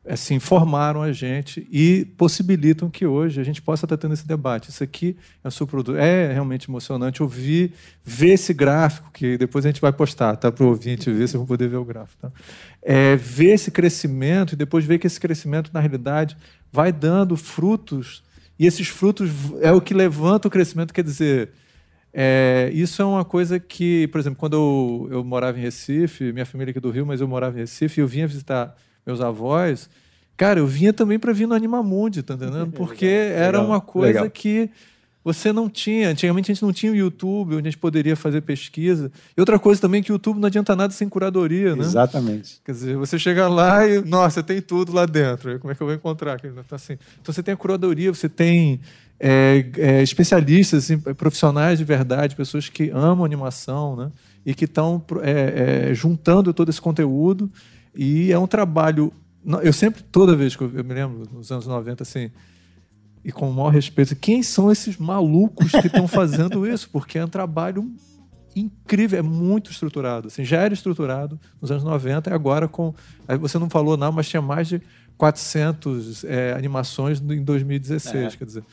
assim, formaram a gente e possibilitam que hoje a gente possa estar tendo esse debate. Isso aqui é o seu produto. É realmente emocionante ouvir, ver esse gráfico, que depois a gente vai postar, tá, para o ouvinte ver, vocês vão poder ver o gráfico. Tá? É, ver esse crescimento e depois ver que esse crescimento, na realidade, vai dando frutos, e esses frutos é o que levanta o crescimento. Quer dizer, É, isso é uma coisa que, por exemplo, quando eu, eu morava em Recife, minha família aqui do Rio, mas eu morava em Recife, e eu vinha visitar meus avós, cara, eu vinha também para vir no Animamundi, tá entendendo? Porque legal, era uma coisa legal. que você não tinha. Antigamente a gente não tinha o YouTube, onde a gente poderia fazer pesquisa. E outra coisa também é que o YouTube não adianta nada sem curadoria, né? Exatamente. Quer dizer, você chega lá e, nossa, tem tudo lá dentro. Como é que eu vou encontrar? Assim. Então você tem a curadoria, você tem... É, é, especialistas, assim, profissionais de verdade, pessoas que amam animação, né? E que estão é, é, juntando todo esse conteúdo. E é um trabalho... Eu sempre, toda vez que eu, eu me lembro, nos anos noventa, assim, e com o maior respeito, quem são esses malucos que estão fazendo isso? Porque é um trabalho incrível, é muito estruturado. Assim, já era estruturado nos anos noventa, e agora com... Você não falou nada, mas tinha mais de quatrocentas é, animações em dois mil e dezesseis, é. Quer dizer...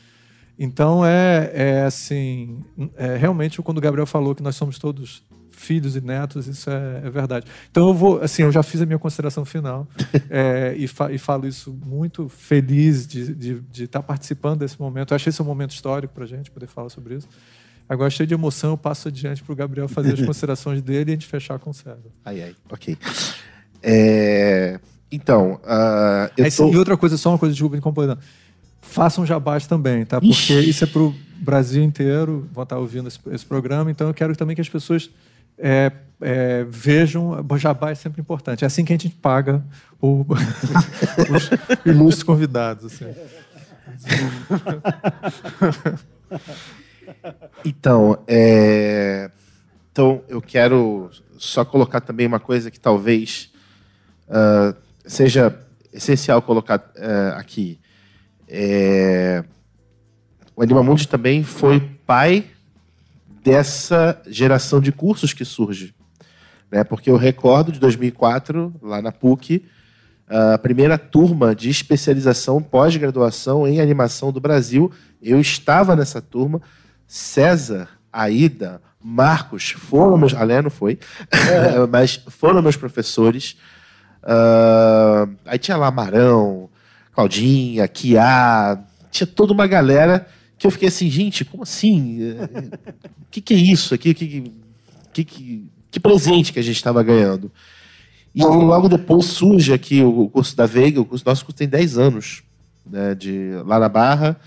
Então, é, é assim, é, realmente, quando o Gabriel falou que nós somos todos filhos e netos, isso é, é verdade. Então, eu vou, assim, eu já fiz a minha consideração final é, e, fa e falo isso muito feliz de de, de estar participando desse momento. Eu achei esse um momento histórico para a gente poder falar sobre isso. Agora, cheio de emoção, eu passo adiante para o Gabriel fazer as considerações dele e a gente fechar com o César. Ai, ai, ok. É, então, uh, eu é, tô... E outra coisa, só uma coisa, desculpa me incomodando. Façam jabás também, tá? Porque Ixi. isso é para o Brasil inteiro, vão estar ouvindo esse, esse programa, então eu quero também que as pessoas é, é, vejam, jabá é sempre importante, é assim que a gente paga o, os ilustres convidados. Assim. Então, é, então, eu quero só colocar também uma coisa que talvez uh, seja essencial colocar uh, aqui. É... O Animamundi também foi pai dessa geração de cursos que surge, né? Porque eu recordo de dois mil e quatro, lá na PUC, a primeira turma de especialização pós-graduação em animação do Brasil. Eu estava nessa turma. César, Aida, Marcos foram meus... A Léa não foi, é. Mas foram meus professores. Uh... Aí tinha lá Marão, Claudinha, Kia, tinha toda uma galera que eu fiquei assim, gente, como assim? O que, que é isso aqui? Que, que, que, que presente que a gente estava ganhando? E logo depois surge aqui o curso da Veiga, o curso nosso curso tem dez anos, né, de, lá na Barra,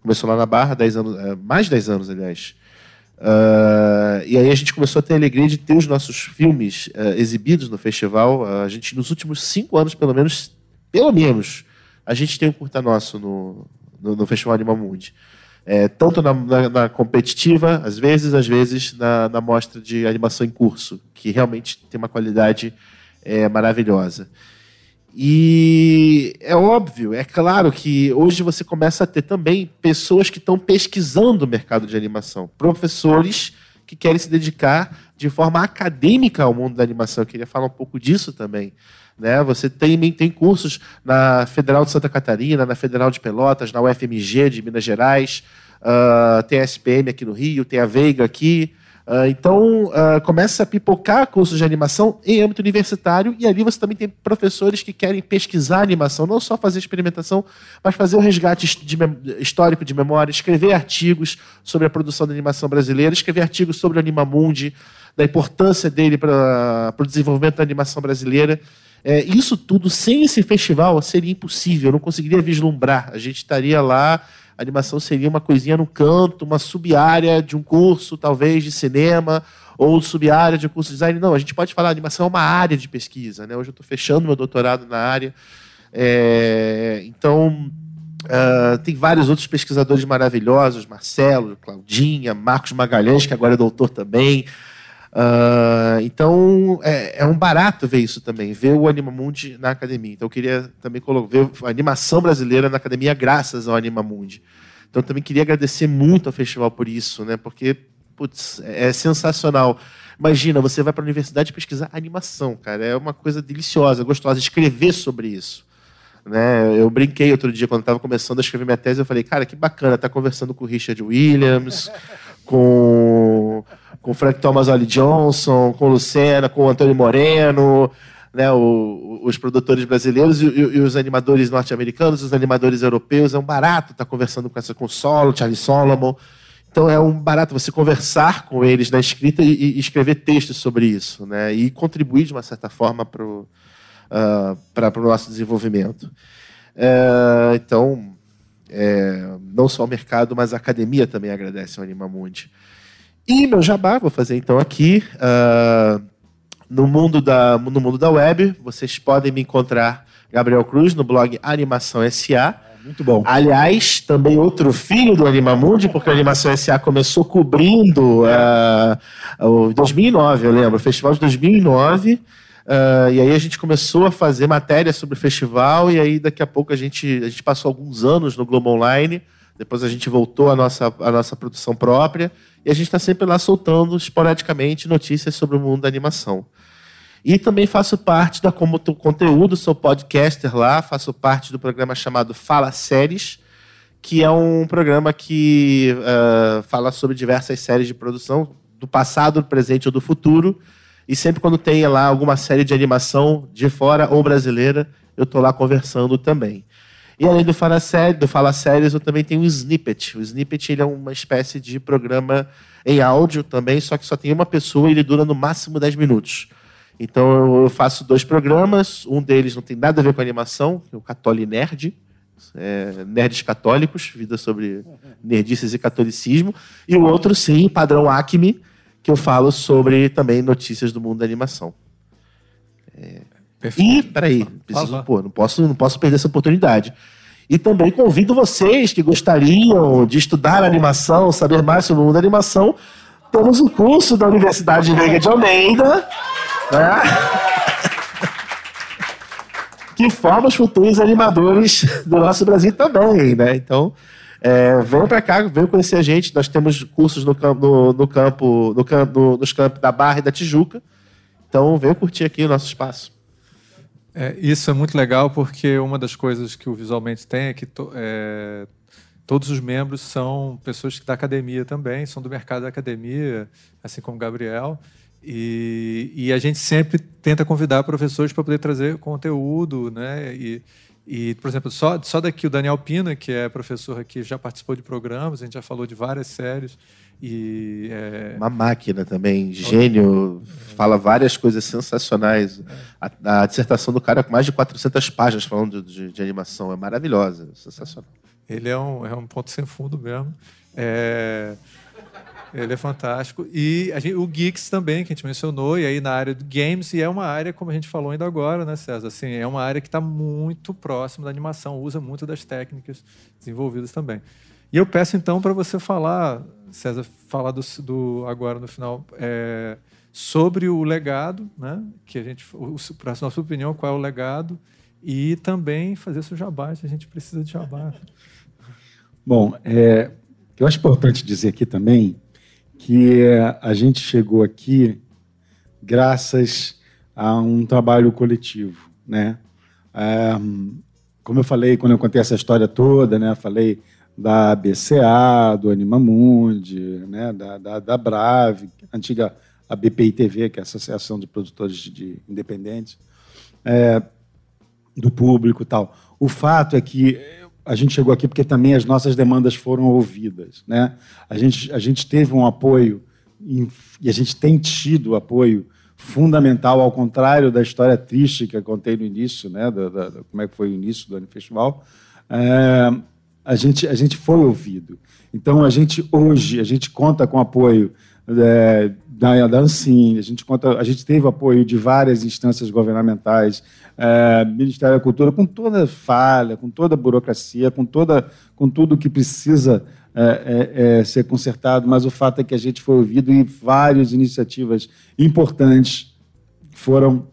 começou lá na Barra, dez anos, mais de dez anos, aliás. Uh, e aí a gente começou a ter a alegria de ter os nossos filmes uh, exibidos no festival. Uh, a gente, nos últimos cinco anos, pelo menos, pelo menos, a gente tem um curta nosso no, no, no Festival Animamundi. É, tanto na, na, na competitiva, às vezes, às vezes, na, na mostra de animação em curso, que realmente tem uma qualidade é, maravilhosa. E é óbvio, é claro que hoje você começa a ter também pessoas que estão pesquisando o mercado de animação, professores que querem se dedicar de forma acadêmica ao mundo da animação. Eu queria falar um pouco disso também, né? Você tem, tem cursos na Federal de Santa Catarina, na Federal de Pelotas, na U F M G de Minas Gerais, uh, tem a S P M aqui no Rio, tem a Veiga aqui. Uh, então, uh, começa a pipocar cursos de animação em âmbito universitário, e ali você também tem professores que querem pesquisar animação, não só fazer experimentação, mas fazer o resgate de histórico de memória, escrever artigos sobre a produção da animação brasileira, escrever artigos sobre o Animamundi, da importância dele para o desenvolvimento da animação brasileira. É, isso tudo, sem esse festival, seria impossível, eu não conseguiria vislumbrar. A gente estaria lá... A animação seria uma coisinha no canto, uma sub-área de um curso, talvez, de cinema, ou sub-área de um curso de design. Não, a gente pode falar, a animação é uma área de pesquisa, né? Hoje eu estou fechando meu doutorado na área. É... Então, uh, tem vários outros pesquisadores maravilhosos, Marcelo, Claudinha, Marcos Magalhães, que agora é doutor também. Uh, então, é, é um barato ver isso também, ver o Animamundi na academia. Então, eu queria também ver a animação brasileira na academia graças ao Animamundi. Então, eu também queria agradecer muito ao festival por isso, né? Porque, putz, é sensacional. Imagina, você vai para a universidade pesquisar animação, cara. É uma coisa deliciosa, gostosa, escrever sobre isso. Né? Eu brinquei outro dia, quando estava começando a escrever minha tese, eu falei, cara, que bacana, tá conversando com o Richard Williams, com... com o Frank Thomas Ollie Johnson, com o Lucena, com o Antônio Moreno, né, o, os produtores brasileiros e, e os animadores norte-americanos, os animadores europeus. É um barato estar conversando com essa, com o Solo, Charlie Solomon. Então é um barato você conversar com eles na escrita e, e escrever textos sobre isso, né, e contribuir de uma certa forma para o uh, nosso desenvolvimento. É, então, é, não só o mercado, mas a academia também agradece ao Animamundi. E meu jabá, vou fazer então aqui, uh, no, mundo da, no mundo da web, vocês podem me encontrar, Gabriel Cruz, no blog Animação S A. Muito bom. Aliás, também outro filho do Animamundi, porque a Animação S A começou cobrindo uh, o dois mil e nove, eu lembro, o festival de dois mil e nove. Uh, e aí a gente começou a fazer matéria sobre o festival, e aí daqui a pouco a gente, a gente passou alguns anos no Globo Online, depois a gente voltou à nossa, à nossa produção própria, e a gente está sempre lá soltando, esporadicamente, notícias sobre o mundo da animação. E também faço parte da como conteúdo, sou podcaster lá, faço parte do programa chamado Fala Séries, que é um programa que uh, fala sobre diversas séries de produção, do passado, do presente ou do futuro, e sempre quando tem lá alguma série de animação de fora ou brasileira, eu estou lá conversando também. E além do Fala Séries, do Fala Séries, eu também tenho um snippet. O snippet ele é uma espécie de programa em áudio também, só que só tem uma pessoa e ele dura no máximo dez minutos. Então eu faço dois programas, um deles não tem nada a ver com animação, que é o Catholi Nerd, é, nerds católicos, vida sobre nerdices e catolicismo, e o outro sim, Padrão Acme, que eu falo sobre também notícias do mundo da animação. É... E, peraí, preciso, pô, não, posso, não posso perder essa oportunidade. E também convido vocês que gostariam de estudar animação, saber mais sobre o mundo da animação, temos um curso da Universidade Veiga de Almeida, né? Que forma os futuros animadores do nosso Brasil também, né? Então, é, venham para cá, venham conhecer a gente. Nós temos cursos no, no, no campo, no campo, nos campos da Barra e da Tijuca. Então, venham curtir aqui o nosso espaço. É, isso é muito legal, porque uma das coisas que o Visualmente tem é que to, é, todos os membros são pessoas da academia também, são do mercado da academia, assim como o Gabriel, e, e a gente sempre tenta convidar professores para poder trazer conteúdo, né? E, E, por exemplo, só, só daqui o Daniel Pina, que é professor aqui, já participou de programas, a gente já falou de várias séries. E, é... Uma máquina também, gênio, fala várias coisas sensacionais. A, a dissertação do cara é com mais de quatrocentas páginas falando de, de, de animação, é maravilhosa, sensacional. Ele é um, é um ponto sem fundo mesmo. É... Ele é fantástico. E a gente, o Geeks também, que a gente mencionou, e aí na área de games, e é uma área, como a gente falou ainda agora, né, César? Assim, é uma área que está muito próxima da animação, usa muito das técnicas desenvolvidas também. E eu peço, então, para você falar, César, falar do, do, agora no final, é, sobre o legado, né? Que a gente, para a nossa opinião, qual é o legado, e também fazer seu jabá, se a gente precisa de jabá. Bom, é, eu acho importante dizer aqui também que a gente chegou aqui graças a um trabalho coletivo, né? Um, como eu falei, quando eu contei essa história toda, né? Falei da B C A, do Animamundi, né? Da, da, da Brave, antiga a B P I T V, que é a Associação de Produtores de, de Independentes, é, do público e tal. O fato é que a gente chegou aqui porque também as nossas demandas foram ouvidas, né? A gente, a gente teve um apoio e a gente tem tido apoio fundamental, ao contrário da história triste que eu contei no início, né? Da, da, da, como é que foi o início do Anifestival, é, a, gente, a gente foi ouvido. Então, a gente hoje, a gente conta com apoio é, da, da Ancine, a gente, conta, a gente teve apoio de várias instâncias governamentais, É, Ministério da Cultura, com toda falha, com toda burocracia, com, toda, com tudo que precisa é, é, é, ser consertado, mas o fato é que a gente foi ouvido e várias iniciativas importantes foram,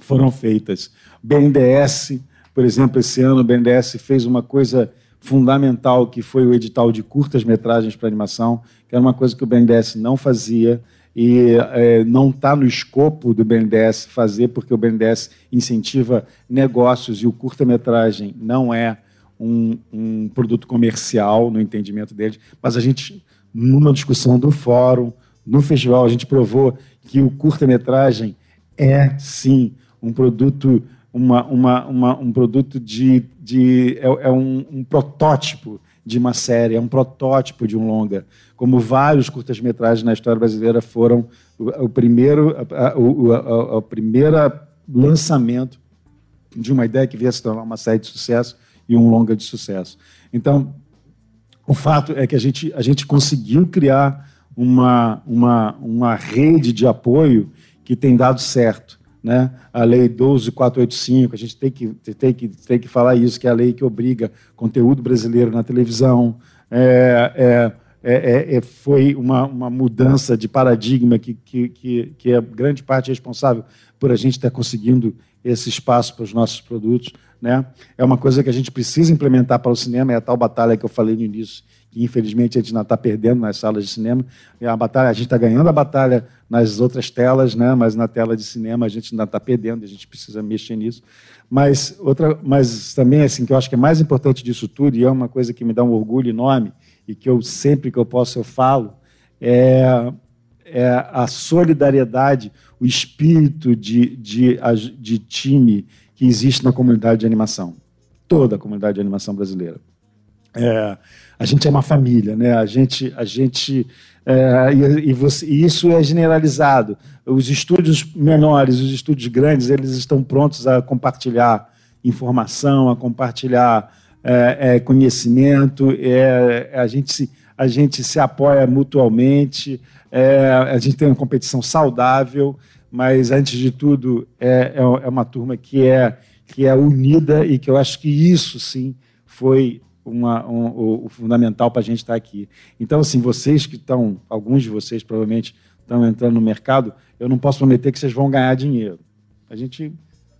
foram feitas. B N D E S, por exemplo, esse ano o B N D E S fez uma coisa fundamental, que foi o edital de curtas-metragens para animação, que era uma coisa que o B N D E S não fazia, e é, não está no escopo do B N D E S fazer, porque o B N D E S incentiva negócios e o curta-metragem não é um, um produto comercial, no entendimento dele. Mas a gente, numa discussão do fórum, no festival, a gente provou que o curta-metragem é, sim, um produto, uma, uma, uma, um produto de... de é, é um, um protótipo de uma série, é um protótipo de um longa, como vários curtas-metragens na história brasileira foram o, o primeiro a, a, a, a, a primeira lançamento de uma ideia que veio a se tornar uma série de sucesso e um longa de sucesso. Então, o fato é que a gente, a gente conseguiu criar uma, uma, uma rede de apoio que tem dado certo, né? A lei doze mil quatrocentos e oitenta e cinco, a gente tem que, tem, que, tem que falar isso, que é a lei que obriga conteúdo brasileiro na televisão. É, é, é, é, foi uma, uma mudança de paradigma que, que, que, que é grande parte responsável por a gente estar conseguindo esse espaço para os nossos produtos, né? É uma coisa que a gente precisa implementar para o cinema, é a tal batalha que eu falei no início, que infelizmente a gente ainda está perdendo nas salas de cinema. E a, batalha, a gente está ganhando a batalha nas outras telas, né? Mas na tela de cinema a gente ainda está perdendo, a gente precisa mexer nisso. Mas, outra, mas também, assim, que eu acho que é mais importante disso tudo, e é uma coisa que me dá um orgulho enorme, e que eu sempre que eu posso eu falo, é, é a solidariedade, o espírito de, de, de time que existe na comunidade de animação, toda a comunidade de animação brasileira. É, a gente é uma família, né? A gente, a gente é, e, e, você, e isso é generalizado. Os estúdios menores, os estúdios grandes, eles estão prontos a compartilhar informação, a compartilhar é, é, conhecimento. É, a gente se, a gente se apoia mutualmente. É, a gente tem uma competição saudável, mas antes de tudo é, é uma turma que é que é unida, e que eu acho que isso sim foi Uma, um, o, o fundamental para a gente estar aqui. Então, assim, vocês que estão, alguns de vocês provavelmente estão entrando no mercado, eu não posso prometer que vocês vão ganhar dinheiro. A gente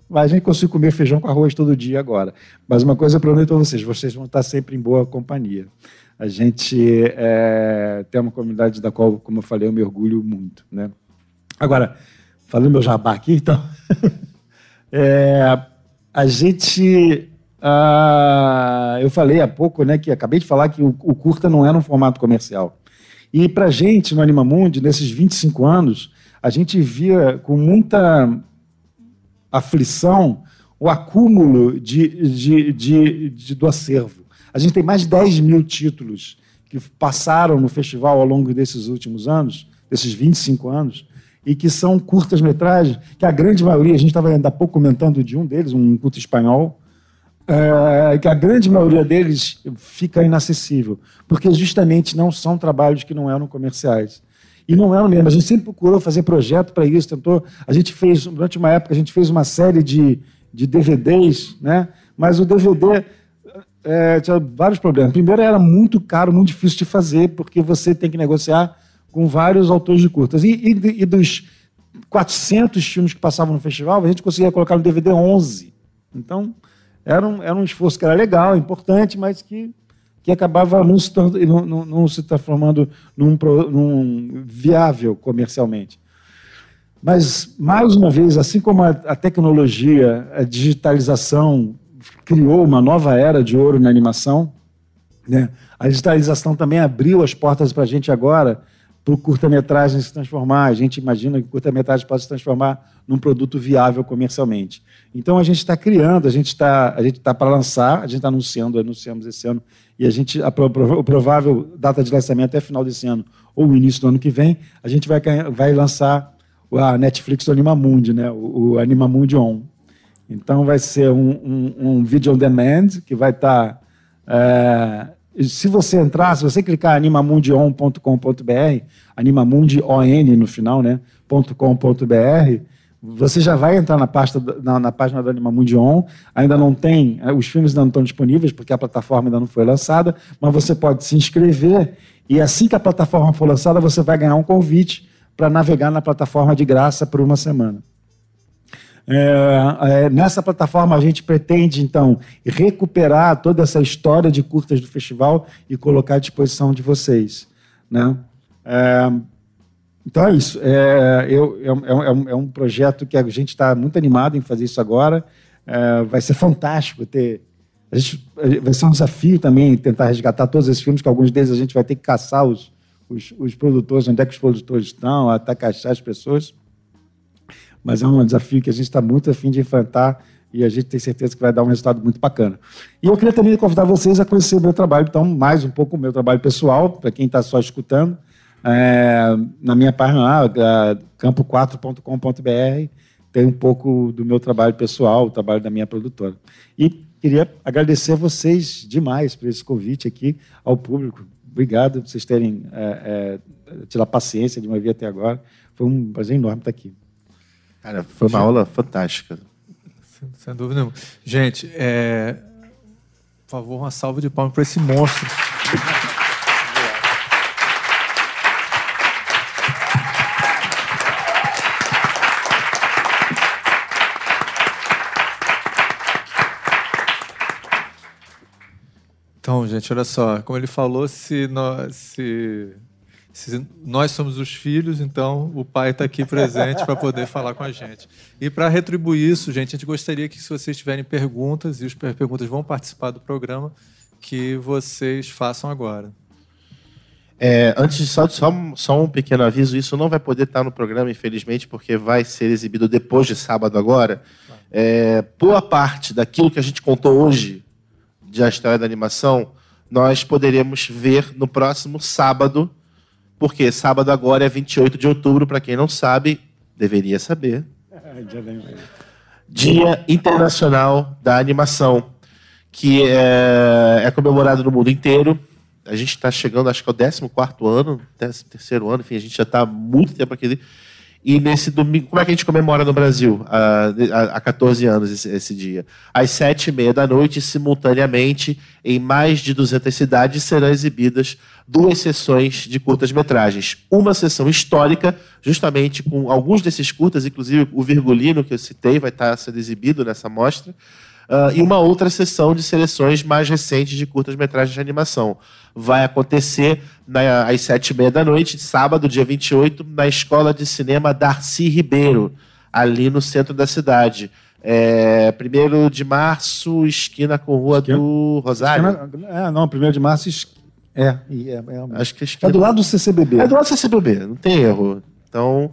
vai, a gente consegue comer feijão com arroz todo dia agora. Mas uma coisa eu prometo a vocês, vocês vão estar sempre em boa companhia. A gente é, tem uma comunidade da qual, como eu falei, eu me orgulho muito, né? Agora, falando meu jabá aqui, então, é, a gente... Ah, eu falei há pouco, né, que acabei de falar que o, o curta não era um formato comercial. E para a gente, no Animamundi, nesses vinte e cinco anos, a gente via com muita aflição o acúmulo de, de, de, de, do acervo. A gente tem mais de dez mil títulos que passaram no festival ao longo desses últimos anos, desses vinte e cinco anos, e que são curtas-metragens, que a grande maioria, a gente estava ainda há pouco comentando de um deles, um curto espanhol, é, que a grande maioria deles fica inacessível, porque justamente não são trabalhos que não eram comerciais. E não eram mesmo. A gente sempre procurou fazer projeto para isso, tentou... A gente fez, durante uma época, a gente fez uma série de, de D V Ds, né? Mas o D V D é, tinha vários problemas. Primeiro, era muito caro, muito difícil de fazer, porque você tem que negociar com vários autores de curtas. E, e, e dos quatrocentos filmes que passavam no festival, a gente conseguia colocar no D V D onze. Então, era um, era um esforço que era legal, importante, mas que, que acabava não se, não, não, não se transformando num, num viável comercialmente. Mas, mais uma vez, assim como a, a tecnologia, a digitalização criou uma nova era de ouro na animação, né? A digitalização também abriu as portas para a gente agora, para o curta-metragem se transformar. A gente imagina que o curta-metragem pode se transformar num produto viável comercialmente. Então, a gente está criando, a gente está tá para lançar, a gente está anunciando, anunciamos esse ano, e a gente, a provável data de lançamento é final desse ano ou o início do ano que vem, a gente vai, vai lançar a Netflix do Animamundi, né? o, o Animamundi On. Então, vai ser um, um, um vídeo on demand que vai estar... Tá, é, se você entrar, se você clicar animamundi on ponto com ponto br, Animamundi O N no final, né? .com.br, você já vai entrar na, pasta, na, na página do Animamundi On. Ainda não tem, os filmes ainda não estão disponíveis, porque a plataforma ainda não foi lançada, mas você pode se inscrever e assim que a plataforma for lançada, você vai ganhar um convite para navegar na plataforma de graça por uma semana. É, é, nessa plataforma a gente pretende, então, recuperar toda essa história de curtas do festival e colocar à disposição de vocês, né? É, então é isso. É, eu, é, é, um, é um projeto que a gente está muito animado em fazer isso agora. É, vai ser fantástico ter... A gente, vai ser um desafio também tentar resgatar todos esses filmes, que alguns deles a gente vai ter que caçar os, os, os produtores, onde é que os produtores estão, até caçar as pessoas. Mas é um desafio que a gente está muito afim de enfrentar e a gente tem certeza que vai dar um resultado muito bacana. E eu queria também convidar vocês a conhecer o meu trabalho, então, mais um pouco o meu trabalho pessoal, para quem está só escutando, é, na minha página lá, campo quatro ponto com ponto br, tem um pouco do meu trabalho pessoal, o trabalho da minha produtora. E queria agradecer a vocês demais por esse convite aqui, ao público. Obrigado por vocês terem é, é, tido a paciência de me ouvir até agora. Foi um prazer enorme estar aqui. Cara, foi uma aula fantástica. Sem, sem dúvida nenhuma. Gente, é... por favor, uma salva de palmas para esse monstro. Então, gente, olha só. Como ele falou, se nós... Se... Se nós somos os filhos, então o pai está aqui presente para poder falar com a gente. E para retribuir isso, gente, a gente gostaria que, se vocês tiverem perguntas, e as perguntas vão participar do programa, que vocês façam agora. É, antes de só, só, só um pequeno aviso, isso não vai poder estar no programa, infelizmente, porque vai ser exibido depois de sábado agora. É, boa parte daquilo que a gente contou hoje, de A História da Animação, nós poderemos ver no próximo sábado. Porque sábado agora é vinte e oito de outubro, para quem não sabe, deveria saber. Dia Internacional da Animação, que é, é comemorado no mundo inteiro. A gente está chegando, acho que é o décimo quarto ano, décimo terceiro ano, enfim, a gente já está há muito tempo aqui. E nesse domingo, como é que a gente comemora no Brasil? Há quatorze anos esse, esse dia. Às sete e meia da noite, simultaneamente, em mais de duzentas cidades, serão exibidas duas sessões de curtas-metragens. Uma sessão histórica, justamente com alguns desses curtas, inclusive o Virgulino, que eu citei, vai estar sendo exibido nessa mostra. Uh, e uma outra sessão de seleções mais recentes de curtas-metragens de animação. Vai acontecer na, às sete e meia da noite, sábado, dia vinte e oito, na Escola de Cinema Darcy Ribeiro, ali no centro da cidade. É, primeiro de março, esquina com Rua esquina? do Rosário. Esquina? É, não, primeiro de março, es... é, é, é, é. Acho que esquina... é do lado do C C B B. É do lado do C C B B, não tem erro. Então,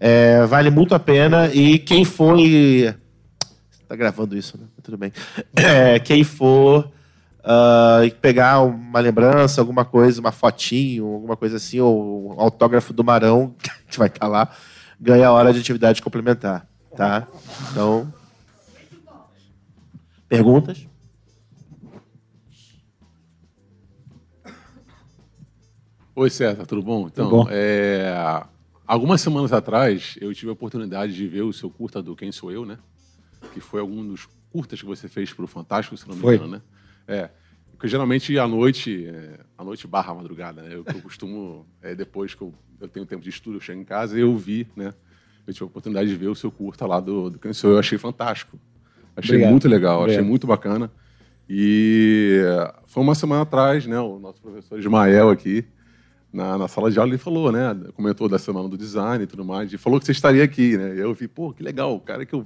é, vale muito a pena. E quem foi... Tá gravando isso, né? Tudo bem. É, quem for uh, pegar uma lembrança, alguma coisa, uma fotinho, alguma coisa assim, ou um autógrafo do Marão, que a gente vai estar lá, ganha a hora de atividade complementar, tá? Então... perguntas? Oi, César, tudo bom? Então, tudo bom. É, algumas semanas atrás, eu tive a oportunidade de ver o seu curta do Quem Sou Eu, né? Que foi algum dos curtas que você fez para o Fantástico, se não me engano, né? É, porque geralmente à noite, à noite barra madrugada, né? Eu, eu costumo, é, depois que eu, eu tenho tempo de estudo, eu chego em casa e eu vi, né? Eu tive a oportunidade de ver o seu curta lá do, do Quem Sou Eu, eu achei fantástico. Achei Obrigado. muito legal, Obrigado. achei muito bacana. E foi uma semana atrás, né, o nosso professor Ismael aqui, na, na sala de aula, ele falou, né, comentou da semana do design e tudo mais, e falou que você estaria aqui, né. Eu vi, pô, que legal, cara, que eu...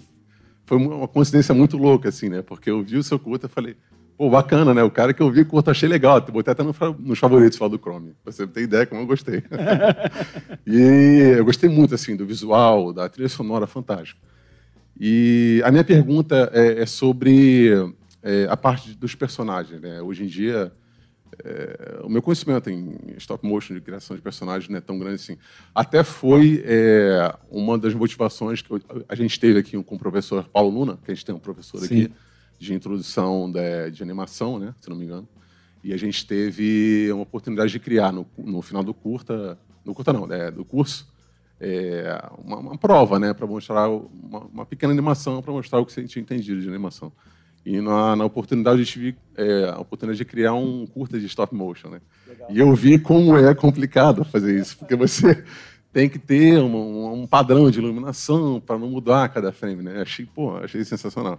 Foi uma coincidência muito louca, assim, né, porque eu vi o seu curta e falei, pô, bacana, né, o cara que eu vi curta, achei legal, botei até no, nos favoritos lá do Chrome, pra você ter ideia como eu gostei. E eu gostei muito, assim, do visual, da trilha sonora, fantástico. E a minha pergunta é, é sobre é, a parte dos personagens, né? Hoje em dia, é, o meu conhecimento em stop motion, de criação de personagens, não é tão grande assim. Até foi é, uma das motivações que eu, a gente teve aqui com o professor Paulo Luna, que a gente tem um professor Sim. aqui de introdução de, de animação, né? Se não me engano. E a gente teve uma oportunidade de criar no, no final do curta, no curta não, é, do curso, É uma, uma prova, né, para mostrar uma, uma pequena animação, para mostrar o que você tinha entendido de animação. E na, na oportunidade eu tive é, a oportunidade de criar um curta de stop motion, né? Legal. E eu vi como é complicado fazer isso, porque você tem que ter um, um padrão de iluminação para não mudar cada frame, né? Achei, pô, achei sensacional.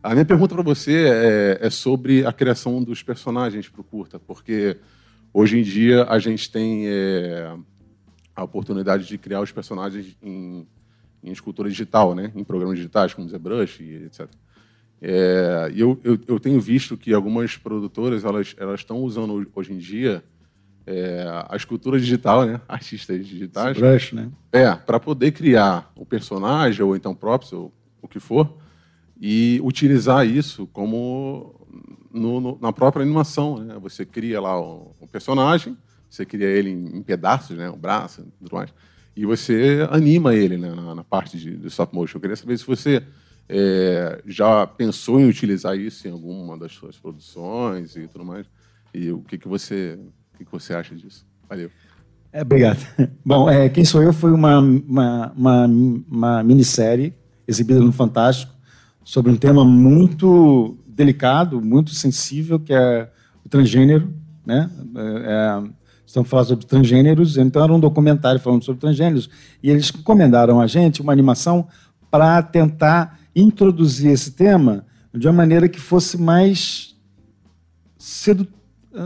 A minha pergunta para você é, é sobre a criação dos personagens para o curta, porque hoje em dia a gente tem é, a oportunidade de criar os personagens em, em escultura digital, né? Em programas digitais, como ZBrush, e etcétera. É, eu, eu, eu tenho visto que algumas produtoras elas, elas estão usando, hoje em dia, é, a escultura digital, né? Artistas digitais. ZBrush, né? É, para poder criar o personagem, ou então props, ou o que for, e utilizar isso como no, no, na própria animação, né? Você cria lá o, o personagem, você cria ele em pedaços, né, um braço, tudo mais, e você anima ele, né, na, na parte de, de stop motion. Eu queria saber se você é, já pensou em utilizar isso em alguma das suas produções e tudo mais, e o que que você, o que que você acha disso? Valeu. É, obrigado. Bom, é, Quem Sou Eu foi uma, uma, uma, uma minissérie exibida no Fantástico sobre um tema muito delicado, muito sensível, que é o transgênero, né? É, é, Estamos falando sobre transgêneros, então era um documentário falando sobre transgêneros, e eles encomendaram a gente uma animação para tentar introduzir esse tema de uma maneira que fosse mais sedu...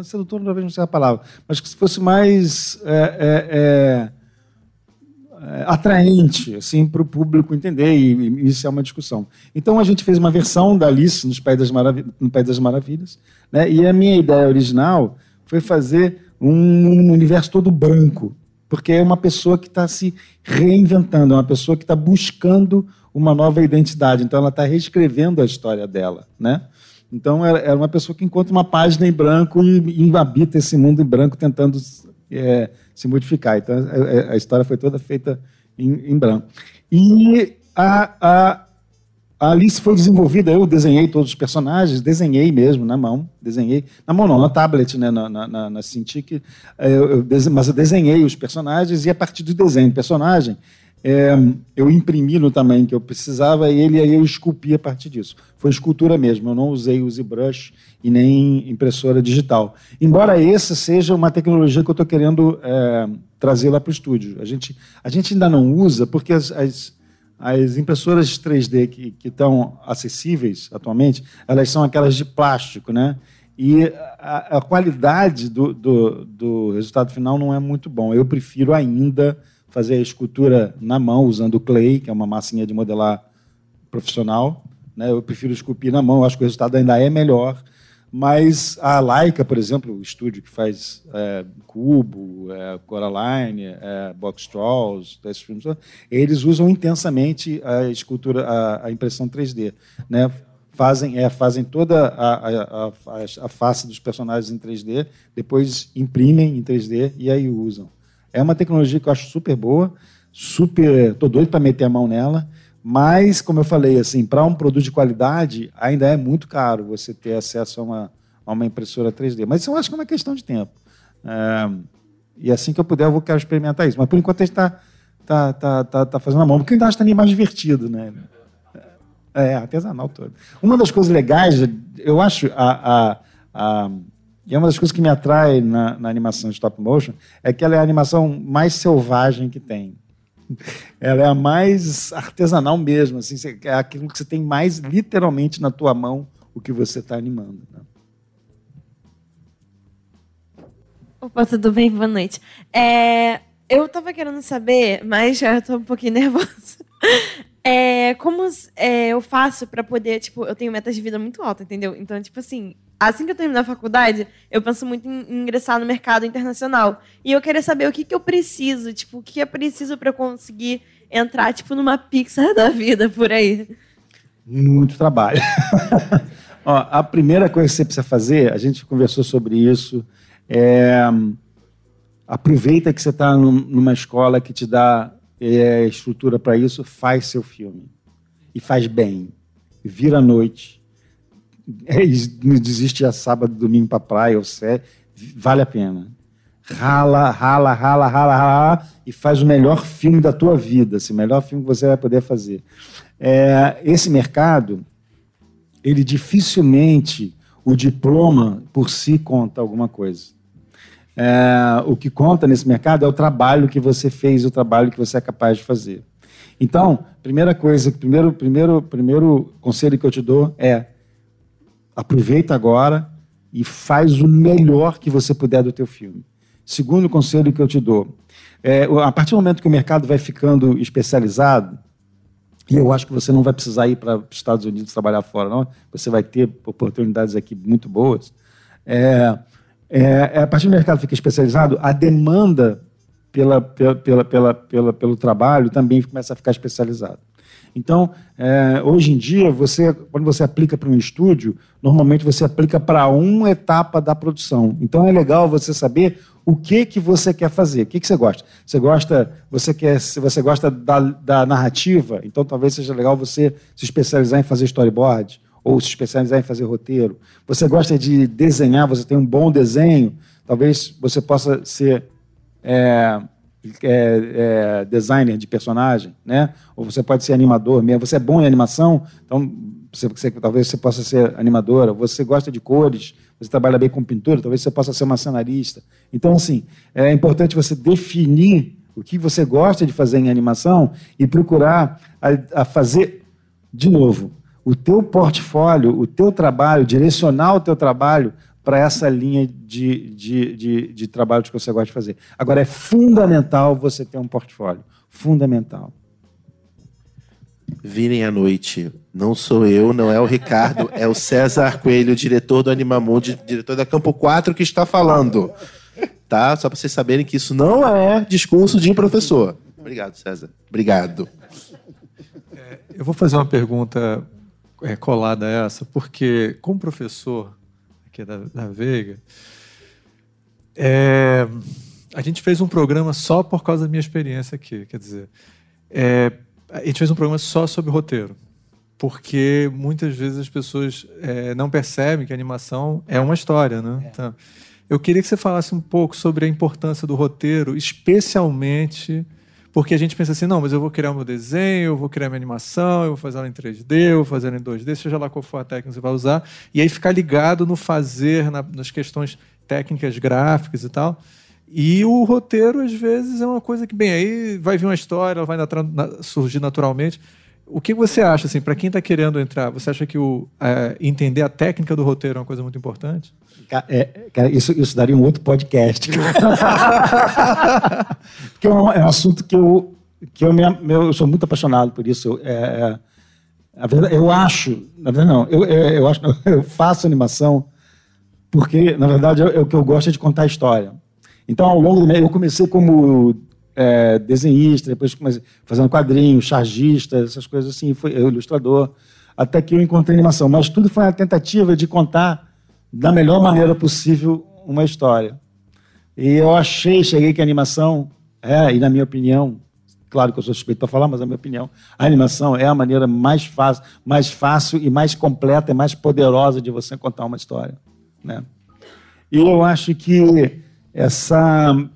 sedutora, talvez não seja a palavra, mas que fosse mais é, é, é, atraente, assim, para o público entender e iniciar uma discussão. Então a gente fez uma versão da Alice no País das, Marav... no País das Maravilhas, né? E a minha ideia original foi fazer um universo todo branco, porque é uma pessoa que está se reinventando, é uma pessoa que está buscando uma nova identidade, então ela está reescrevendo a história dela, né? Então é uma pessoa que encontra uma página em branco e, e habita esse mundo em branco tentando é, se modificar. Então a, a história foi toda feita em, em branco. E a, a, a Alice foi desenvolvida, eu desenhei todos os personagens, desenhei mesmo na mão, desenhei, na mão não, na tablet, né, na, na, na, na Cintiq, eu, eu desenhei, mas eu desenhei os personagens, e a partir do desenho do personagem, é, eu imprimi no tamanho que eu precisava, e ele, aí eu esculpi a partir disso. Foi escultura mesmo, eu não usei o ZBrush e nem impressora digital. Embora essa seja uma tecnologia que eu estou querendo é, trazer lá para o estúdio. A gente, a gente ainda não usa, porque as... as As impressoras três D que, que estão acessíveis atualmente, elas são aquelas de plástico, né? E a, a qualidade do, do, do resultado final não é muito bom. Eu prefiro ainda fazer a escultura na mão, usando o clay, que é uma massinha de modelar profissional, né? Eu prefiro esculpir na mão, eu acho que o resultado ainda é melhor Mas a Laika, por exemplo, o estúdio que faz é, Cubo, é, Coraline, é, Box Trolls, esses filmes, eles usam intensamente a escultura, a, a impressão três D, né? Fazem, é, fazem toda a, a, a, a face dos personagens em três D, depois imprimem em três D e aí usam. É uma tecnologia que eu acho super boa, super, tô doido para meter a mão nela. Mas, como eu falei, assim, para um produto de qualidade, ainda é muito caro você ter acesso a uma, a uma impressora três D. Mas isso eu acho que é uma questão de tempo. É, e assim que eu puder, eu quero experimentar isso. Mas, por enquanto, a gente está tá, tá, tá, tá fazendo a mão, porque eu ainda acho que está mais divertido, né? É, artesanal todo. Uma das coisas legais, eu acho, a, a, a, e é uma das coisas que me atrai na, na animação de stop motion, é que ela é a animação mais selvagem que tem. Ela é a mais artesanal mesmo, assim, é aquilo que você tem mais literalmente na tua mão o que você está animando. Né? Opa, tudo bem? Boa noite. É, eu estava querendo saber, mas já estou um pouquinho nervosa. É, como é, eu faço para poder, tipo, eu tenho metas de vida muito alta, entendeu? Então, tipo assim, assim que eu terminar a faculdade, eu penso muito em ingressar no mercado internacional. E eu queria saber o que, que eu preciso, tipo, o que é preciso para eu conseguir entrar, tipo, numa Pixar da vida por aí. Muito trabalho. Ó, a primeira coisa que você precisa fazer, a gente conversou sobre isso, é aproveita que você está num, numa escola que te dá é, estrutura para isso, faz seu filme. E faz bem. Vira à noite. É, desiste a sábado, domingo para praia, ou sé, vale a pena. Rala, rala, rala, rala, rala e faz o melhor filme da tua vida, assim, o melhor filme que você vai poder fazer. É, esse mercado, ele dificilmente, o diploma por si conta alguma coisa. É, o que conta nesse mercado é o trabalho que você fez, o trabalho que você é capaz de fazer. Então, primeira coisa, primeiro, primeiro, primeiro conselho que eu te dou é aproveita agora e faz o melhor que você puder do teu filme. Segundo conselho que eu te dou, é, a partir do momento que o mercado vai ficando especializado, e eu acho que você não vai precisar ir para os Estados Unidos trabalhar fora, não, você vai ter oportunidades aqui muito boas, é, é, a partir do mercado fica especializado, a demanda pela, pela, pela, pela, pela, pelo trabalho também começa a ficar especializada. Então, é, hoje em dia, você, quando você aplica para um estúdio, normalmente você aplica para uma etapa da produção. Então, é legal você saber o que, que você quer fazer, o que, que você gosta. Você gosta, você quer, se você gosta da, da narrativa, então talvez seja legal você se especializar em fazer storyboard ou se especializar em fazer roteiro. Você gosta de desenhar, você tem um bom desenho, talvez você possa ser... É, É, é, designer de personagem, né? Ou você pode ser animador mesmo. Você é bom em animação, então você, você, talvez você possa ser animadora. Você gosta de cores, você trabalha bem com pintura, talvez você possa ser uma cenarista. Então, assim, é importante você definir o que você gosta de fazer em animação e procurar a, a fazer, de novo, o teu portfólio, o teu trabalho, direcionar o teu trabalho para essa linha de, de, de, de trabalho que você gosta de fazer. Agora, é fundamental você ter um portfólio. Fundamental. Virem à noite. Não sou eu, não é o Ricardo, é o César Coelho, diretor do Animamundi, diretor da Campo quatro, que está falando. Tá? Só para vocês saberem que isso não é discurso de um professor. Obrigado, César. Obrigado. É, eu vou fazer uma pergunta é, colada a essa, porque, como professor... Da, da Veiga, é, a gente fez um programa só por causa da minha experiência aqui, quer dizer, é, a gente fez um programa só sobre roteiro, porque muitas vezes as pessoas é, não percebem que a animação é uma história, né? É. Então, eu queria que você falasse um pouco sobre a importância do roteiro, especialmente porque a gente pensa assim, não, mas eu vou criar meu desenho, eu vou criar minha animação, eu vou fazer ela em três D, eu vou fazer ela em dois D, seja lá qual for a técnica que você vai usar, e aí ficar ligado no fazer, na, nas questões técnicas, gráficas e tal. E o roteiro, às vezes, é uma coisa que, bem, aí vai vir uma história, ela vai natra- na, surgir naturalmente. O que você acha, assim, para quem está querendo entrar, você acha que o, é, entender a técnica do roteiro é uma coisa muito importante? É, cara, isso, isso daria um outro podcast. Porque é um, é um assunto que eu, que eu, me, eu sou muito apaixonado por isso. É, é, a verdade, eu acho, na verdade não, eu, eu, eu, acho, eu faço animação porque, na verdade, é o que eu gosto é de contar a história. Então, ao longo do meu, eu comecei como é, desenhista, depois comecei fazendo quadrinhos, chargista, essas coisas assim, fui eu, ilustrador, até que eu encontrei animação. Mas tudo foi uma tentativa de contar da melhor maneira possível uma história. E eu achei, cheguei que a animação, é, e na minha opinião, claro que eu sou suspeito para falar, mas na minha opinião, a animação é a maneira mais fácil, mais fácil e mais completa e mais poderosa de você contar uma história, né? E eu acho que essa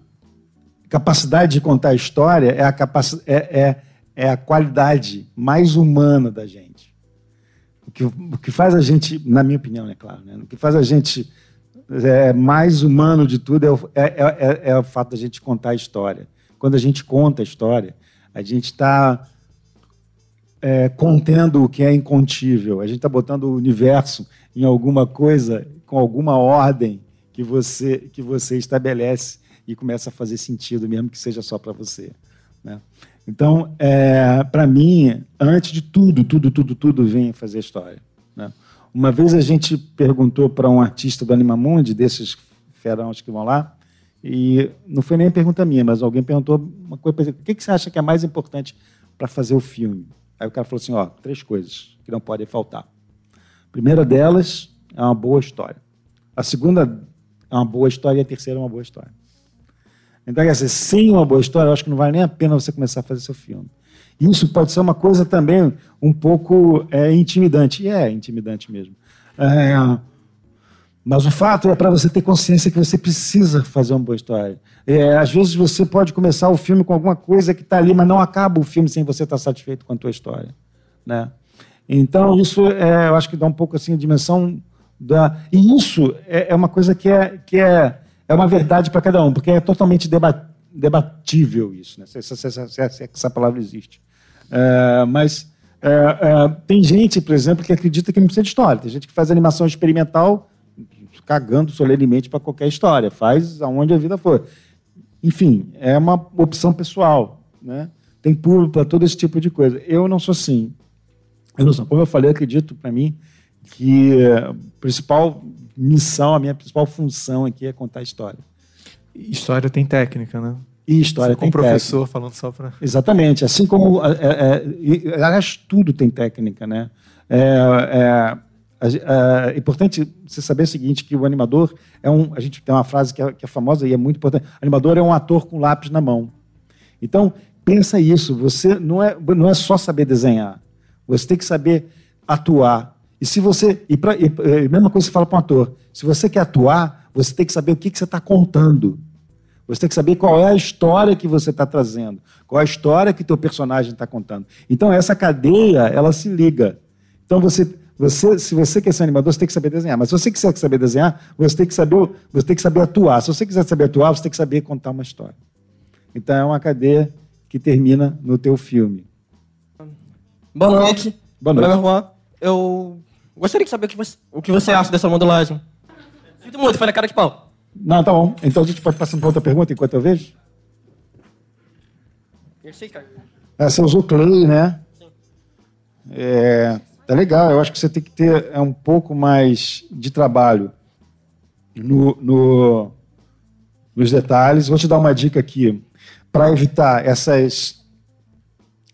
capacidade de contar a história é a, capaci- é, é, é a qualidade mais humana da gente. O que, o que faz a gente, na minha opinião, é claro, né? O que faz a gente é, mais humano de tudo é o, é, é, é o fato da gente contar a história. Quando a gente conta a história, a gente está é, contendo o que é incontível. A gente está botando o universo em alguma coisa, com alguma ordem que você, que você estabelece e começa a fazer sentido, mesmo que seja só para você, né? Então, é, para mim, antes de tudo, tudo, tudo, tudo vem fazer história, né? Uma vez a gente perguntou para um artista do Animamundi, desses ferões que vão lá, e não foi nem a pergunta minha, mas alguém perguntou uma coisa, por exemplo, o que você acha que é mais importante para fazer o filme? Aí o cara falou assim, ó, três coisas que não podem faltar. A primeira delas é uma boa história. A segunda é uma boa história e a terceira é uma boa história. Então, quer dizer, sem uma boa história, eu acho que não vale nem a pena você começar a fazer seu filme. E isso pode ser uma coisa também um pouco é, intimidante. E é intimidante mesmo. É... Mas o fato é para você ter consciência que você precisa fazer uma boa história. É, às vezes você pode começar o filme com alguma coisa que está ali, mas não acaba o filme sem você estar satisfeito com a tua história, né? Então, isso é, eu acho que dá um pouco assim a dimensão da... E isso é, é uma coisa que é, que é, é uma verdade para cada um, porque é totalmente debatível isso, né? Se, se, se, se, se, se essa palavra existe. É, mas é, é, tem gente, por exemplo, que acredita que não precisa de história. Tem gente que faz animação experimental cagando solenemente para qualquer história, faz aonde a vida for. Enfim, é uma opção pessoal, né? Tem público para todo esse tipo de coisa. Eu não sou assim. Eu não sou. Como eu falei, eu acredito, para mim, que a principal missão, a minha principal função aqui é contar história. História tem técnica, né? E história tem técnica. Com o professor falando só para... Exatamente. Assim como... Aliás, tudo tem técnica, né? É... é É importante você saber o seguinte, que o animador é um... A gente tem uma frase que é, que é famosa e é muito importante. O animador é um ator com lápis na mão. Então, pensa isso. Você não é, não é só saber desenhar. Você tem que saber atuar. E se você... E, pra, e a mesma coisa que você fala para um ator. Se você quer atuar, você tem que saber o que, que você está contando. Você tem que saber qual é a história que você está trazendo. Qual é a história que o teu personagem está contando. Então, essa cadeia, ela se liga. Então, você... Você, se você quer ser animador, você tem que saber desenhar. Mas se você quiser saber desenhar, você tem que saber, você tem que saber atuar. Se você quiser saber atuar, você tem que saber contar uma história. Então, é uma cadeia que termina no teu filme. Boa noite. Boa noite. Meu nome é Juan. Eu gostaria de saber o que você, o que você acha dessa modelagem. Sinto muito, foi na cara de pau. Não, tá bom. Então, a gente pode passar para outra pergunta enquanto eu vejo? Eu sei, cara. É, você usou clay, né? Sim. É... Tá legal, eu acho que você tem que ter é, um pouco mais de trabalho no, no, nos detalhes. Vou te dar uma dica aqui. Para evitar essas,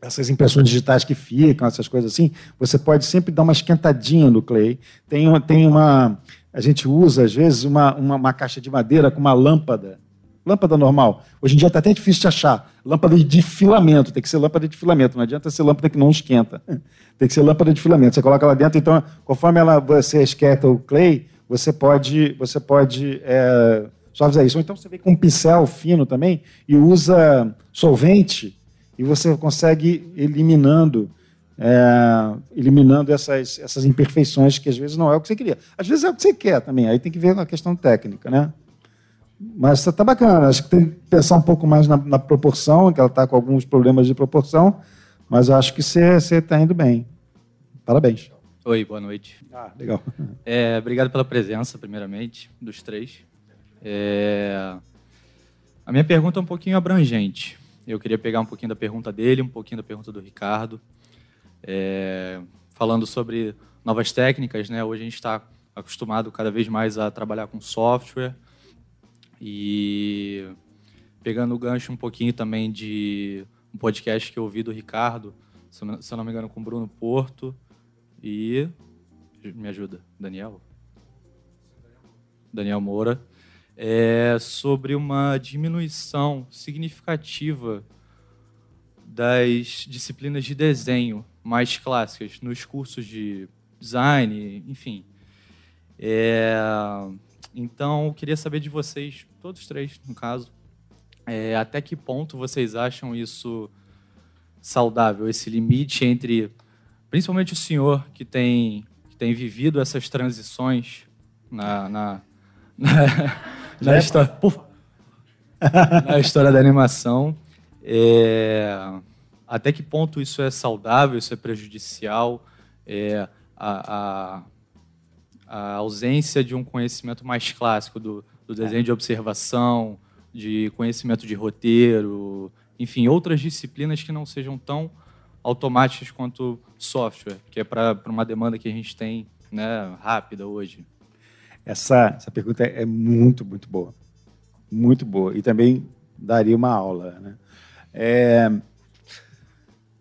essas impressões digitais que ficam, essas coisas assim, você pode sempre dar uma esquentadinha no clay. Tem uma, tem uma, a gente usa, às vezes, uma, uma, uma caixa de madeira com uma lâmpada. Lâmpada normal. Hoje em dia está até difícil de achar. Lâmpada de filamento. Tem que ser lâmpada de filamento. Não adianta ser lâmpada que não esquenta. Tem que ser lâmpada de filamento. Você coloca lá dentro. Então, conforme ela, você esquenta o clay, você pode, você pode é, suavizar isso. Ou então você vem com um pincel fino também e usa solvente e você consegue eliminando, é, eliminando essas, essas imperfeições que às vezes não é o que você queria. Às vezes é o que você quer também. Aí tem que ver a questão técnica, né? Mas está bacana, acho que tem que pensar um pouco mais na, na proporção, que ela está com alguns problemas de proporção, mas eu acho que você está indo bem. Parabéns. Oi, boa noite. Ah, legal. É, obrigado pela presença, primeiramente, dos três. É... A minha pergunta é um pouquinho abrangente. Eu queria pegar um pouquinho da pergunta dele, um pouquinho da pergunta do Ricardo, é... falando sobre novas técnicas, né? Hoje a gente está acostumado cada vez mais a trabalhar com software e pegando o gancho um pouquinho também de um podcast que eu ouvi do Ricardo, se eu não me engano, com o Bruno Porto e... me ajuda, Daniel? Daniel Moura, é sobre uma diminuição significativa das disciplinas de desenho mais clássicas nos cursos de design, enfim. É, então, eu queria saber de vocês, todos três, no caso, é, até que ponto vocês acham isso saudável, esse limite entre, principalmente o senhor que tem, que tem vivido essas transições na... na na, história, na história da animação, é, até que ponto isso é saudável, isso é prejudicial, é, a, a, a ausência de um conhecimento mais clássico do, do desenho de observação, de conhecimento de roteiro, enfim, outras disciplinas que não sejam tão automáticas quanto software, que é para uma demanda que a gente tem, né, rápida hoje. Essa, essa pergunta é muito, muito boa. Muito boa. E também daria uma aula, né? É...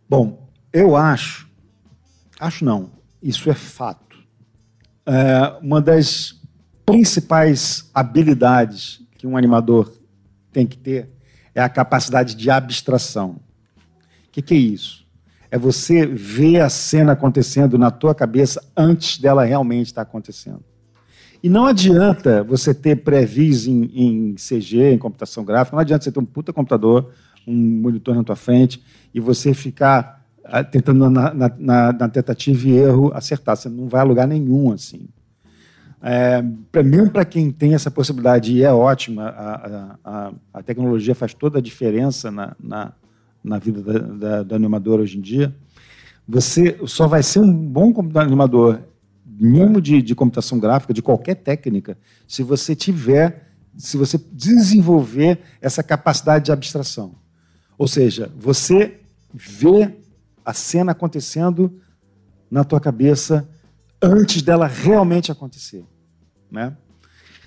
Bom, eu acho... Acho não. Isso é fato. É uma das principais habilidades que um animador tem que ter é a capacidade de abstração. O que, que é isso? É você ver a cena acontecendo na tua cabeça antes dela realmente estar acontecendo. E não adianta você ter previs em, em C G, em computação gráfica, não adianta você ter um puta computador, um monitor na tua frente, e você ficar tentando, na, na, na tentativa e erro, acertar. Você não vai a lugar nenhum, assim. É, pra, mesmo para quem tem essa possibilidade, e é ótima, a, a, a tecnologia faz toda a diferença na, na, na vida da, da, do animador hoje em dia, você só vai ser um bom animador mínimo de, de computação gráfica, de qualquer técnica, se você tiver, se você desenvolver essa capacidade de abstração. Ou seja, você vê a cena acontecendo na tua cabeça antes dela realmente acontecer, né?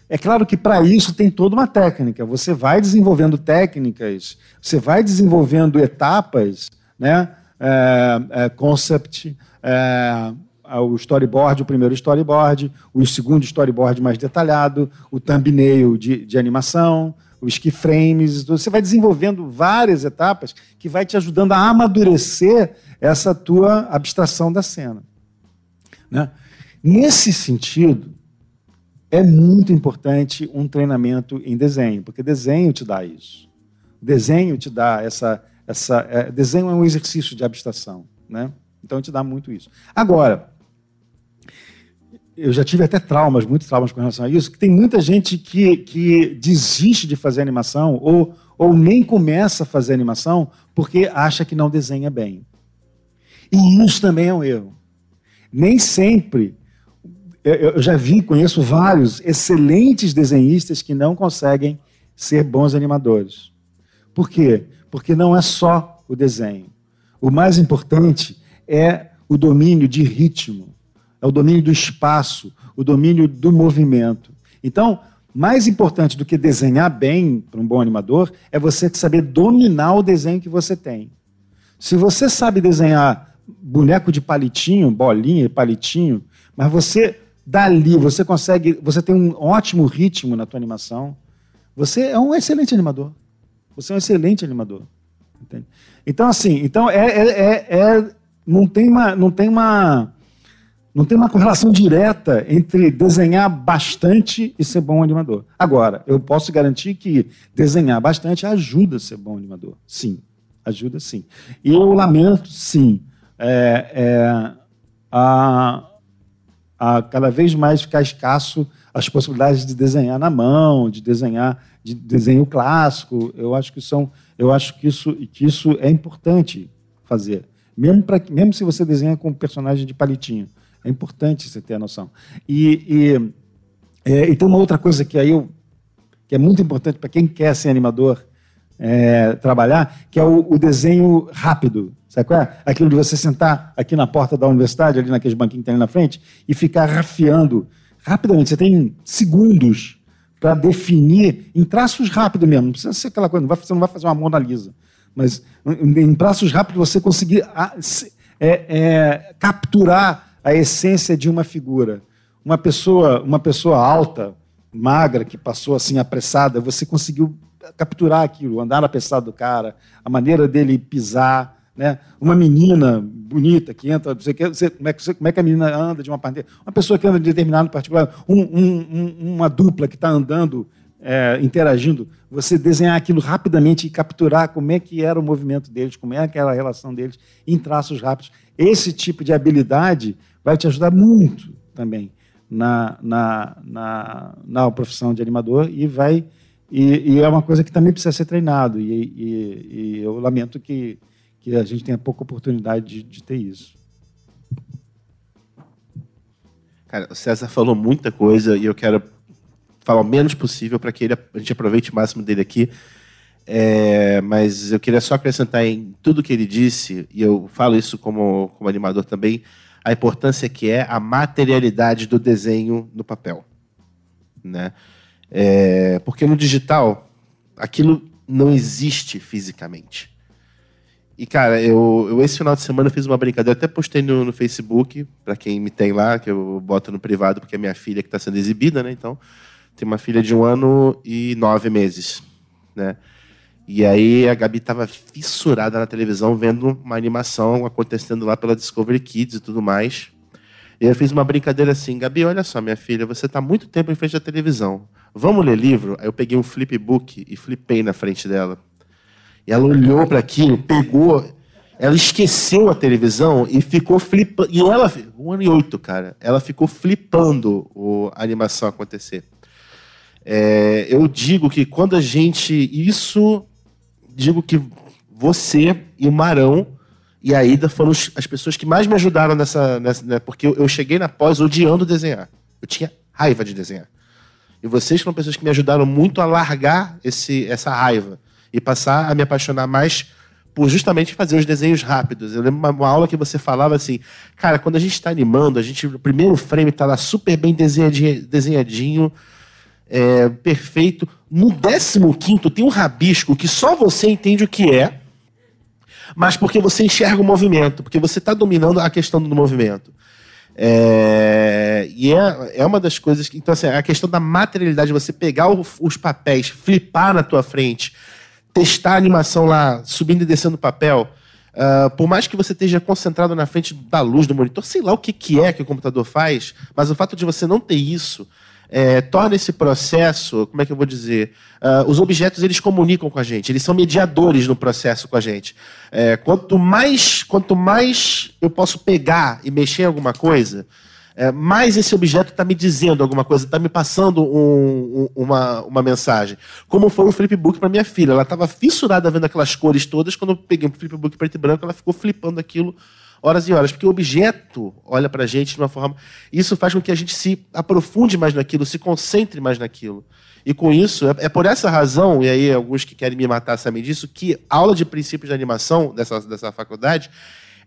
É claro que para isso tem toda uma técnica. Você vai desenvolvendo técnicas, você vai desenvolvendo etapas, né? É, é, concept, é, o storyboard, o primeiro storyboard, o segundo storyboard mais detalhado, o thumbnail de, de animação, os keyframes. Você vai desenvolvendo várias etapas que vai te ajudando a amadurecer essa tua abstração da cena, né? Nesse sentido, é muito importante um treinamento em desenho, porque desenho te dá isso. Desenho te dá essa... essa é, desenho é um exercício de abstração, né? Então, te dá muito isso. Agora, eu já tive até traumas, muitos traumas com relação a isso, que tem muita gente que, que desiste de fazer animação ou, ou nem começa a fazer animação porque acha que não desenha bem. E isso também é um erro. Nem sempre... Eu, eu já vi, conheço vários excelentes desenhistas que não conseguem ser bons animadores. Por quê? Porque não é só o desenho. O mais importante é o domínio de ritmo, é o domínio do espaço, o domínio do movimento. Então, mais importante do que desenhar bem para um bom animador é você saber dominar o desenho que você tem. Se você sabe desenhar boneco de palitinho, bolinha e palitinho, mas você dali, você consegue, você tem um ótimo ritmo na tua animação, você é um excelente animador. Você é um excelente animador. Entende? Então, assim, então é, é, é, é Não tem, uma, não, tem uma, não tem uma correlação direta entre desenhar bastante e ser bom animador. Agora, eu posso garantir que desenhar bastante ajuda a ser bom animador. Sim, ajuda sim. E eu lamento, sim, é, é, a, a cada vez mais ficar escasso as possibilidades de desenhar na mão, de desenhar, de desenho clássico. Eu acho que, são, eu acho que, isso, que isso é importante fazer. Mesmo, pra, mesmo se você desenha com um personagem de palitinho. É importante você ter a noção. E, e, é, e tem uma outra coisa que, aí eu, que é muito importante para quem quer ser animador, é, trabalhar, que é o, o desenho rápido. Sabe qual é? Aquilo de você sentar aqui na porta da universidade, ali naqueles banquinhos que tem ali na frente, e ficar rafiando, rapidamente, você tem segundos para definir, em traços rápidos mesmo, não precisa ser aquela coisa, não vai, você não vai fazer uma Mona Lisa, mas em traços rápidos você conseguir a, se, é, é, capturar a essência de uma figura. Uma pessoa, uma pessoa alta, magra, que passou assim apressada, você conseguiu capturar aquilo, andar apressado do cara, a maneira dele pisar, né? Uma menina bonita que entra, você, você, como, é, você, como é que a menina anda de uma parte, uma pessoa que anda de determinado particular, um, um, um, uma dupla que está andando, é, interagindo, você desenhar aquilo rapidamente e capturar como é que era o movimento deles, como é que era a relação deles, em traços rápidos. Esse tipo de habilidade vai te ajudar muito também na, na, na, na profissão de animador e vai e, e é uma coisa que também precisa ser treinado e, e, e eu lamento que que a gente tenha pouca oportunidade de, de ter isso. Cara, o César falou muita coisa e eu quero falar o menos possível para que ele, a gente aproveite o máximo dele aqui. É, mas eu queria só acrescentar em tudo que ele disse, e eu falo isso como, como animador também, a importância que é a materialidade do desenho no papel. Né? É, porque no digital, aquilo não existe fisicamente. E, cara, eu, eu esse final de semana eu fiz uma brincadeira, até postei no, no Facebook, para quem me tem lá, que eu boto no privado, porque é minha filha que está sendo exibida, né? Então, tem uma filha de um ano e nove meses, né? E aí a Gabi estava fissurada na televisão, vendo uma animação acontecendo lá pela Discovery Kids e tudo mais. E eu fiz uma brincadeira assim, Gabi, olha só, minha filha, você está muito tempo em frente da televisão. Vamos ler livro? Aí eu peguei um flipbook e flipei na frente dela. E ela olhou para aquilo, pegou, ela esqueceu a televisão e ficou flipando. E ela, um ano e oito, cara, ela ficou flipando o, a animação acontecer. É, eu digo que quando a gente, isso, digo que você e o Marão e a Ida foram as pessoas que mais me ajudaram nessa, nessa, né, porque eu, eu cheguei na pós odiando desenhar. Eu tinha raiva de desenhar. E vocês foram pessoas que me ajudaram muito a largar esse, essa raiva. E passar a me apaixonar mais por justamente fazer os desenhos rápidos. Eu lembro uma, uma aula que você falava assim, cara, quando a gente está animando, a gente, o primeiro frame está lá super bem desenhadinho, desenhadinho é, perfeito. No décimo quinto tem um rabisco que só você entende o que é, mas porque você enxerga o movimento, porque você está dominando a questão do movimento. É, e é, é uma das coisas... que, então, assim, a questão da materialidade, você pegar o, os papéis, flipar na tua frente... testar a animação lá, subindo e descendo o papel, uh, por mais que você esteja concentrado na frente da luz do monitor, sei lá o que, que é que o computador faz, mas o fato de você não ter isso, é, torna esse processo, como é que eu vou dizer, uh, os objetos eles comunicam com a gente, eles são mediadores no processo com a gente. É, quanto mais, quanto mais eu posso pegar e mexer em alguma coisa, é, mas esse objeto está me dizendo alguma coisa, está me passando um, um, uma, uma mensagem. Como foi um flipbook para minha filha. Ela estava fissurada vendo aquelas cores todas. Quando eu peguei um flipbook preto e branco, ela ficou flipando aquilo horas e horas. Porque o objeto olha para a gente de uma forma... Isso faz com que a gente se aprofunde mais naquilo, se concentre mais naquilo. E com isso, é, é por essa razão, e aí alguns que querem me matar sabem disso, que a aula de princípios de animação dessa, dessa faculdade...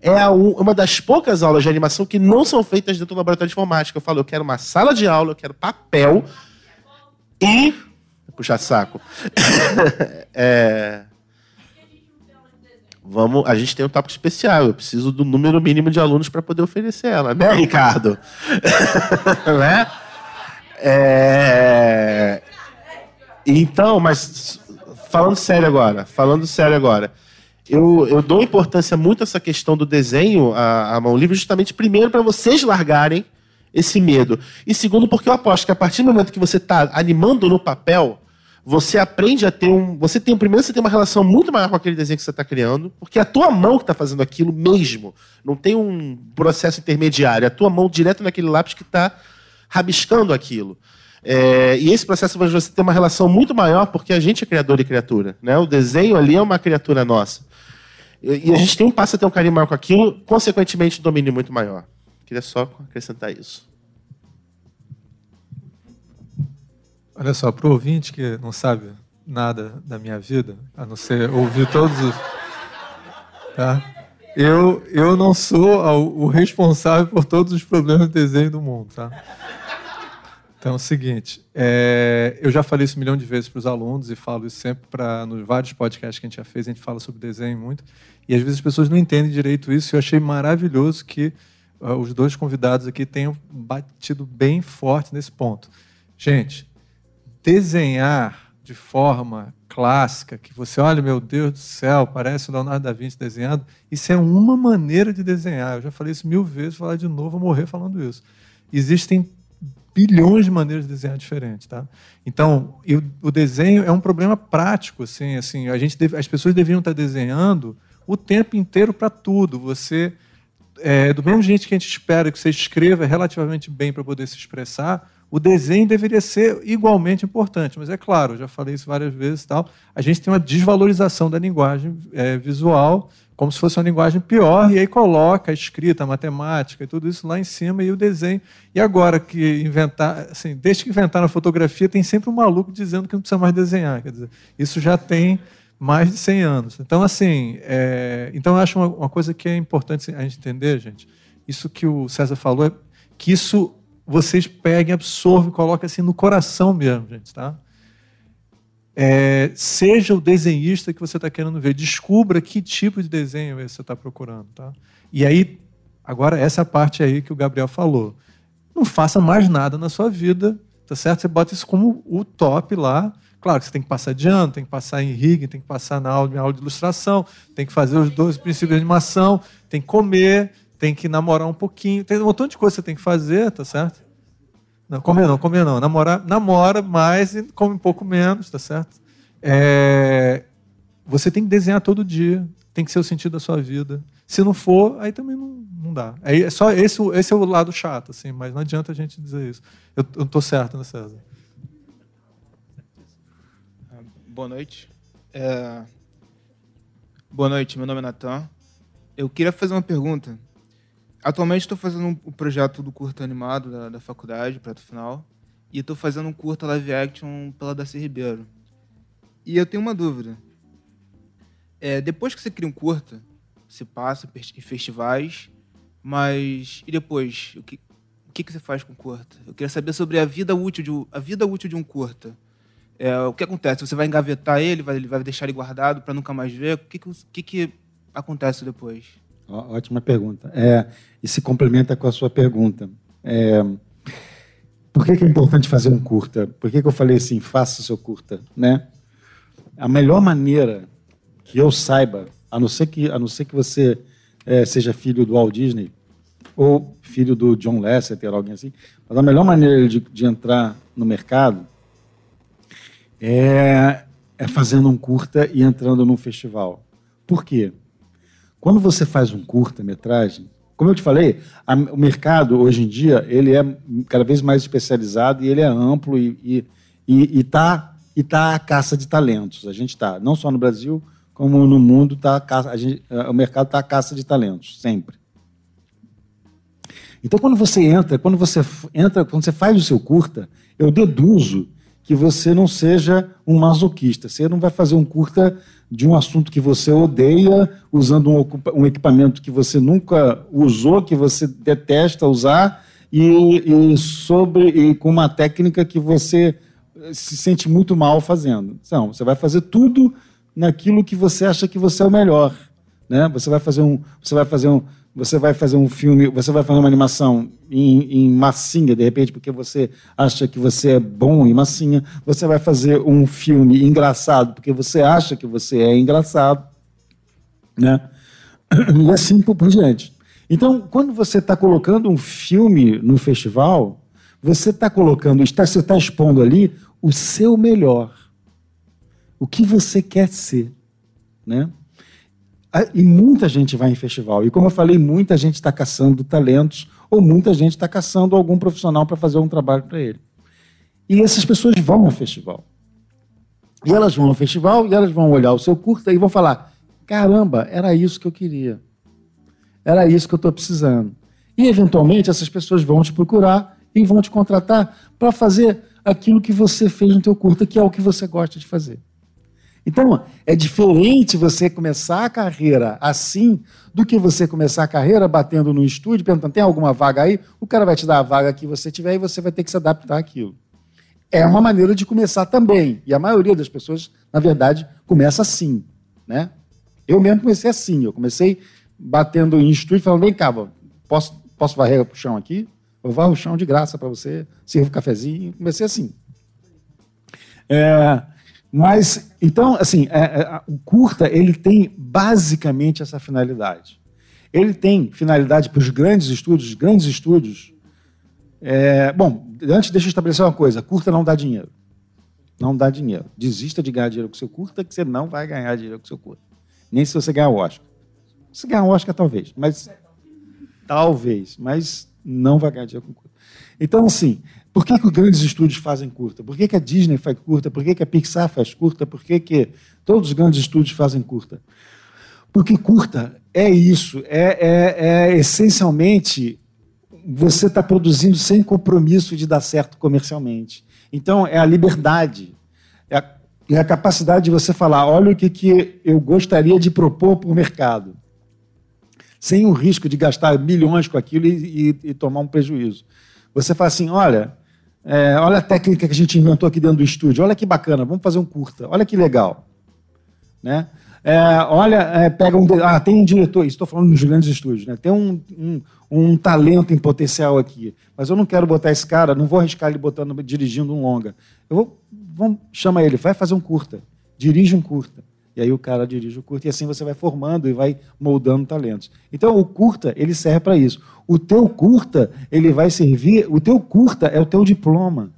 é uma das poucas aulas de animação que não são feitas dentro do laboratório de informática. Eu falo, eu quero uma sala de aula, eu quero papel e... puxar saco. É... Vamos, a gente tem um tópico especial. Eu preciso do número mínimo de alunos para poder oferecer ela. Né, Ricardo? Né? É... Então, mas... Falando sério agora. Falando sério agora. Eu, eu dou importância muito a essa questão do desenho à, à mão livre, justamente, primeiro, para vocês largarem esse medo. E segundo, porque eu aposto que a partir do momento que você está animando no papel, você aprende a ter um... Você tem, primeiro, você tem uma relação muito maior com aquele desenho que você está criando, porque é a tua mão que está fazendo aquilo mesmo. Não tem um processo intermediário. É a tua mão direto naquele lápis que está rabiscando aquilo. É, e esse processo vai você ter uma relação muito maior, porque a gente é criador e criatura. Né? O desenho ali é uma criatura nossa. E a gente tem um passo a ter um carinho maior com aquilo, consequentemente, um domínio muito maior. Queria só acrescentar isso. Olha só, para o ouvinte que não sabe nada da minha vida, a não ser ouvir todos os... Tá? Eu, eu não sou o responsável por todos os problemas de desenho do mundo. Tá? Então é o seguinte, é, eu já falei isso um milhão de vezes para os alunos e falo isso sempre para nos vários podcasts que a gente já fez, a gente fala sobre desenho muito, e às vezes as pessoas não entendem direito isso, e eu achei maravilhoso que uh, os dois convidados aqui tenham batido bem forte nesse ponto. Gente, desenhar de forma clássica, que você olha, meu Deus do céu, parece o Leonardo da Vinci desenhado, isso é uma maneira de desenhar. Eu já falei isso mil vezes, vou falar de novo, vou morrer falando isso. Existem bilhões de maneiras de desenhar diferentes, tá? Então, eu, o desenho é um problema prático, assim, assim, a gente deve, as pessoas deviam estar desenhando o tempo inteiro para tudo. Você, é, do mesmo jeito que a gente espera que você escreva relativamente bem para poder se expressar, o desenho deveria ser igualmente importante, mas é claro, eu já falei isso várias vezes e tal, a gente tem uma desvalorização da linguagem é, visual, como se fosse uma linguagem pior, e aí coloca a escrita, a matemática e tudo isso lá em cima, e o desenho. E agora que inventar, assim, desde que inventaram a fotografia, tem sempre um maluco dizendo que não precisa mais desenhar, quer dizer, isso já tem mais de cem anos. Então, assim, é, então eu acho uma, uma coisa que é importante a gente entender, gente, isso que o César falou, é que isso vocês peguem, absorvem, coloquem assim no coração mesmo, gente, tá? É, seja o desenhista que você está querendo ver, descubra que tipo de desenho você está procurando, tá? E aí, agora essa parte aí que o Gabriel falou, não faça mais nada na sua vida, tá certo? Você bota isso como o top lá, claro que você tem que passar de ano, tem que passar em rigging, tem que passar na aula, na aula de ilustração, tem que fazer os doze princípios de animação, tem que comer, tem que namorar um pouquinho, tem um montão de coisa que você tem que fazer, tá certo? Não, comer não, comer não. Namorar, namora mais e come um pouco menos, tá certo? É, você tem que desenhar todo dia, tem que ser o sentido da sua vida. Se não for, aí também não, não dá. Aí é só esse, esse é o lado chato, assim, mas não adianta a gente dizer isso. Eu, eu não estou certo, né, César? Boa noite. É... Boa noite, meu nome é Natan. Eu queria fazer uma pergunta. Atualmente estou fazendo um projeto do curta animado da, da faculdade, Prato Final, e estou fazendo um curta live action pela Darcy Ribeiro. E eu tenho uma dúvida. É, depois que você cria um curta, você passa em festivais, mas e depois? O que, o que você faz com o curta? Eu queria saber sobre a vida útil de, a vida útil de um curta. É, o que acontece? Você vai engavetar ele, vai, vai deixar ele guardado para nunca mais ver? O que, que, que acontece depois? Ó, ótima pergunta. É, e se complementa com a sua pergunta. É, por que, que é importante fazer um curta? Por que, que eu falei assim, faça o seu curta? Né? A melhor maneira que eu saiba, a não ser que, a não ser que você é, seja filho do Walt Disney ou filho do John Lasseter, alguém assim, mas a melhor maneira de, de entrar no mercado é, é fazendo um curta e entrando num festival. Por quê? Quando você faz um curta-metragem, como eu te falei, a, o mercado, hoje em dia, ele é cada vez mais especializado e ele é amplo e está e, e e tá à caça de talentos. A gente está, não só no Brasil, como no mundo, tá a caça, a gente, o mercado está à caça de talentos, sempre. Então, quando você entra, quando você entra, quando você faz o seu curta, eu deduzo que você não seja um masoquista. Você não vai fazer um curta de um assunto que você odeia, usando um equipamento que você nunca usou, que você detesta usar, e, e, sobre, e com uma técnica que você se sente muito mal fazendo. Não, você vai fazer tudo naquilo que você acha que você é o melhor, né? Você vai fazer um, você vai fazer um, você vai fazer um filme, você vai fazer uma animação em, em massinha, de repente, porque você acha que você é bom em massinha, você vai fazer um filme engraçado, porque você acha que você é engraçado, né? E assim por diante. Então, quando você está colocando um filme no festival, você está colocando, está, você está expondo ali o seu melhor, o que você quer ser, né? E muita gente vai em festival. E, como eu falei, muita gente está caçando talentos ou muita gente está caçando algum profissional para fazer um trabalho para ele. E essas pessoas vão ao festival. E elas vão ao festival e elas vão olhar o seu curta e vão falar, caramba, era isso que eu queria. Era isso que eu estou precisando. E, eventualmente, essas pessoas vão te procurar e vão te contratar para fazer aquilo que você fez no teu curta, que é o que você gosta de fazer. Então, é diferente você começar a carreira assim do que você começar a carreira batendo no estúdio, perguntando, tem alguma vaga aí? O cara vai te dar a vaga que você tiver e você vai ter que se adaptar àquilo. É uma maneira de começar também. E a maioria das pessoas, na verdade, começa assim, né? Eu mesmo comecei assim. Eu comecei batendo em estúdio, falando, vem cá, posso, posso varrer para o chão aqui? Eu varro o chão de graça para você, sirvo um cafezinho. Comecei assim. É... Mas, então, assim, é, é, o curta, ele tem basicamente essa finalidade. Ele tem finalidade para os grandes estúdios, grandes estúdios. É, bom, antes deixa eu estabelecer uma coisa, curta não dá dinheiro. Não dá dinheiro. Desista de ganhar dinheiro com o seu curta, que você não vai ganhar dinheiro com o seu curta. Nem se você ganhar o Oscar. Se ganhar o Oscar, talvez, mas... Talvez, mas não vai ganhar dinheiro com o curta. Então, assim... Por que que os grandes estúdios fazem curta? Por que que a Disney faz curta? Por que que a Pixar faz curta? Por que que todos os grandes estúdios fazem curta? Porque curta é isso, é, é, é essencialmente você está produzindo sem compromisso de dar certo comercialmente. Então, é a liberdade, é a, é a capacidade de você falar, olha o que que eu gostaria de propor para o mercado, sem o risco de gastar milhões com aquilo e, e, e tomar um prejuízo. Você fala assim, olha... É, olha a técnica que a gente inventou aqui dentro do estúdio. Olha que bacana, vamos fazer um curta. Olha que legal. Né? É, olha, é, pega um... Ah, tem um diretor... Estou falando dos grandes estúdios. Né? Tem um, um, um talento em potencial aqui. Mas eu não quero botar esse cara, não vou arriscar ele botando, dirigindo um longa. Eu vou... Vamos, chama ele, vai fazer um curta. Dirige um curta. E aí o cara dirige o curta. E assim você vai formando e vai moldando talentos. Então o curta, ele serve para isso. O teu curta, ele vai servir... O teu curta é o teu diploma.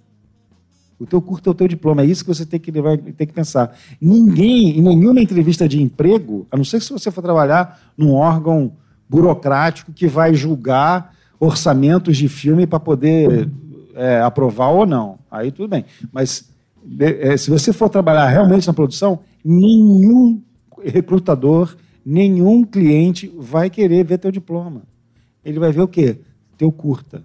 O teu curta é o teu diploma. É isso que você tem que, levar, tem que pensar. Ninguém, em nenhuma entrevista de emprego, a não ser se você for trabalhar num órgão burocrático que vai julgar orçamentos de filme para poder é, aprovar ou não. Aí tudo bem. Mas é, se você for trabalhar realmente na produção, nenhum recrutador, nenhum cliente vai querer ver teu diploma. Ele vai ver o quê? Teu curta.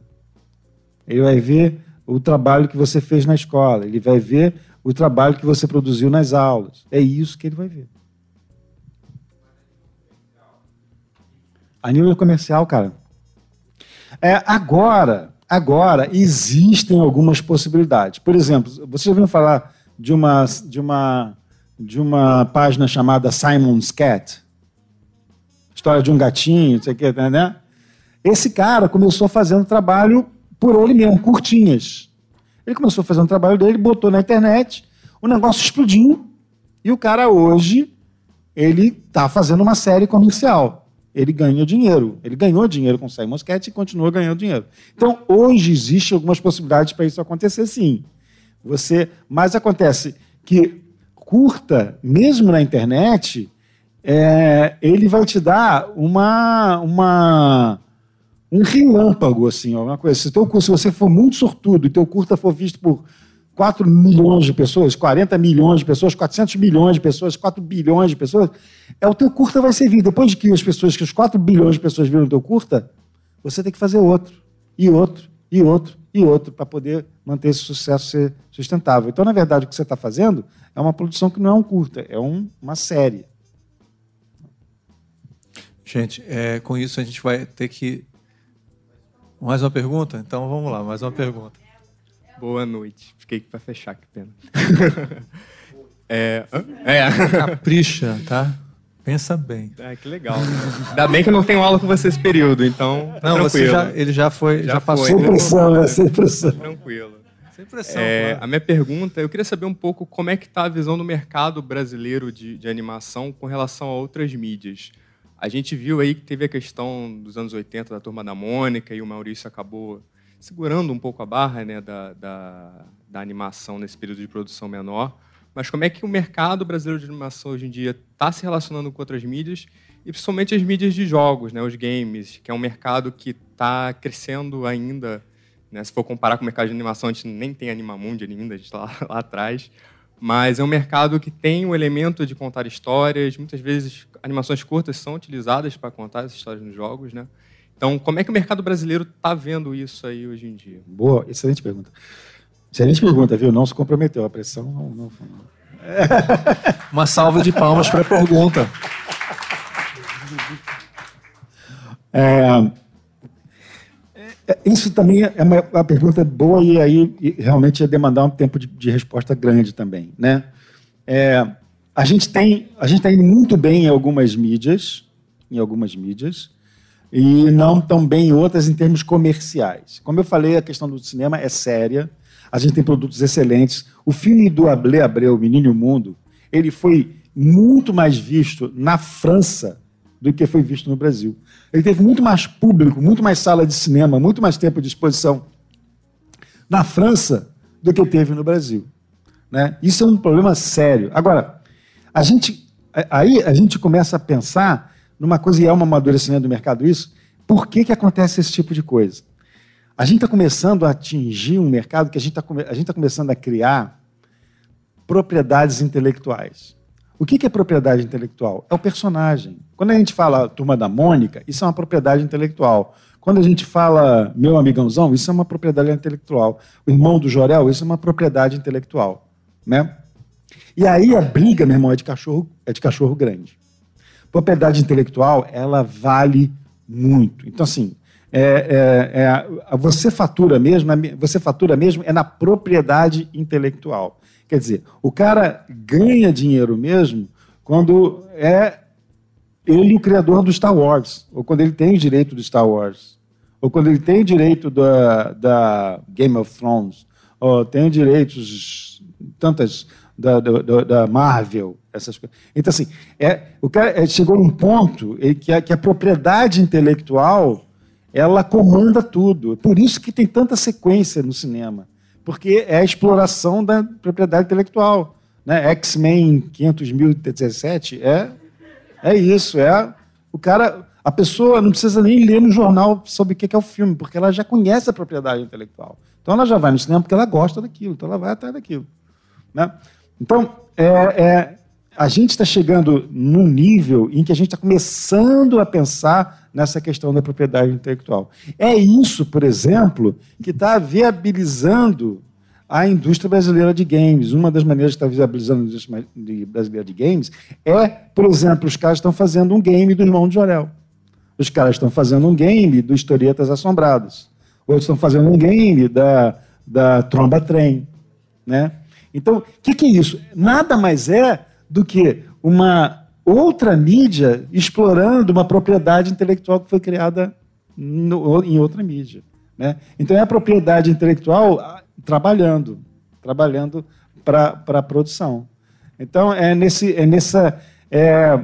Ele vai ver o trabalho que você fez na escola. Ele vai ver o trabalho que você produziu nas aulas. É isso que ele vai ver. A nível comercial, cara. É, agora, agora, existem algumas possibilidades. Por exemplo, vocês já ouviram falar de uma, de uma, de uma página chamada Simon's Cat? História de um gatinho, não sei o quê, né? Esse cara começou fazendo trabalho por ele mesmo, curtinhas. Ele começou fazendo o trabalho dele, botou na internet, o negócio explodiu e o cara hoje, ele está fazendo uma série comercial. Ele ganha dinheiro. Ele ganhou dinheiro com o Simon's Cat e continuou ganhando dinheiro. Então, hoje existem algumas possibilidades para isso acontecer, sim. Você, mas acontece que curta, mesmo na internet, é, ele vai te dar uma... uma um relâmpago, assim, alguma coisa. Se, teu, se você for muito sortudo e teu curta for visto por quatro milhões de pessoas, quarenta milhões de pessoas, quatrocentos milhões de pessoas, quatro bilhões de pessoas, é, o teu curta vai servir. Depois que as pessoas, que os quatro bilhões de pessoas viram o teu curta, você tem que fazer outro, e outro, e outro, e outro, para poder manter esse sucesso ser sustentável. Então, na verdade, o que você está fazendo é uma produção que não é um curta, é um, uma série. Gente, é, com isso a gente vai ter que... Mais uma pergunta? Então vamos lá, mais uma pergunta. Boa noite. Fiquei para fechar, que pena. é, é. Capricha, tá? Pensa bem. Ah, que legal. Né? Ainda bem que eu não tenho aula com você esse período, então. Não, tranquilo. Você já, ele já foi, já, já passou. Sem pressão, sem pressão. Tranquilo. Sem pressão. É, claro. A minha pergunta, eu queria saber um pouco como é que está a visão do mercado brasileiro de, de animação com relação a outras mídias. A gente viu aí que teve a questão dos anos oitenta da Turma da Mônica e o Maurício acabou segurando um pouco a barra, né, da, da, da animação nesse período de produção menor. Mas como é que o mercado brasileiro de animação hoje em dia está se relacionando com outras mídias e principalmente as mídias de jogos, né, os games, que é um mercado que está crescendo ainda. Né, se for comparar com o mercado de animação, a gente nem tem Animamundi ainda, a gente está lá, lá atrás. Mas é um mercado que tem o elemento de contar histórias. Muitas vezes, animações curtas são utilizadas para contar essas histórias nos jogos, né? Então, como é que o mercado brasileiro está vendo isso aí hoje em dia? Boa, excelente pergunta. Excelente pergunta, viu? Não se comprometeu, a pressão não... não... Uma salva de palmas para a pergunta. É, isso também é uma, uma pergunta boa e aí e realmente ia demandar um tempo de, de resposta grande também, né? É, a gente tem a gente tem muito bem em algumas mídias, em algumas mídias, e não tão bem em outras em termos comerciais. Como eu falei, a questão do cinema é séria. A gente tem produtos excelentes. O filme do Ablé Abreu, O Menino e o Mundo, ele foi muito mais visto na França do que foi visto no Brasil. Ele teve muito mais público, muito mais sala de cinema, muito mais tempo de exposição na França do que teve no Brasil, né? Isso é um problema sério. Agora, a gente, aí a gente começa a pensar numa coisa, e é um amadurecimento do mercado isso, por que, que acontece esse tipo de coisa? A gente está começando a atingir um mercado que a gente está a gente tá começando a criar propriedades intelectuais. O que é propriedade intelectual? É o personagem. Quando a gente fala Turma da Mônica, isso é uma propriedade intelectual. Quando a gente fala Meu Amigãozão, isso é uma propriedade intelectual. O Irmão do Jorel, isso é uma propriedade intelectual, né? E aí a briga, meu irmão, é de cachorro, é de cachorro grande. Propriedade intelectual, ela vale muito. Então, assim, É, é, é, você fatura mesmo, você fatura mesmo é na propriedade intelectual. Quer dizer, o cara ganha dinheiro mesmo quando é ele o criador do Star Wars, ou quando ele tem o direito do Star Wars, ou quando ele tem o direito da, da Game of Thrones, ou tem direitos tantas da, da, da Marvel, essas coisas. Então, assim, é, o cara chegou num ponto que a, que a propriedade intelectual ela comanda tudo. Por isso que tem tanta sequência no cinema, porque é a exploração da propriedade intelectual, né? X-Men quinhentos mil e dezessete é, é isso. É, o cara, a pessoa não precisa nem ler no jornal sobre o que é o filme, porque ela já conhece a propriedade intelectual. Então ela já vai no cinema porque ela gosta daquilo, então ela vai atrás daquilo, né? Então, é, é, a gente está chegando num nível em que a gente está começando a pensar nessa questão da propriedade intelectual. É isso, por exemplo, que está viabilizando a indústria brasileira de games. Uma das maneiras que está viabilizando a indústria brasileira de games é, por exemplo, os caras estão fazendo um game do Irmão de Jorel. Os caras estão fazendo um game do Historietas Assombradas. Outros estão fazendo um game da, da Tromba Trem, né? Então, o que, que é isso? Nada mais é do que uma outra mídia explorando uma propriedade intelectual que foi criada no, em outra mídia, né? Então é a propriedade intelectual trabalhando, trabalhando para a produção. Então é nesse, é nessa, é,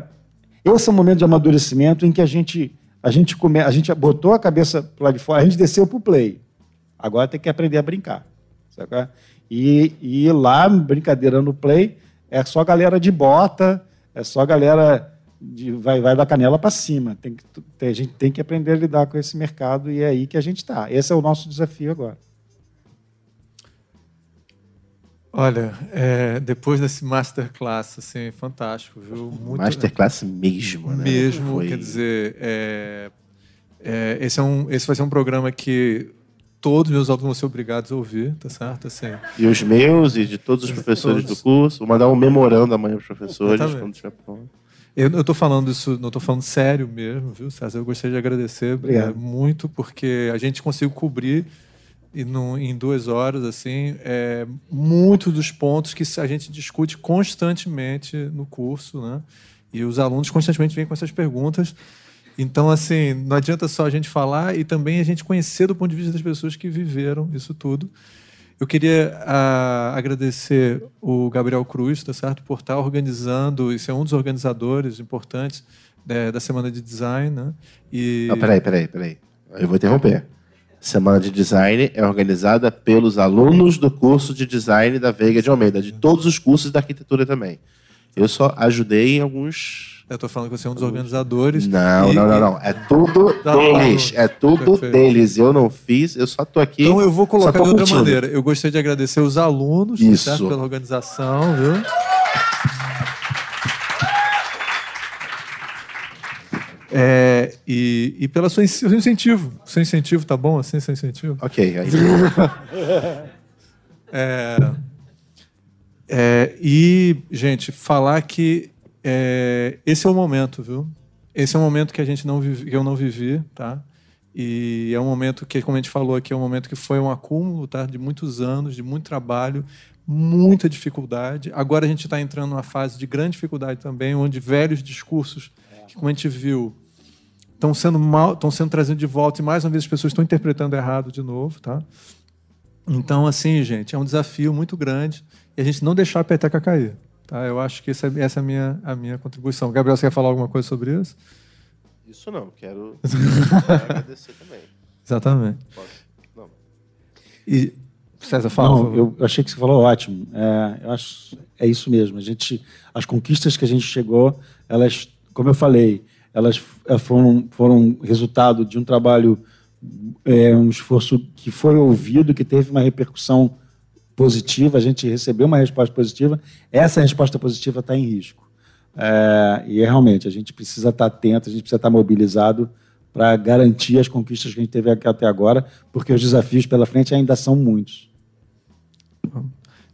esse é o momento de amadurecimento em que a gente, a gente come, a gente botou a cabeça para lá de fora, a gente desceu para o play. Agora tem que aprender a brincar, sabe? E, e lá brincadeira no play é só a galera de bota. É só a galera de, vai, vai da canela para cima. Tem que, tem, a gente tem que aprender a lidar com esse mercado e é aí que a gente está. Esse é o nosso desafio agora. Olha, é, depois desse masterclass, assim, fantástico, viu? Muito, masterclass mesmo, né? Mesmo, Foi. Quer dizer, é, é, esse, é um, esse vai ser um programa que todos os meus alunos vão ser obrigados a ouvir, tá certo? Assim. E os meus e de todos os professores todos. do curso. Vou mandar um memorando amanhã para os professores. Exatamente. Quando tiver pronto. Eu estou falando isso, não estou falando sério mesmo, viu, César? Eu gostaria de agradecer é, muito, porque a gente conseguiu cobrir e no, em duas horas assim, é, muitos dos pontos que a gente discute constantemente no curso, né? E os alunos constantemente vêm com essas perguntas. Então, assim, não adianta só a gente falar e também a gente conhecer do ponto de vista das pessoas que viveram isso tudo. Eu queria a, agradecer o Gabriel Cruz, tá certo? Por estar organizando, isso é um dos organizadores importantes é, da Semana de Design, né? E... Não, peraí, peraí, peraí. Eu vou interromper. Semana de Design é organizada pelos alunos do curso de Design da Veiga de Almeida, de todos os cursos da arquitetura também. Eu só ajudei em alguns... Eu estou falando que você é um dos organizadores. Não, e... não, não, não. É tudo deles. É tudo Perfeito. deles. Eu não fiz, eu só estou aqui. Então eu vou colocar de outra curtindo. maneira. Eu gostaria de agradecer os alunos certo, pela organização, viu? É, e, e pelo seu incentivo. Seu incentivo, tá bom? Assim, seu incentivo? Ok. Aí... é... É, e, gente, falar que é, esse é o momento, viu? Esse é um momento que a gente não vive, que eu não vivi, tá? E é um momento que, como a gente falou aqui, é um momento que foi um acúmulo, tá? De muitos anos, de muito trabalho, muita dificuldade. Agora a gente está entrando numa fase de grande dificuldade também, onde velhos discursos, que, como a gente viu, estão sendo mal, estão sendo trazidos de volta e, mais uma vez, as pessoas estão interpretando errado de novo, tá? Então, assim, gente, é um desafio muito grande e a gente não deixar a peteca cair. Tá? Eu acho que essa é, essa é a, minha, a minha contribuição. Gabriel, você quer falar alguma coisa sobre isso? Isso não, quero, quero agradecer também. Exatamente. Posso? Não. E, César, fala. Não, eu achei que você falou ótimo. É, eu acho, é isso mesmo. A gente, as conquistas que a gente chegou, elas, como eu falei, elas foram, foram resultado de um trabalho, é, um esforço que foi ouvido, que teve uma repercussão positiva, a gente recebeu uma resposta positiva. Essa resposta positiva está em risco. É, e, é, realmente, a gente precisa estar atento, a gente precisa estar mobilizado para garantir as conquistas que a gente teve aqui até agora, porque os desafios pela frente ainda são muitos.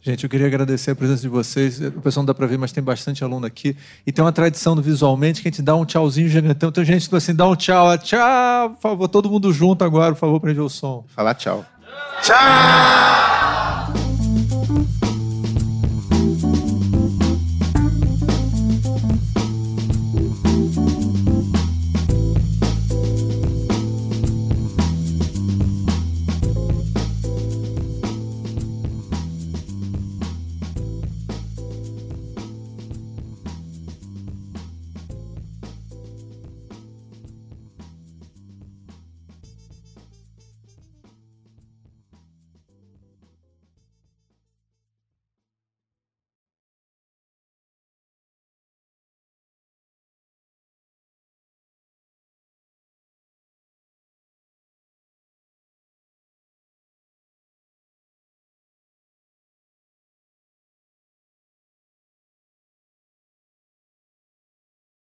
Gente, eu queria agradecer a presença de vocês. O pessoal não dá para ver, mas tem bastante aluno aqui. E tem uma tradição do Visualmente que a gente dá um tchauzinho gigantão. Então, gente, assim, dá um tchau. Tchau, por favor. Todo mundo junto agora, por favor, prende o som. Falar tchau. Tchau!